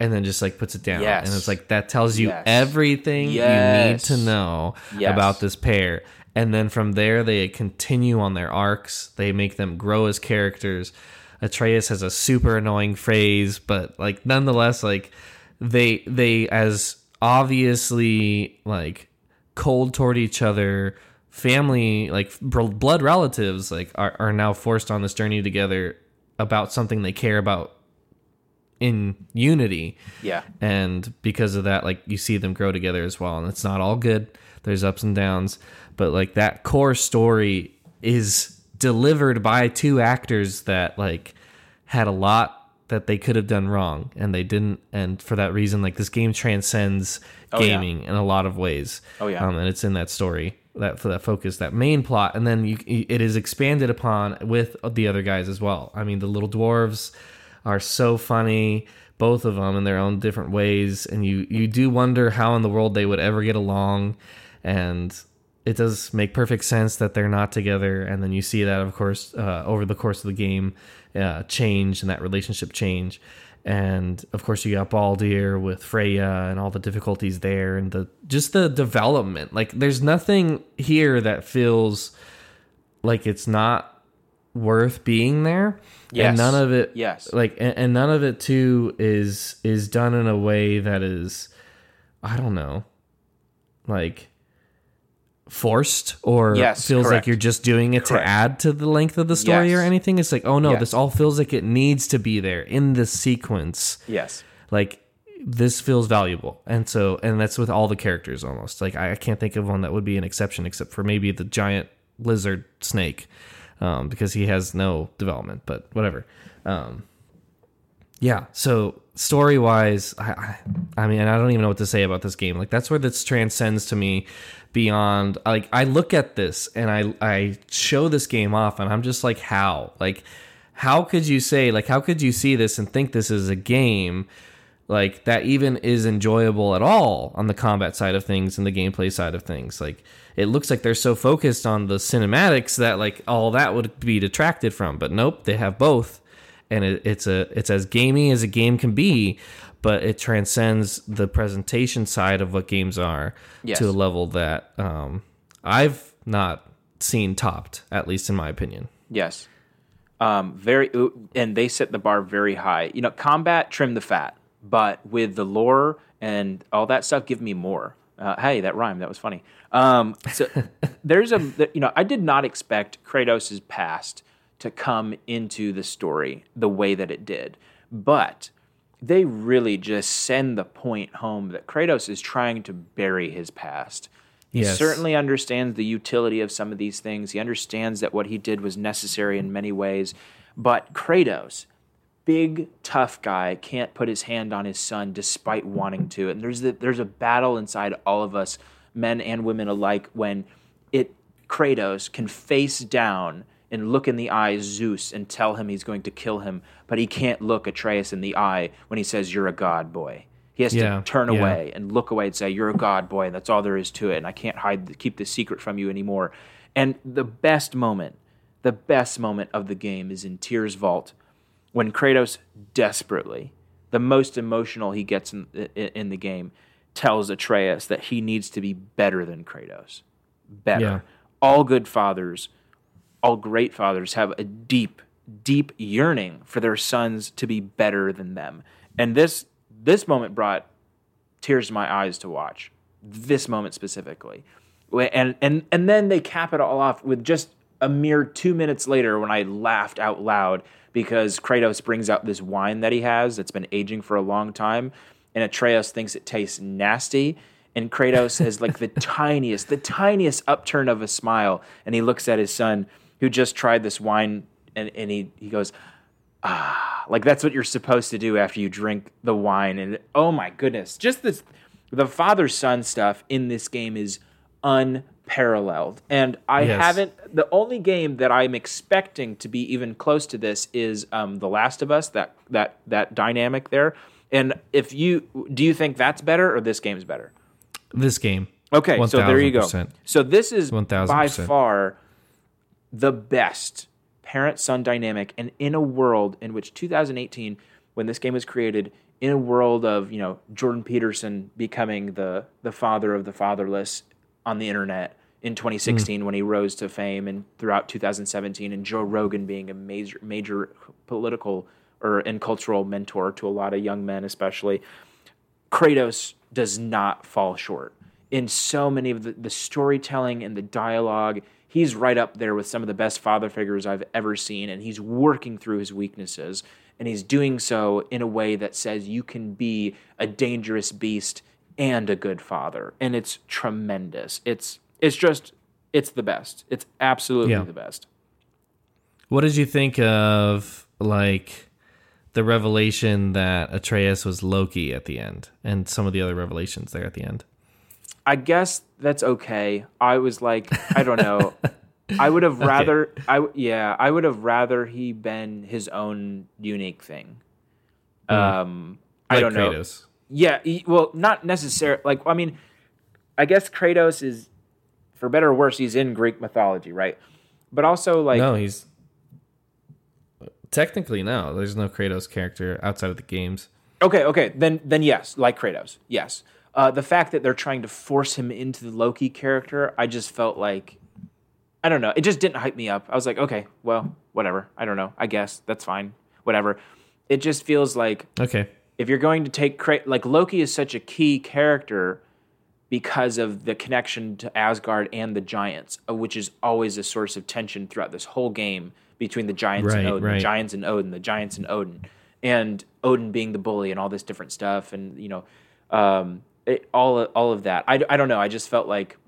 and then just like puts it down. Yes. And it's like, that tells you everything you need to know about this pair. And then from there, they continue on their arcs. They make them grow as characters. Atreus has a super annoying phrase, but like nonetheless, like they as obviously like cold toward each other, family, like blood relatives, like are now forced on this journey together about something they care about in unity. Yeah. And because of that, like you see them grow together as well. And it's not all good. There's ups and downs, but like that core story is delivered by two actors that like had a lot that they could have done wrong and they didn't. And for that reason, like this game transcends gaming in a lot of ways. Oh yeah. And it's in that story that for that focus, that main plot. And then it is expanded upon with the other guys as well. I mean, the little dwarves are so funny, both of them in their own different ways, and you do wonder how in the world they would ever get along, and it does make perfect sense that they're not together. And then you see that, of course, over the course of the game, change, and that relationship change. And of course you got Baldur with Freya and all the difficulties there, and the development. Like there's nothing here that feels like it's not worth being there. Yes. And none of it and none of it too is done in a way that is, I don't know, like forced or feels like you're just doing it to add to the length of the story or anything. It's like, oh no, this all feels like it needs to be there in this sequence. Yes. Like this feels valuable. And so, and that's with all the characters almost. Like I can't think of one that would be an exception except for maybe the giant lizard snake. Because he has no development, but whatever. So story-wise, I mean, I don't even know what to say about this game. Like, that's where this transcends to me beyond... Like, I look at this, and I show this game off, and I'm just like, how? Like, how could you say... Like, how could you see this and think this is a game... Like, that even is enjoyable at all on the combat side of things and the gameplay side of things. Like, it looks like they're so focused on the cinematics that, like, all that would be detracted from. But nope, they have both. And it's as gamey as a game can be, but it transcends the presentation side of what games are to a level that I've not seen topped, at least in my opinion. Yes. Very, and they set the bar very high. You know, combat, trim the fat. But with the lore and all that stuff, give me more. Hey, that rhymed. That was funny. So there's I did not expect Kratos' past to come into the story the way that it did. But they really just send the point home that Kratos is trying to bury his past. He certainly understands the utility of some of these things. He understands that what he did was necessary in many ways. But Kratos... big, tough guy can't put his hand on his son despite wanting to. And there's a battle inside all of us, men and women alike, when Kratos can face down and look in the eye Zeus and tell him he's going to kill him, but he can't look Atreus in the eye when he says, "You're a god, boy." He has to turn away and look away and say, "You're a god, boy, and that's all there is to it, and I can't keep this secret from you anymore." And the best moment of the game is in Tyr's Vault when Kratos desperately, the most emotional he gets in the game, tells Atreus that he needs to be better than Kratos. Better. Yeah. All good fathers, all great fathers have a deep, deep yearning for their sons to be better than them. And this moment brought tears to my eyes to watch. This moment specifically. And then they cap it all off with just a mere 2 minutes later when I laughed out loud because Kratos brings out this wine that he has that's been aging for a long time, and Atreus thinks it tastes nasty, and Kratos has like the tiniest upturn of a smile, and he looks at his son who just tried this wine, and he goes, "Ah," like that's what you're supposed to do after you drink the wine. And oh my goodness, just this, the father-son stuff in this game is unparalleled. And I haven't, the only game that I'm expecting to be even close to this is The Last of Us, that dynamic there. And do you think that's better or this game's better? This game. Okay, 1,000%. So there you go. So this is 1,000%. By far the best parent-son dynamic, and in a world in which 2018, when this game was created, in a world of, Jordan Peterson becoming the father of the fatherless on the internet in 2016 when he rose to fame, and throughout 2017, and Joe Rogan being a major political and cultural mentor to a lot of young men especially, Kratos does not fall short. In so many of the storytelling and the dialogue, he's right up there with some of the best father figures I've ever seen, and he's working through his weaknesses, and he's doing so in a way that says you can be a dangerous beast and a good father, and it's tremendous. It's the best. It's absolutely the best. What did you think of, the revelation that Atreus was Loki at the end, and some of the other revelations there at the end? I guess that's okay. I was like, I don't know. I would have rather, okay. I would have rather he been his own unique thing. I don't Kratos. Know. Yeah, not necessarily. I guess Kratos is, for better or worse, he's in Greek mythology, right? But also, no, he's. Technically, no. There's no Kratos character outside of the games. Okay. Then yes, like Kratos, yes. The fact that they're trying to force him into the Loki character, I just felt like, I don't know. It just didn't hype me up. I was like, okay, well, whatever. I don't know. I guess that's fine. Whatever. It just feels like, okay, if you're going to take Loki is such a key character because of the connection to Asgard and the giants, which is always a source of tension throughout this whole game. Between the giants and Odin, and Odin being the bully and all this different stuff, and all of that. I don't know. I just felt like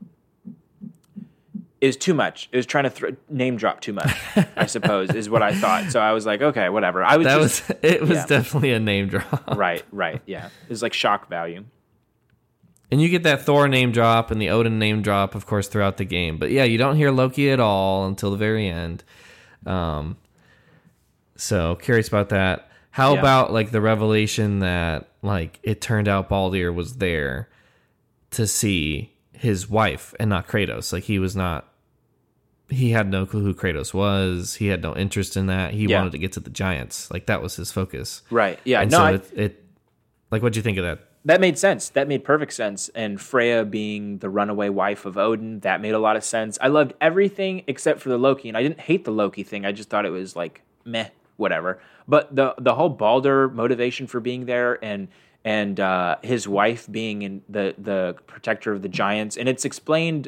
it was too much. It was trying to name drop too much, I suppose, is what I thought. So I was like, okay, whatever. It was definitely a name drop. Right, yeah. It was like shock value. And you get that Thor name drop and the Odin name drop, of course, throughout the game. But yeah, you don't hear Loki at all until the very end. So curious about that. How about the revelation that it turned out Baldur was there to see his wife and not Kratos? He had no clue who Kratos was. He had no interest in that. He wanted to get to the giants. That was his focus. Right. Yeah. And what'd you think of that? That made sense. That made perfect sense. And Freya being the runaway wife of Odin, that made a lot of sense. I loved everything except for the Loki, and I didn't hate the Loki thing. I just thought it was meh, whatever. But the whole Baldur motivation for being there and his wife being in the protector of the giants, and it's explained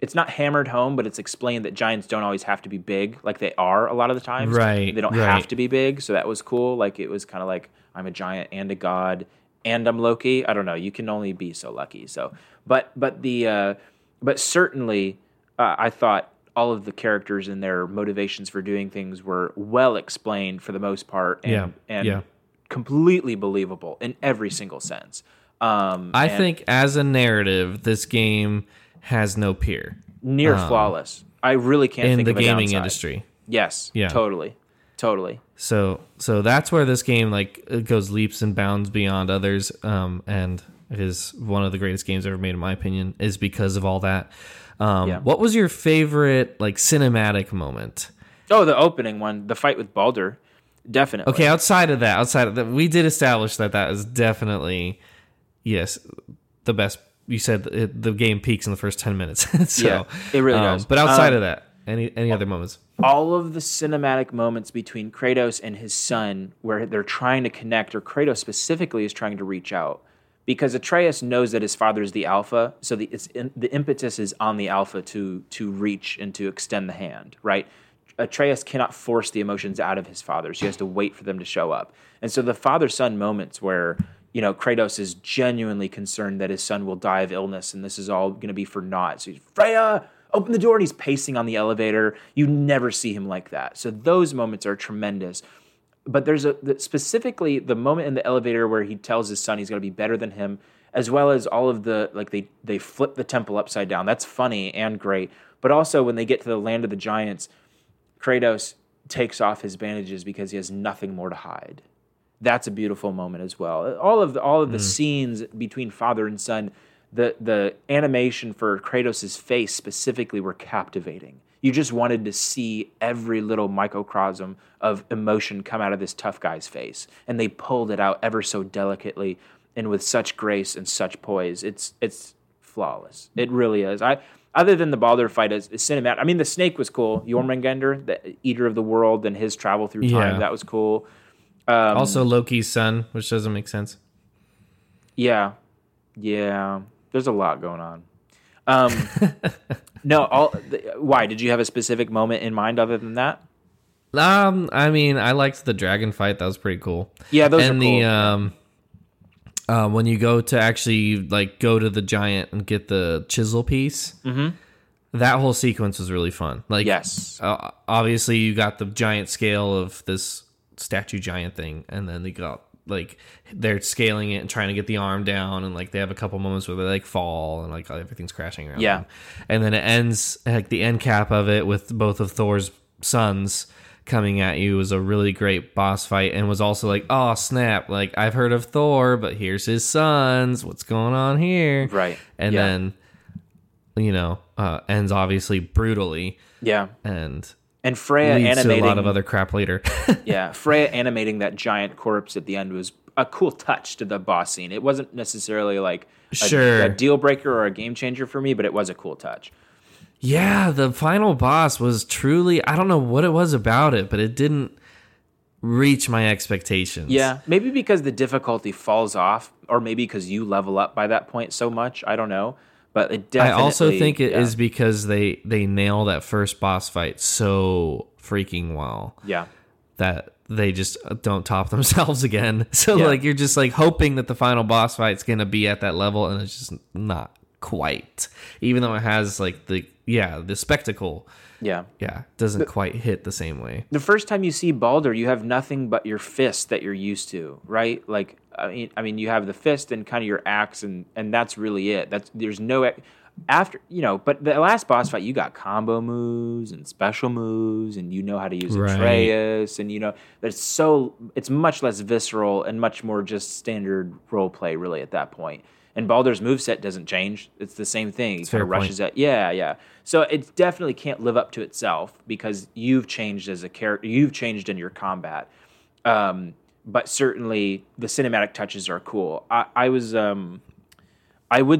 it's not hammered home, but it's explained that giants don't always have to be big, like they are a lot of the times. Right. They don't have to be big, so that was cool. It was kind of I'm a giant and a god. And I'm Loki. I don't know. You can only be so lucky. So, but certainly, I thought all of the characters and their motivations for doing things were well explained for the most part, and completely believable in every single sense. I think as a narrative, this game has no peer. Near flawless. I really can't think of a downside. In the gaming industry. Yes. Yeah. Totally. Totally. So that's where this game, like, it goes leaps and bounds beyond others, and it is one of the greatest games ever made, in my opinion, is because of all that. What was your favorite, like, cinematic moment? Oh, the opening one, the fight with Baldur. Definitely. Okay, outside of that, we did establish that is definitely, yes, the best. You said it, the game peaks in the first 10 minutes. So, yeah, it really does. But outside of that, any other moments? All of the cinematic moments between Kratos and his son where they're trying to connect, or Kratos specifically is trying to reach out, because Atreus knows that his father is the alpha, so the impetus is on the alpha to reach and to extend the hand, right? Atreus cannot force the emotions out of his father, so he has to wait for them to show up. And so the father-son moments where, you know, Kratos is genuinely concerned that his son will die of illness and this is all going to be for naught. So he's, Freya, open the door, and he's pacing on the elevator. You never see him like that. So those moments are tremendous. But there's specifically the moment in the elevator where he tells his son he's going to be better than him, as well as all of the, like, they flip the temple upside down. That's funny and great. But also when they get to the land of the giants, Kratos takes off his bandages because he has nothing more to hide. That's a beautiful moment as well. All of the scenes between father and son, the animation for Kratos' face specifically were captivating. You just wanted to see every little microcosm of emotion come out of this tough guy's face, and they pulled it out ever so delicately and with such grace and such poise. It's flawless. It really is. Other than the Baldur fight is cinematic. I mean, the snake was cool. Jormungandr, the eater of the world, and his travel through time. Yeah. That was cool. Also Loki's son, which doesn't make sense. Yeah. There's a lot going on. Why? Did you have a specific moment in mind other than that? I mean, I liked the dragon fight. That was pretty cool. Yeah, those are cool. When you go to actually, like, go to the giant and get the chisel piece, mm-hmm. that whole sequence was really fun. Like, yes, obviously you got the giant scale of this statue giant thing, and then they got, like, they're scaling it and trying to get the arm down, and, like, they have a couple moments where they, like, fall and, like, everything's crashing around. Yeah, them. And then it ends, like, the end cap of it with both of Thor's sons coming at you was a really great boss fight, and was also like, oh snap, like, I've heard of Thor, but here's his sons, what's going on here, right? And then, you know, ends obviously brutally, and Freya animating a lot of other crap later. Freya animating that giant corpse at the end was a cool touch to the boss scene. It wasn't necessarily like a deal breaker or a game changer for me, but it was a cool touch. Yeah, the final boss was truly, I don't know what it was about it, but it didn't reach my expectations. Yeah, maybe because the difficulty falls off, or maybe because you level up by that point so much. I don't know, but it definitely... I also think it is because they nail that first boss fight so freaking well. Yeah. That they just don't top themselves again. So, like, you're just, like, hoping that the final boss fight's going to be at that level, and it's just not quite. Even though it has, like, the spectacle. Yeah. Doesn't quite hit the same way. The first time you see Baldur, you have nothing but your fist that you're used to, right? Like, I mean, you have the fist and kind of your axe, and that's really it. There's no after, you know. But the last boss fight, you got combo moves and special moves, and you know how to use Atreus, and you know it's much less visceral and much more just standard role play, really, at that point. And Baldur's moveset doesn't change. It's the same thing. He kind of rushes at. Yeah. So it definitely can't live up to itself because you've changed as a character. You've changed in your combat. But certainly the cinematic touches are cool. I would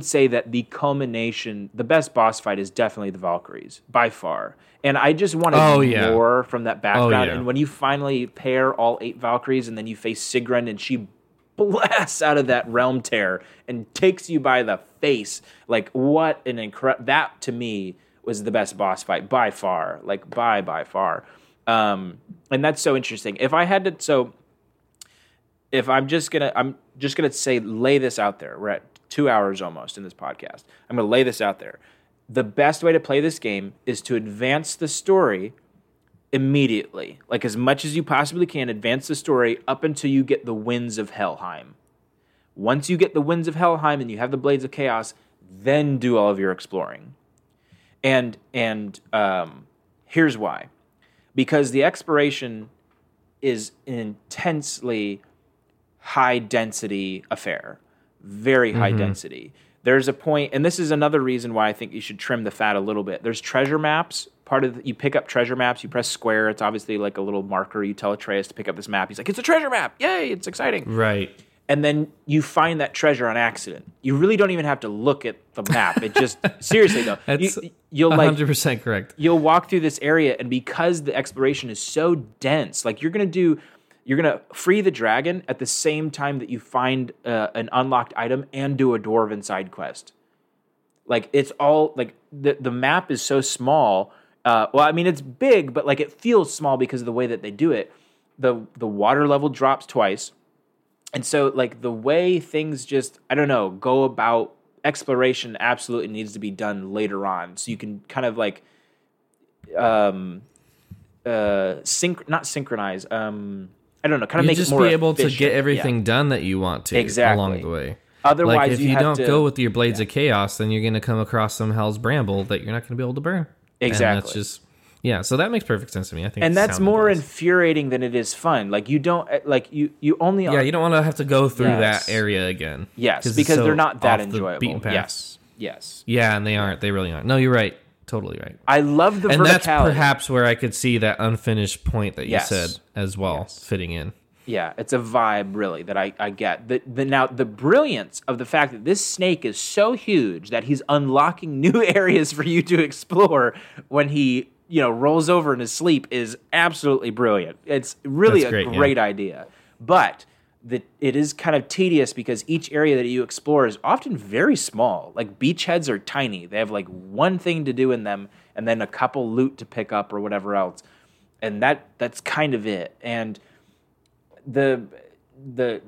say that the culmination, the best boss fight is definitely the Valkyries by far. And I just wanted more from that background. Oh, yeah. And when you finally pair all 8 Valkyries and then you face Sigrun and she blasts out of that realm tear and takes you by the face. Like, what an incredible... That, to me, was the best boss fight by far. Like, by far. And that's so interesting. If I had to... So, if I'm just going to say, lay this out there. We're at 2 hours almost in this podcast. I'm going to lay this out there. The best way to play this game is to advance the story immediately, like as much as you possibly can, advance the story up until you get the winds of Helheim. Once you get the winds of Helheim and you have the Blades of Chaos, then do all of your exploring. And here's why. Because the exploration is an intensely high density affair, very high density. There's a point, and this is another reason why I think you should trim the fat a little bit. There's treasure maps. You pick up treasure maps, you press square. It's obviously like a little marker. You tell Atreus to pick up this map. He's like, it's a treasure map. Yay, it's exciting. Right. And then you find that treasure on accident. You really don't even have to look at the map. It just, seriously though. That's you'll 100% like, correct. You'll walk through this area, and because the exploration is so dense, like you're going to free the dragon at the same time that you find an unlocked item and do a dwarven side quest. Like it's all, like the map is so small. Well, I mean, it's big, but like it feels small because of the way that they do it. The water level drops twice. And so, like, the way things just, I don't know, go about exploration absolutely needs to be done later on. So you can kind of, like, kind of make it more efficient. You just be able to get everything done that you want to along the way. Otherwise, like, if you don't go with your Blades of Chaos, then you're going to come across some Hell's Bramble that you're not going to be able to burn. Exactly. And that's just... Yeah, so that makes perfect sense to me. I think, and that's more infuriating than it is fun. Like you don't like you only you don't want to have to go through that area again. Yes, because they're not that enjoyable. Yes. Yeah, and they aren't. They really aren't. No, you're right. Totally right. I love the verticality. And that's perhaps where I could see that unfinished point that you said as well fitting in. Yeah, it's a vibe really that I get. Now the brilliance of the fact that this snake is so huge that he's unlocking new areas for you to explore when he rolls over in his sleep is absolutely brilliant. It's really a great idea. But it is kind of tedious because each area that you explore is often very small. Like beachheads are tiny. They have like one thing to do in them and then a couple loot to pick up or whatever else. And that's kind of it. And the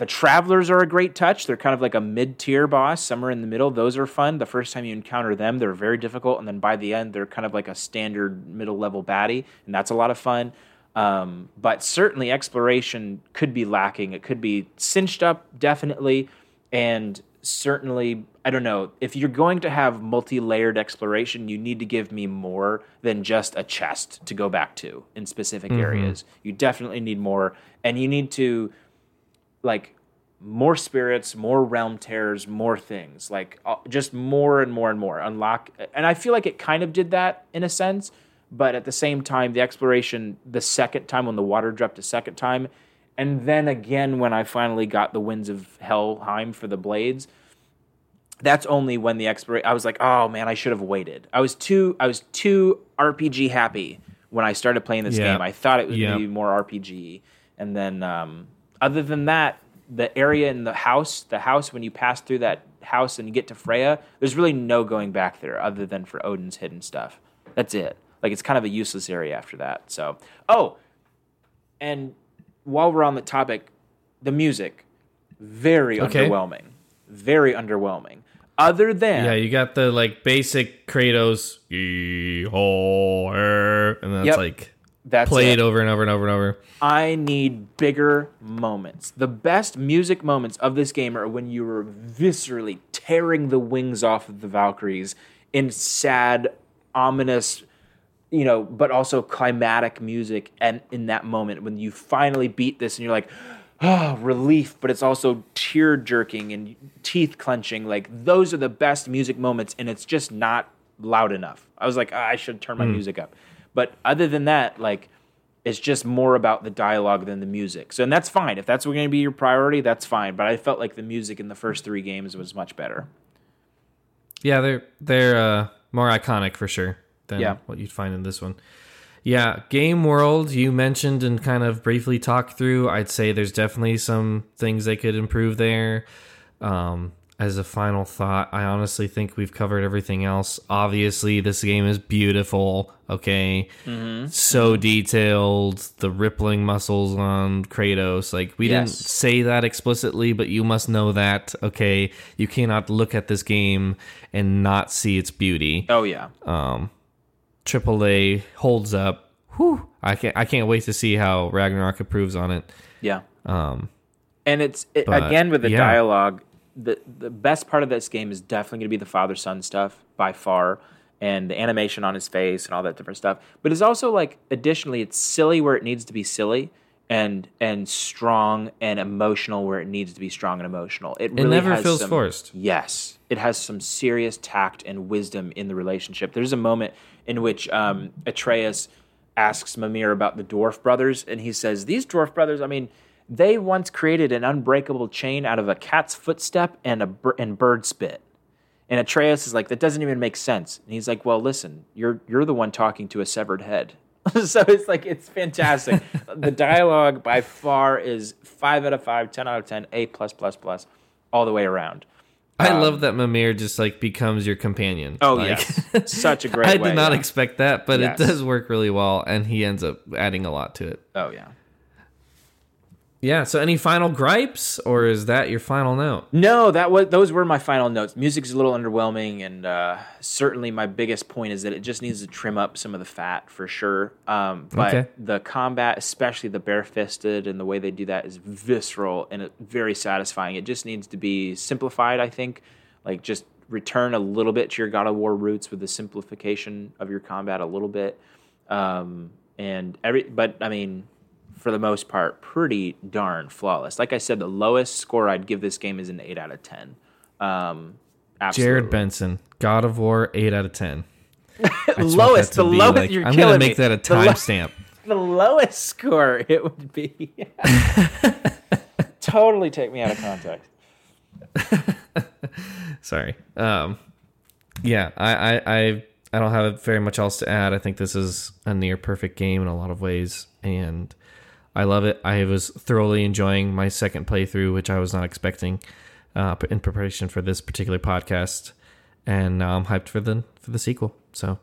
travelers are a great touch. They're kind of like a mid-tier boss, somewhere in the middle. Those are fun. The first time you encounter them, they're very difficult, and then by the end, they're kind of like a standard middle-level baddie, and that's a lot of fun. But certainly exploration could be lacking. It could be cinched up, definitely, and certainly, I don't know, if you're going to have multi-layered exploration, you need to give me more than just a chest to go back to in specific areas. You definitely need more, and you need to... like more spirits, more realm tears, more things, like just more and more and more unlock. And I feel like it kind of did that in a sense, but at the same time, the exploration the second time when the water dropped a second time, and then again when I finally got the Winds of Helheim for the blades, that's only when the exploration. I was like, oh man, I should have waited. I was too RPG happy when I started playing this game. I thought it would be more RPG, and then. Other than that, the area in the house, when you pass through that house and you get to Freya, there's really no going back there other than for Odin's hidden stuff. That's it. Like, it's kind of a useless area after that. So, and while we're on the topic, the music, very underwhelming. Very underwhelming. Other than... Yeah, you got the, like, basic Kratos, and that's like... Play it over and over and over and over. I need bigger moments. The best music moments of this game are when you were viscerally tearing the wings off of the Valkyries in sad, ominous, but also climatic music. And in that moment, when you finally beat this and you're like, oh, relief, but it's also tear-jerking and teeth clenching. Like, those are the best music moments, and it's just not loud enough. I was like, I should turn my music up. But other than that, like, it's just more about the dialogue than the music. So, and that's fine. If that's going to be your priority, that's fine. But I felt like the music in the first three games was much better. Yeah, they're more iconic for sure than what you'd find in this one. Yeah, game world you mentioned and kind of briefly talked through. I'd say there's definitely some things they could improve there. As a final thought, I honestly think we've covered everything else. Obviously, this game is beautiful, okay? So detailed, the rippling muscles on Kratos. Like, we didn't say that explicitly, but you must know that, okay? You cannot look at this game and not see its beauty. Oh, yeah. AAA holds up. Whew. I can't wait to see how Ragnarok improves on it. Yeah. And it's, again, with the dialogue... The best part of this game is definitely going to be the father-son stuff by far, and the animation on his face and all that different stuff. But it's also, like, additionally, it's silly where it needs to be silly, and strong and emotional where it needs to be strong and emotional. It never feels forced. Yes. It has some serious tact and wisdom in the relationship. There's a moment in which Atreus asks Mimir about the dwarf brothers, and he says, these dwarf brothers, I mean, they once created an unbreakable chain out of a cat's footstep and bird spit. And Atreus is like, that doesn't even make sense. And he's like, well, listen, you're the one talking to a severed head. So it's like, it's fantastic. The dialogue by far is 5 out of 5, 10 out of 10, A+++, all the way around. I love that Mimir just like becomes your companion. Oh, like, yes. Such a great way. I did not expect that, but yes, it does work really well, and he ends up adding a lot to it. Oh, yeah. Yeah, so any final gripes, or is that your final note? No, those were my final notes. Music's a little underwhelming, and certainly my biggest point is that it just needs to trim up some of the fat, for sure. But okay, the combat, especially the bare-fisted and the way they do that, is visceral and very satisfying. It just needs to be simplified, I think. Like, just return a little bit to your God of War roots with the simplification of your combat a little bit. But, I mean, for the most part, pretty darn flawless. Like I said, the lowest score I'd give this game is an 8 out of 10. Jared Benson, God of War, 8 out of 10. lowest, like, you're killing me. I'm going to make that a timestamp. The lowest score it would be. Totally take me out of context. Sorry. Yeah, I don't have very much else to add. I think this is a near-perfect game in a lot of ways, and I love it. I was thoroughly enjoying my second playthrough, which I was not expecting in preparation for this particular podcast. And now I'm hyped for the sequel. So,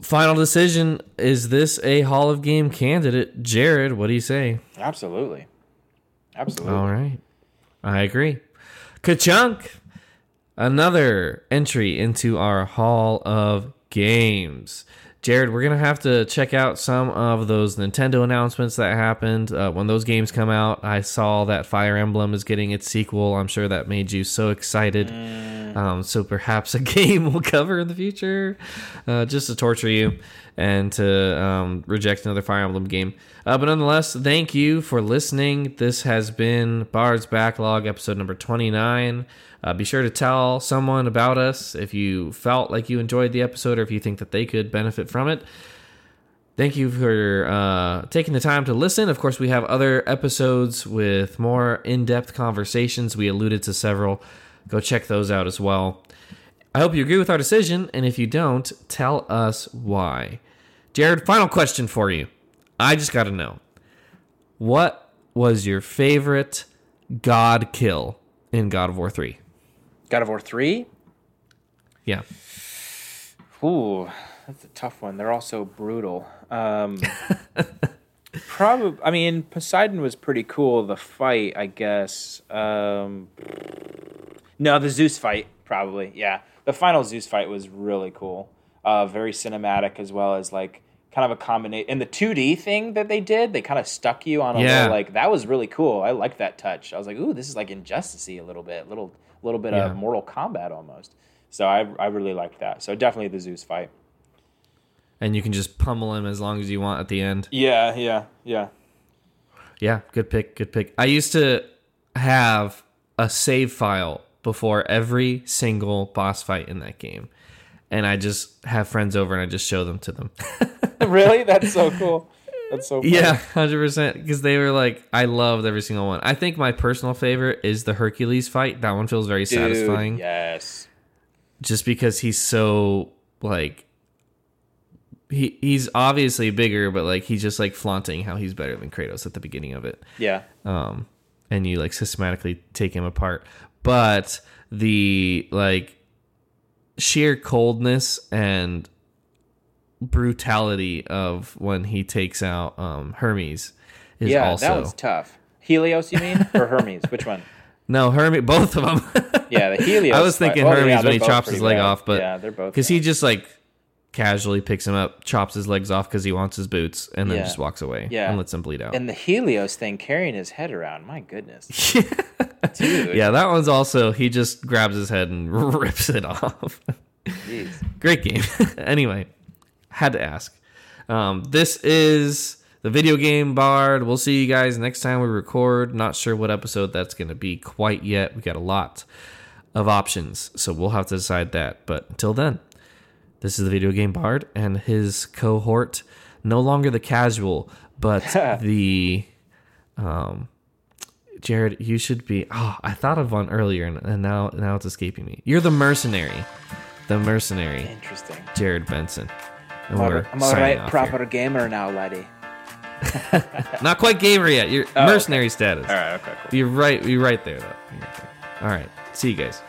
final decision. Is this a Hall of Game candidate? Jared, what do you say? Absolutely. All right. I agree. Ka-chunk! Another entry into our Hall of Games. Jared, we're going to have to check out some of those Nintendo announcements that happened. When those games come out, I saw that Fire Emblem is getting its sequel. I'm sure that made you so excited. So perhaps a game we'll cover in the future just to torture you and to reject another Fire Emblem game. But nonetheless, thank you for listening. This has been Bard's Backlog, episode number 29. Be sure to tell someone about us if you felt like you enjoyed the episode or if you think that they could benefit from it. Thank you for taking the time to listen. Of course, we have other episodes with more in-depth conversations. We alluded to several. Go check those out as well. I hope you agree with our decision, and if you don't, tell us why. Jared, final question for you. I just got to know. What was your favorite God kill in God of War 3? God of War 3? Yeah. Ooh, that's a tough one. They're all so brutal. Probably. I mean, Poseidon was pretty cool. The fight, I guess. No, the Zeus fight, probably. Yeah. The final Zeus fight was really cool. Very cinematic, as well as like kind of a combination. And the 2D thing that they did, they kind of stuck you on a little, like, that was really cool. I liked that touch. I was like, ooh, this is like Injustice-y a little bit. A little bit of Mortal Kombat almost. So I really liked that. So definitely the Zeus fight. And you can just pummel him as long as you want at the end. Yeah. Yeah, good pick. I used to have a save file before every single boss fight in that game. And I just have friends over and I just show them to them. Really? That's so cool. That's so funny. Yeah, 100%. Because they were like, I loved every single one. I think my personal favorite is the Hercules fight. That one feels very satisfying. Yes. Just because he's so, like, he's obviously bigger, but, like, he's just, like, flaunting how he's better than Kratos at the beginning of it. Yeah. And you, like, systematically take him apart. But the, like, sheer coldness and brutality of when he takes out Hermes is also... Yeah, that was tough. Helios, you mean? Or Hermes? Which one? No, Hermes. Both of them. Yeah, the Helios. I was thinking Hermes when he chops his leg off, but... Yeah, they're both... Because he just, like, casually picks him up, chops his legs off because he wants his boots, and then just walks away and lets him bleed out. And the Helios thing, carrying his head around. My goodness. Dude. Yeah, that one's also... He just grabs his head and rips it off. Jeez. Great game. Anyway... Had to ask. This is the video game Bard. We'll see you guys next time we record. Not sure what episode that's going to be quite yet. We got a lot of options, so we'll have to decide that. But until then, this is the video game Bard and his cohort, no longer the casual, but the... Jared, you should be... Oh, I thought of one earlier, and now it's escaping me. You're the mercenary. The mercenary. Interesting. Jared Benson. And I'm a right proper here. Gamer now, laddie. Not quite gamer yet. You're mercenary status. All right, okay, cool. You're right there, though. All right, see you guys.